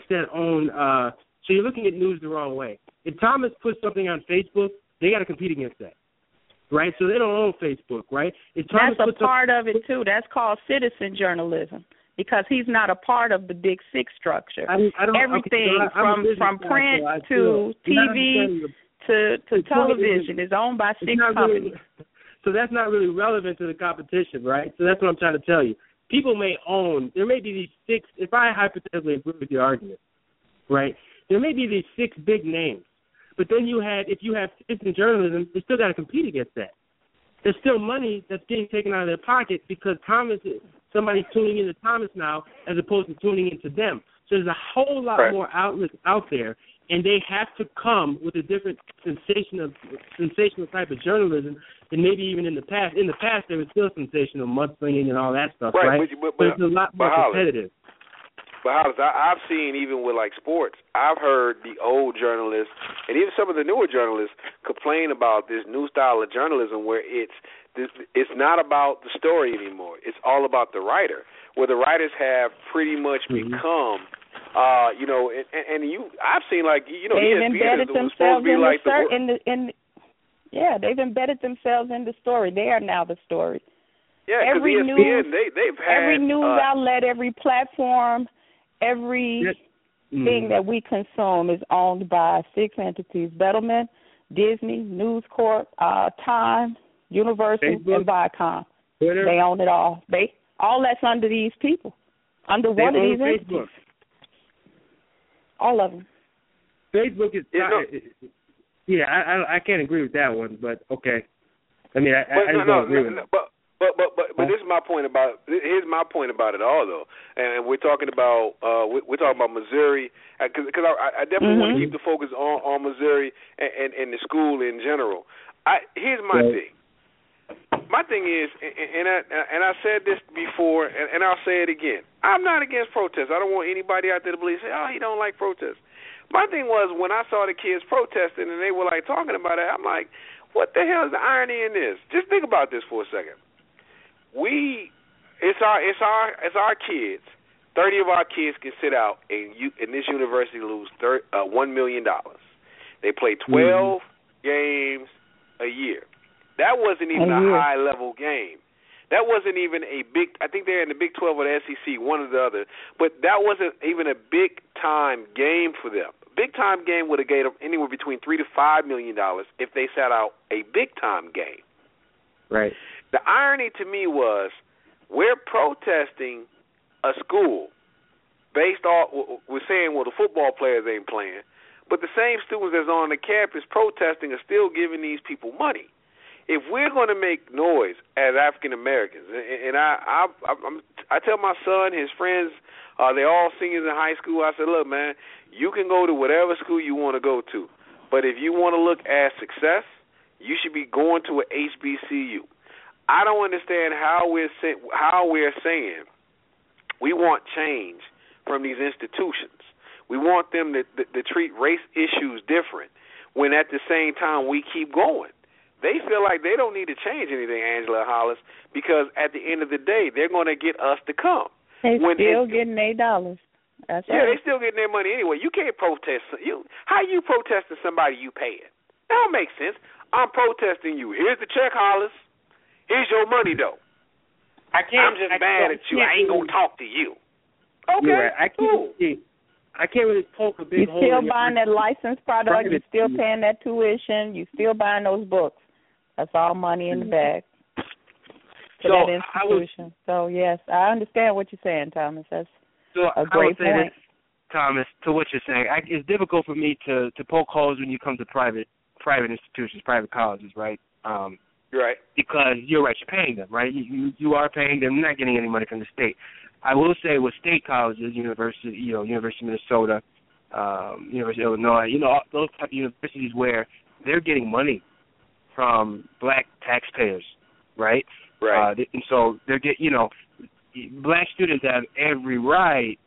you're looking at news the wrong way. If Thomas puts something on Facebook, they got to compete against that, right? So they don't own Facebook, right? That's a part of it too. That's called citizen journalism because he's not a part of the big six structure. Everything from print to TV to television is owned by six companies. So that's not really relevant to the competition, right? So that's what I'm trying to tell you. People may own, there may be these six, if I hypothetically agree with your argument, right, there may be these six big names. But then if you have citizen journalism, they still got to compete against that. there's still money that's being taken out of their pocket because Thomas, somebody's tuning into Thomas now as opposed to tuning into them. So there's a whole lot more outlets out there, and they have to come with a different sensational type of journalism than maybe even in the past. In the past, there was still sensational mudslinging and all that stuff, right? But it's a lot more competitive. But Hollis, I've seen even with like sports, I've heard the old journalists and even some of the newer journalists complain about this new style of journalism where it's not about the story anymore. It's all about the writer, where the writers have pretty much become, you know, and you I've seen like you know they've embedded themselves in like they've embedded themselves in the story. They are now the story. Yeah, because ESPN they've had every news outlet, every platform. Everything that we consume is owned by six entities: Bettelman, Disney, News Corp, Time, Universal, and Viacom. Twitter. They own it all. All that's under these people, under one of these entities. All of them. Facebook is I can't agree with that one, but okay. I mean, I don't agree with it. But this is my point about it all though, and we're talking about Missouri because I definitely want to keep the focus on Missouri and the school in general. Here's my thing. My thing is, and I said this before, and I'll say it again. I'm not against protests. I don't want anybody out there to believe say, oh, he don't like protests. My thing was when I saw the kids protesting and they were like talking about it, I'm like, what the hell is the irony in this? Just think about this for a second. It's our kids. 30 of our kids can sit out, and this university lose $1 million. They play 12 games a year. That wasn't even a high level game. That wasn't even a big. I think they're in the Big 12 or the SEC, one or the other. But that wasn't even a big time game for them. Big time game would have gave them anywhere between $3 to $5 million if they sat out a big time game. Right. The irony to me was we're protesting a school based on we're saying, well, the football players ain't playing, but the same students that's on the campus protesting are still giving these people money. If we're going to make noise as African Americans, and I tell my son, his friends, they're all seniors in high school. I said, look, man, you can go to whatever school you want to go to, but if you want to look at success, you should be going to an HBCU. I don't understand how we're saying we want change from these institutions. We want them to treat race issues different when at the same time we keep going. They feel like they don't need to change anything, Angela Hollis, because at the end of the day, they're going to get us to come. They're still getting their dollars. That's right. They're still getting their money anyway. You can't protest. How you protesting somebody you paying? That don't make sense. I'm protesting you. Here's the check, Hollis. Here's your money, though. I'm just mad at you. I ain't going to talk to you. Okay, yeah, I can't really poke a big hole. You're still buying that licensed product. You're still paying that tuition. You're still buying those books. That's all money in the bag for that institution. So, yes, I understand what you're saying, Thomas. That's a great point. Thomas, to what you're saying, it's difficult for me to poke holes when you come to private institutions, private colleges, right? Right. Because you're right, you're paying them, right? You are paying them. You're not getting any money from the state. I will say with state colleges, University of Minnesota, University of Illinois, those type of universities where they're getting money from black taxpayers, right? Right. And so they're black students have every right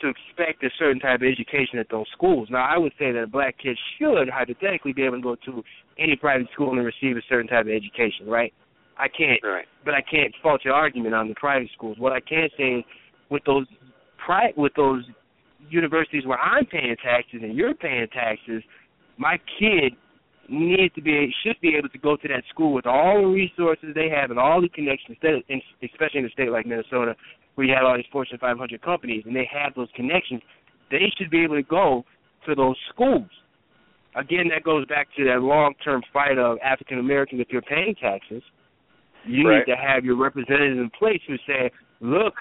to expect a certain type of education at those schools. Now, I would say that a black kid should hypothetically be able to go to any private school and receive a certain type of education, right? But I can't fault your argument on the private schools. What I can say is with those universities where I'm paying taxes and you're paying taxes, my kid should be able to go to that school with all the resources they have and all the connections, especially in a state like Minnesota, where you have all these Fortune 500 companies, and they have those connections. They should be able to go to those schools. Again, that goes back to that long-term fight of African Americans. If you're paying taxes, you need to have your representatives in place who say, look,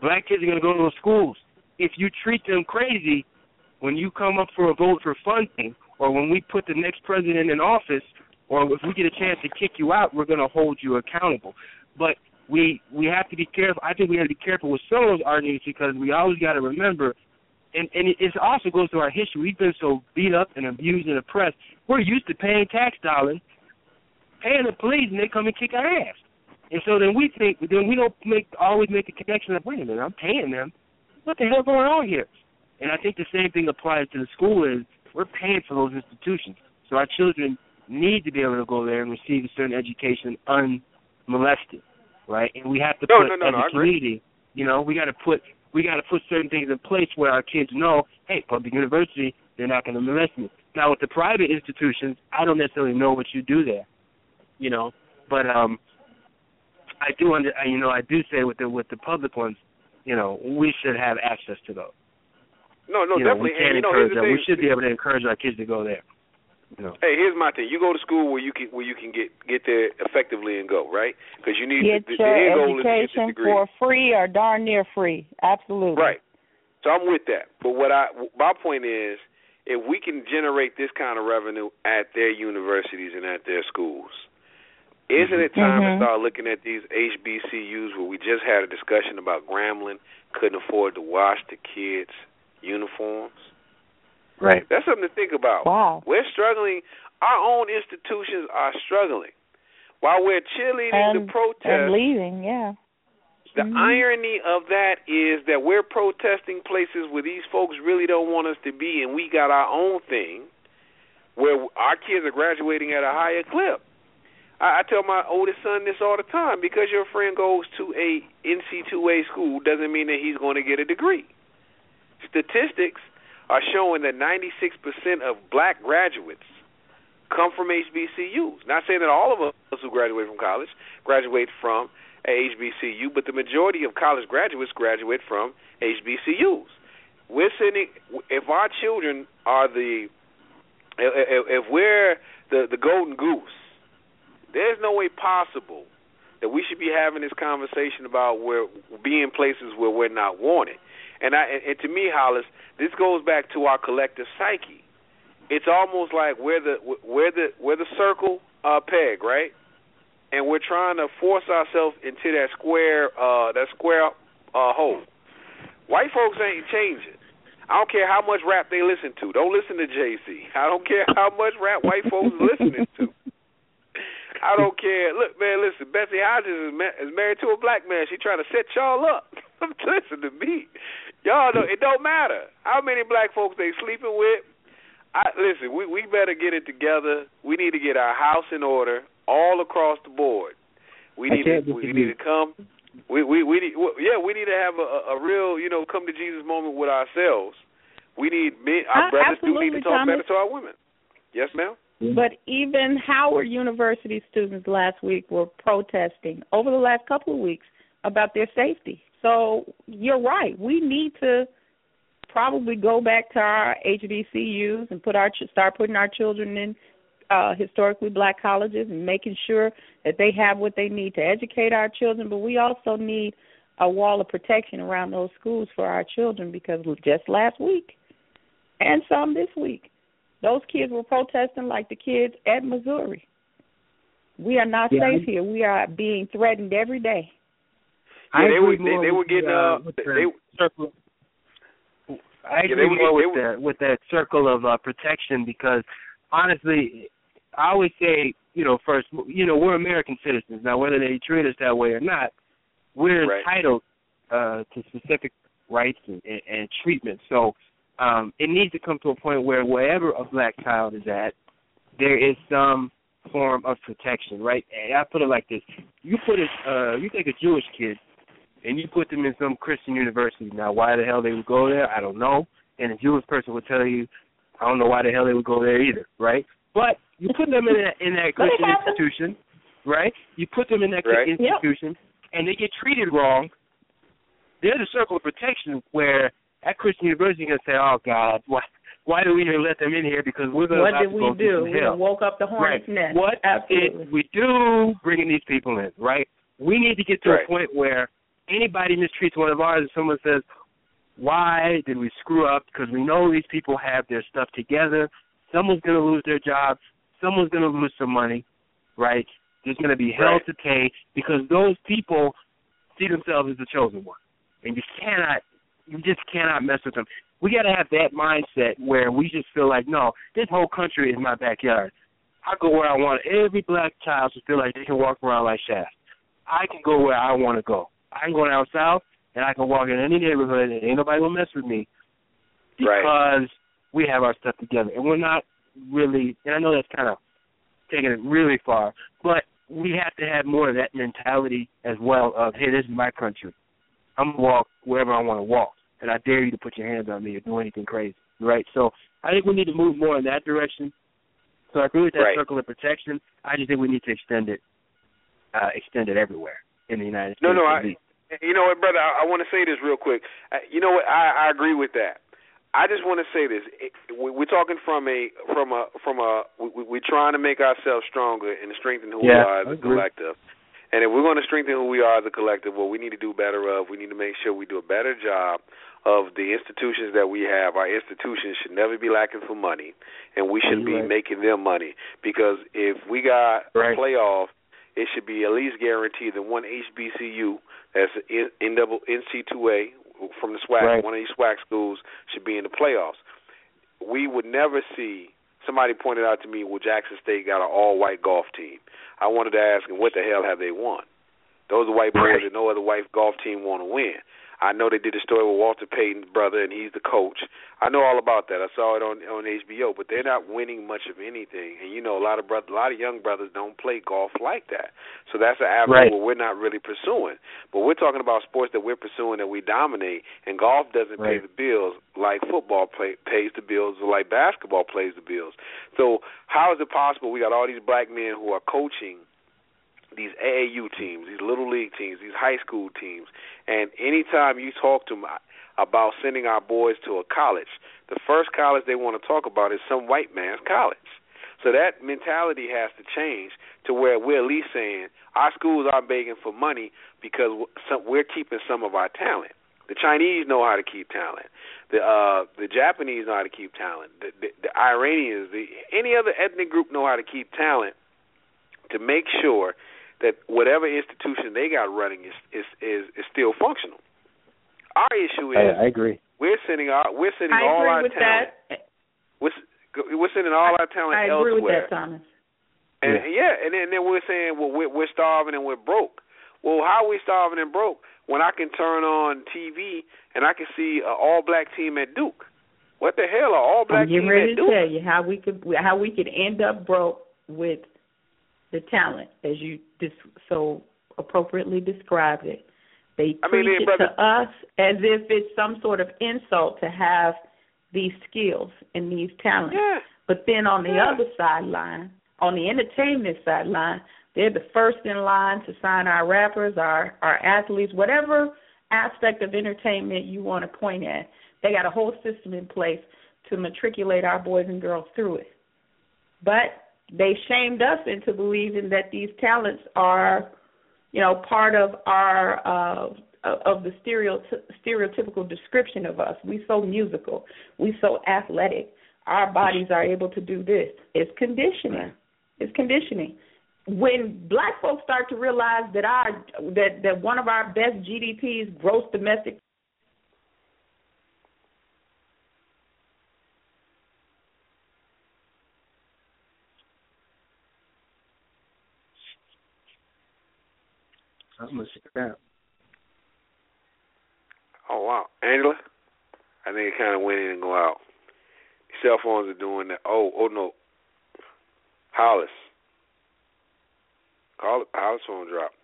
black kids are going to go to those schools. If you treat them crazy, when you come up for a vote for funding or when we put the next president in office, or if we get a chance to kick you out, we're going to hold you accountable. But we have to be careful. I think we have to be careful with some of those arguments because we always got to remember, and it also goes to our history. We've been so beat up and abused and oppressed. We're used to paying tax dollars, paying the police, and they come and kick our ass. And so then we think, then we don't always make the connection of, wait a minute, I'm paying them. What the hell is going on here? And I think the same thing applies to the school is we're paying for those institutions. So our children need to be able to go there and receive a certain education unmolested, right? And we have to put, as a community, you know, we got to put certain things in place where our kids know, hey, public university, they're not going to molest me. Now, with the private institutions, I don't necessarily know what you do there, you know, but I do, you know, I do say with the public ones, you know, we should have access to those. No, you know, definitely. We should be able to encourage our kids to go there. You know. Hey, here's my thing. You go to school where you can get there effectively and go, right? Because you need the education for free or darn near free. Absolutely. Right. So I'm with that. But my point is, if we can generate this kind of revenue at their universities and at their schools, isn't it time to start looking at these HBCUs where we just had a discussion about Grambling couldn't afford to wash the kids' uniforms? Right. That's something to think about. Wow. We're struggling. Our own institutions are struggling. While we're cheerleading the protest. And leaving, yeah. The irony of that is that we're protesting places where these folks really don't want us to be, and we got our own thing where our kids are graduating at a higher clip. I tell my oldest son this all the time. Because your friend goes to a NCAA school doesn't mean that he's going to get a degree. Statistics are showing that 96% of black graduates come from HBCUs. Not saying that all of us who graduate from college graduate from a HBCU, but the majority of college graduates graduate from HBCUs. We're sending, if our children are if we're the golden goose, there's no way possible that we should be having this conversation about where being places where we're not wanted. And to me, Hollis, this goes back to our collective psyche. It's almost like we're the circle peg, right? And we're trying to force ourselves into that square hole. White folks ain't changing. I don't care how much rap they listen to. Don't listen to Jay-Z. I don't care how much rap white folks listening to. I don't care. Look, man, listen, Betsy Hodges is married to a black man. She trying to set y'all up. Listen to me. Y'all, it don't matter how many black folks they sleeping with. We better get it together. We need to get our house in order all across the board. We need to have a real, you know, come to Jesus moment with ourselves. We need our brothers do need to talk better to our women. Yes, ma'am. But even Howard University students last week were protesting over the last couple of weeks about their safety. So you're right. We need to probably go back to our HBCUs and start putting our children in historically black colleges and making sure that they have what they need to educate our children. But we also need a wall of protection around those schools for our children because just last week and some this week, those kids were protesting like the kids at Missouri. We are not safe here. We are being threatened every day. Yeah, they were getting with that circle of protection because, honestly, I always say, you know, first, you know, we're American citizens. Now, whether they treat us that way or not, we're entitled to specific rights and treatment. So it needs to come to a point where wherever a black child is at, there is some form of protection, right? And I put it like this. You take a Jewish kid, and you put them in some Christian university. Now, why the hell they would go there, I don't know. And a Jewish person would tell you, I don't know why the hell they would go there either, right? But you put them in that Christian institution, right? You put them in that institution, and they get treated wrong. There's a circle of protection where at Christian university you're going to say, oh, God, why did we even let them in here? Because we're going to have to go through some hell. We woke up the hornet's nest. What did we do bringing these people in, right? We need to get to a point where anybody mistreats one of ours and someone says, why did we screw up? Because we know these people have their stuff together. Someone's going to lose their job. someone's going to lose some money, right? There's going to be hell to pay because those people see themselves as the chosen one. And you just cannot mess with them. We got to have that mindset where we just feel like, no, this whole country is my backyard. I go where I want. Every black child should feel like they can walk around like Shaft. I can go where I want to go. I can go down south, and I can walk in any neighborhood, and ain't nobody going to mess with me because we have our stuff together. And we're not really – and I know that's kind of taking it really far, but we have to have more of that mentality as well of, hey, this is my country. I'm going to walk wherever I want to walk, and I dare you to put your hands on me or do anything crazy, right? So I think we need to move more in that direction. So I agree with that circle of protection. I just think we need to extend it everywhere in the United States. You know what, brother? I want to say this real quick. You know what? I agree with that. I just want to say this. We're talking we're trying to make ourselves stronger and strengthen who we are as a collective. And if we're going to strengthen who we are as a collective, what we need to do better of, we need to make sure we do a better job of the institutions that we have. Our institutions should never be lacking for money, and we should be making them money. Because if we got a playoff, it should be at least guaranteed that one HBCU, that's NCAA from the SWAC, one of these SWAC schools should be in the playoffs. We would never see. Somebody pointed out to me, well, Jackson State got an all-white golf team. I wanted to ask him, what the hell have they won? Those are white players that no other white golf team want to win. I know they did a story with Walter Payton's brother, and he's the coach. I know all about that. I saw it on HBO, but they're not winning much of anything. And, you know, a lot of young brothers don't play golf like that. So that's an avenue where we're not really pursuing. But we're talking about sports that we're pursuing that we dominate, and golf doesn't pay the bills like football pays the bills or like basketball pays the bills. So how is it possible we got all these black men who are coaching these AAU teams, these little league teams, these high school teams, and anytime you talk to them about sending our boys to a college, the first college they want to talk about is some white man's college. So that mentality has to change to where we're at least saying our schools are begging for money because we're keeping some of our talent. The Chinese know how to keep talent. The Japanese know how to keep talent. The Iranians, any other ethnic group know how to keep talent to make sure that whatever institution they got running is still functional. Our issue is I agree. We're sending all our talent elsewhere. I agree with that, Thomas. And and then we're saying, well, we're starving and we're broke. Well, how are we starving and broke when I can turn on TV and I can see an all-black team at Duke? What the hell, are all-black team at Duke? I'm getting ready to tell you how we could end up broke with the talent, as you so appropriately described it. They preach it to us as if it's some sort of insult to have these skills and these talents. Yeah. But then on the other sideline, on the entertainment sideline, they're the first in line to sign our rappers, our athletes, whatever aspect of entertainment you want to point at. They got a whole system in place to matriculate our boys and girls through it. But they shamed us into believing that these talents are, you know, part of our of the stereotypical description of us. We so musical, we so athletic. Our bodies are able to do this. It's conditioning. It's conditioning. When black folks start to realize that that one of our best GDPs, gross domestic. I'm going to sit down. Oh, wow. Angela, I think it kind of went in and go out. Cell phones are doing that. Oh, no. Hollis. Hollis phone dropped.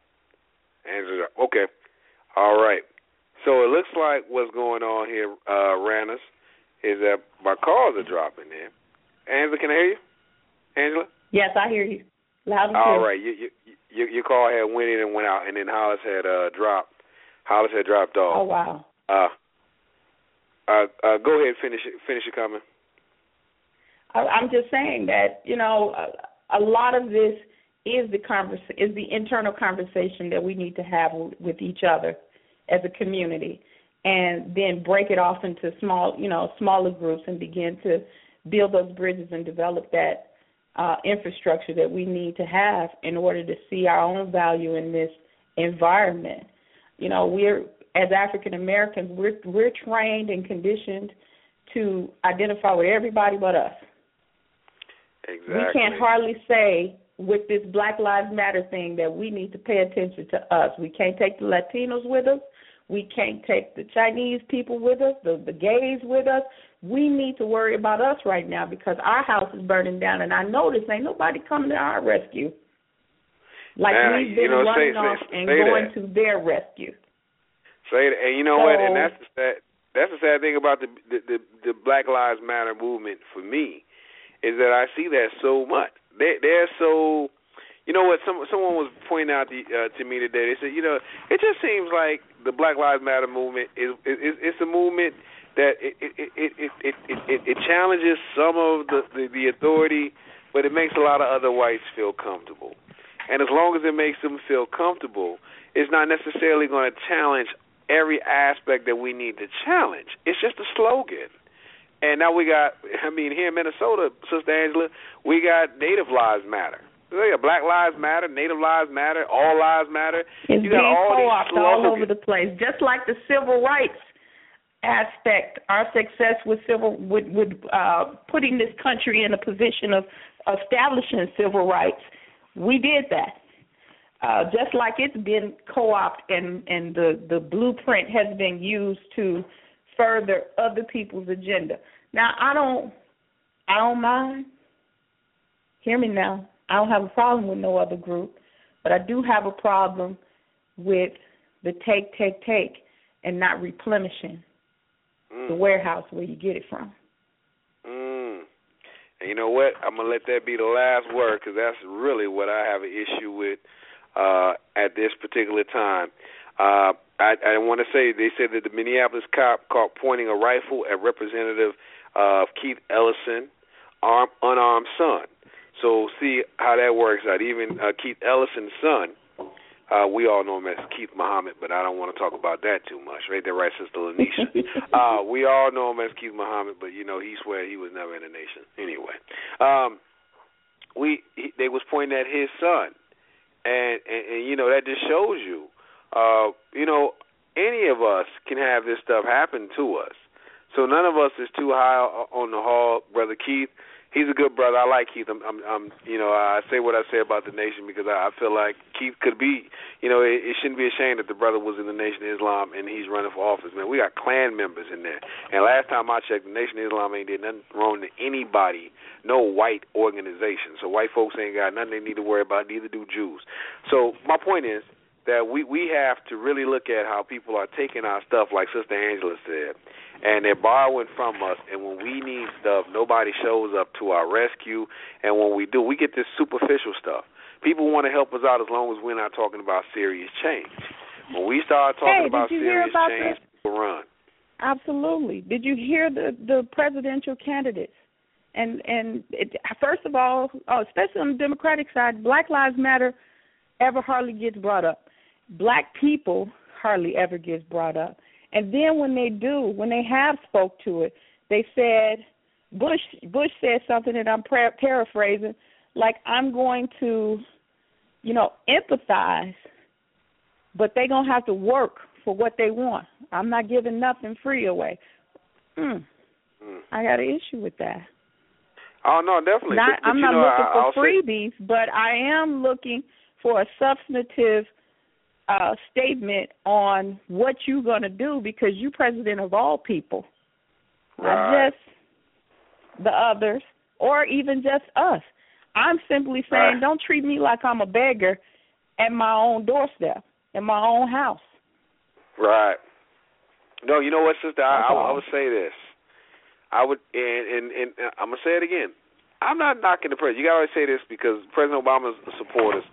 Angela dropped. Okay. All right. So it looks like what's going on here, Rannis, is that my calls are dropping there. Angela, can I hear you? Angela? Yes, I hear you. All right, your call had went in and went out, and then Hollis had dropped. Hollis had dropped off. Oh wow. Go ahead, finish your comment. I'm just saying that a lot of this is the internal conversation that we need to have with each other as a community, and then break it off into smaller groups and begin to build those bridges and develop that infrastructure that we need to have in order to see our own value in this environment. You know, we're, as African Americans, we're trained and conditioned to identify with everybody but us. Exactly. We can't hardly say with this Black Lives Matter thing that we need to pay attention to us. We can't take the Latinos with us. We can't take the Chinese people with us, the gays with us. We need to worry about us right now because our house is burning down, and I know this ain't nobody coming to our rescue. Like we've been running off and going to their rescue. Say that. And you know what? And that's the sad thing about the Black Lives Matter movement for me is that I see that so much. They're so, you know what, someone was pointing out to me today. They said, you know, it just seems like the Black Lives Matter movement is a movement that it challenges some of the authority, but it makes a lot of other whites feel comfortable. And as long as it makes them feel comfortable, it's not necessarily going to challenge every aspect that we need to challenge. It's just a slogan. And now we got, I mean, here in Minnesota, Sister Angela, we got Native Lives Matter. Black Lives Matter, Native Lives Matter, All Lives Matter. It's you got all these slogans all over the place, just like the civil rights aspect. Our success with putting this country in a position of establishing civil rights, we did that. Just like it's been co-opted and the blueprint has been used to further other people's agenda. Now, I don't mind. Hear me now. I don't have a problem with no other group, but I do have a problem with the take, and not replenishing the warehouse where you get it from. And you know what? I'm going to let that be the last word because that's really what I have an issue with at this particular time. I want to say they said that the Minneapolis cop caught pointing a rifle at Representative Keith Ellison, unarmed son. So see how that works out. Even Keith Ellison's son, we all know him as Keith Muhammad, but I don't want to talk about that too much. Right there, right, Sister Lanisha. We all know him as Keith Muhammad, but, you know, he swear he was never in the nation. Anyway, they was pointing at his son. And you know, that just shows you, you know, any of us can have this stuff happen to us. So none of us is too high on the hog, Brother Keith. He's a good brother. I like Keith. I'm you know, I say what I say about the nation because I feel like Keith could be, you know, it shouldn't be a shame that the brother was in the Nation of Islam and he's running for office. Man, we got Klan members in there. And last time I checked, the Nation of Islam ain't did nothing wrong to anybody, no white organization. So white folks ain't got nothing they need to worry about, neither do Jews. So my point is that we have to really look at how people are taking our stuff, like Sister Angela said, and they're borrowing from us. And when we need stuff, nobody shows up to our rescue. And when we do, we get this superficial stuff. People want to help us out as long as we're not talking about serious change. When we start talking about serious change, people run. Absolutely. Did you hear the presidential candidates? And it, first of all, especially on the Democratic side, Black Lives Matter ever hardly gets brought up. Black people hardly ever gets brought up. And then when they do, when they have spoke to it, they said, Bush said something that I'm paraphrasing, like I'm going to, you know, empathize, but they're going to have to work for what they want. I'm not giving nothing free away. I got an issue with that. Oh, no, definitely. I'm not looking for freebies, but I am looking for a substantive statement on what you're going to do because you're president of all people, right. Not just the others or even just us. I'm simply saying Don't treat me like I'm a beggar at my own doorstep, in my own house. Right. No, you know what, Sister? I would say this. And I'm going to say it again. I'm not knocking the president. You got to always say this because President Obama's supporters,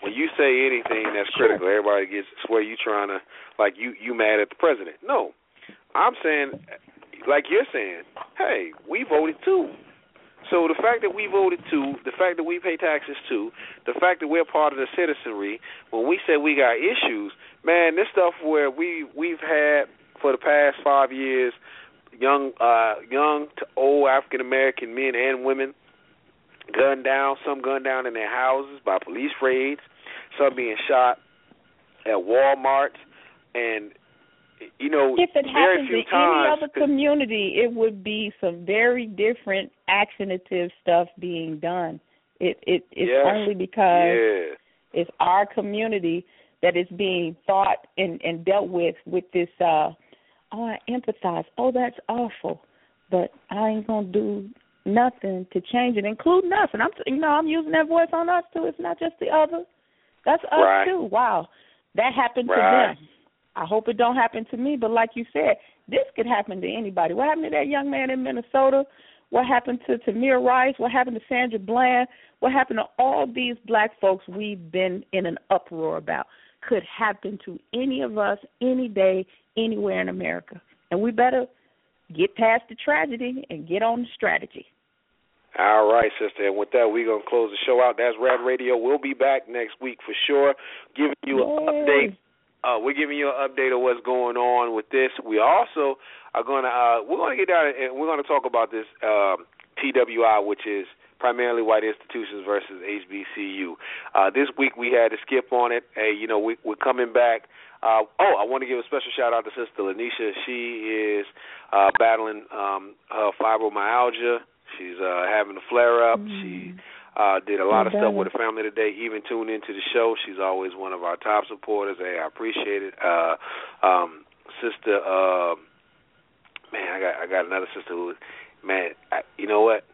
when you say anything that's critical, everybody gets swear you trying to, like, you mad at the president. No. I'm saying, like you're saying, hey, we voted too. So the fact that we voted too, the fact that we pay taxes too, the fact that we're part of the citizenry, when we say we got issues, man, this stuff where we've had for the past 5 years young to old African-American men and women gunned down, some gunned down in their houses by police raids, some being shot at Walmart. And, you know, if it very few times. If it happened in any other community, it would be some very different actionative stuff being done. It's only because it's our community that is being thought and dealt with this, I empathize. Oh, that's awful. But I ain't going to do nothing to change it, including us. And I'm using that voice on us, too. It's not just the other. That's us, too. Wow. That happened to them. I hope it don't happen to me. But like you said, this could happen to anybody. What happened to that young man in Minnesota? What happened to Tamir Rice? What happened to Sandra Bland? What happened to all these black folks we've been in an uproar about? Could happen to any of us, any day, anywhere in America. And we better get past the tragedy and get on the strategy. All right, sister. And with that, we're going to close the show out. That's Rant Radio. We'll be back next week for sure, giving you an update. We're giving you an update of what's going on with this. We also are going to we're going to get down and we're going to talk about this TWI, which is primarily white institutions versus HBCU. This week we had to skip on it. Hey, you know, we're coming back. I want to give a special shout-out to Sister Lanisha. She is battling her fibromyalgia. She's having a flare-up. Mm-hmm. She did a lot of stuff with her family today, even tuned into the show. She's always one of our top supporters. Hey, I appreciate it. Sister, I got another sister who, you know what?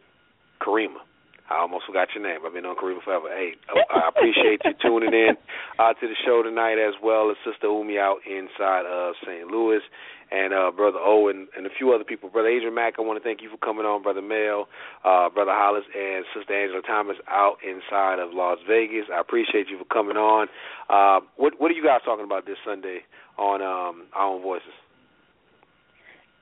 Karima. I almost forgot your name. I've been on Karima forever. Hey, I appreciate you tuning in to the show tonight, as well as Sister Umi out inside of St. Louis, and Brother Owen and a few other people. Brother Adrian Mack, I want to thank you for coming on. Brother Mel, Brother Hollis, and Sister Angela Thomas out inside of Las Vegas. I appreciate you for coming on. What are you guys talking about this Sunday on Our Own Voices?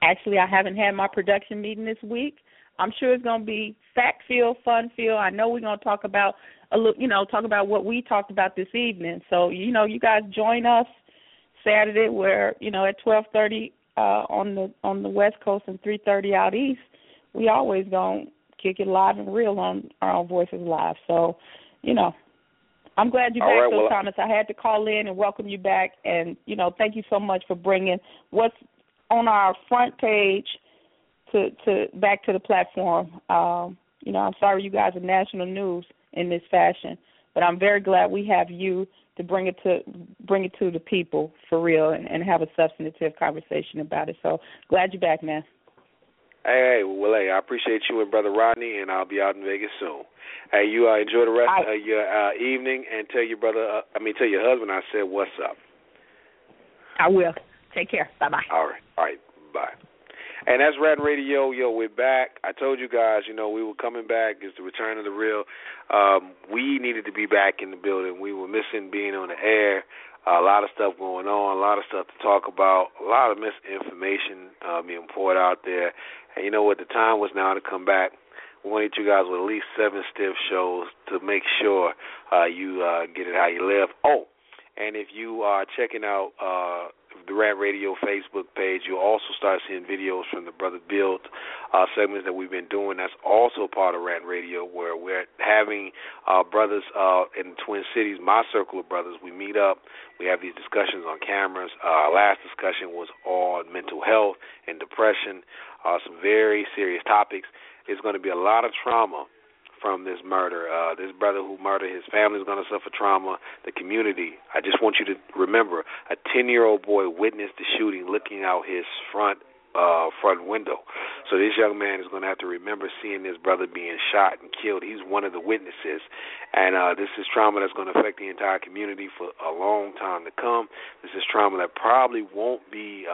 Actually, I haven't had my production meeting this week. I'm sure it's going to be fact-filled, fun-filled. I know we're going to talk about talk about what we talked about this evening. So, you know, you guys join us Saturday where, you know, at 12:30 on the West Coast and 3:30 out east. We always going to kick it live and real on Our Own Voices Live. So, you know, I'm glad you're back, though, Thomas. I had to call in and welcome you back. And, you know, thank you so much for bringing what's on our front page to back to the platform. You know, I'm sorry you guys are national news in this fashion, but I'm very glad we have you to bring it to the people for real and have a substantive conversation about it. So glad you're back, man. Hey, well, hey, I appreciate you and Brother Rodney, and I'll be out in Vegas soon. Hey, you enjoy the rest of your evening, and tell your husband I said what's up. I will. Take care. Bye bye. All right. Bye. And that's Rant Radio. Yo, we're back. I told you guys, you know, we were coming back. It's the return of the real. We needed to be back in the building. We were missing being on the air. A lot of stuff going on, a lot of stuff to talk about, a lot of misinformation being poured out there. And you know what? The time was now to come back. We wanted you guys with at least 7 stiff shows to make sure you get it how you live. Oh, and if you are checking out the Rant Radio Facebook page, you'll also start seeing videos from the Brother Build segments that we've been doing. That's also part of Rant Radio, where we're having brothers in the Twin Cities, my circle of brothers. We meet up. We have these discussions on cameras. Our last discussion was on mental health and depression, some very serious topics. There's going to be a lot of trauma from this murder. This brother who murdered his family is going to suffer trauma. The community, I just want you to remember, a 10-year-old boy witnessed the shooting looking out his front window. So this young man is going to have to remember seeing this brother being shot and killed. He's one of the witnesses. And this is trauma that's going to affect the entire community for a long time to come. This is trauma that probably won't be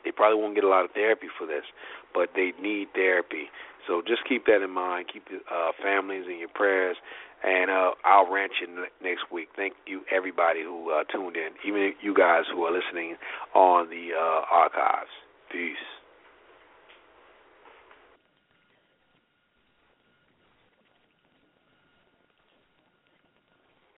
they probably won't get a lot of therapy for this, but they need therapy. So just keep that in mind. Keep your families in your prayers, and I'll rant you next week. Thank you, everybody who tuned in, even you guys who are listening on the archives. Peace.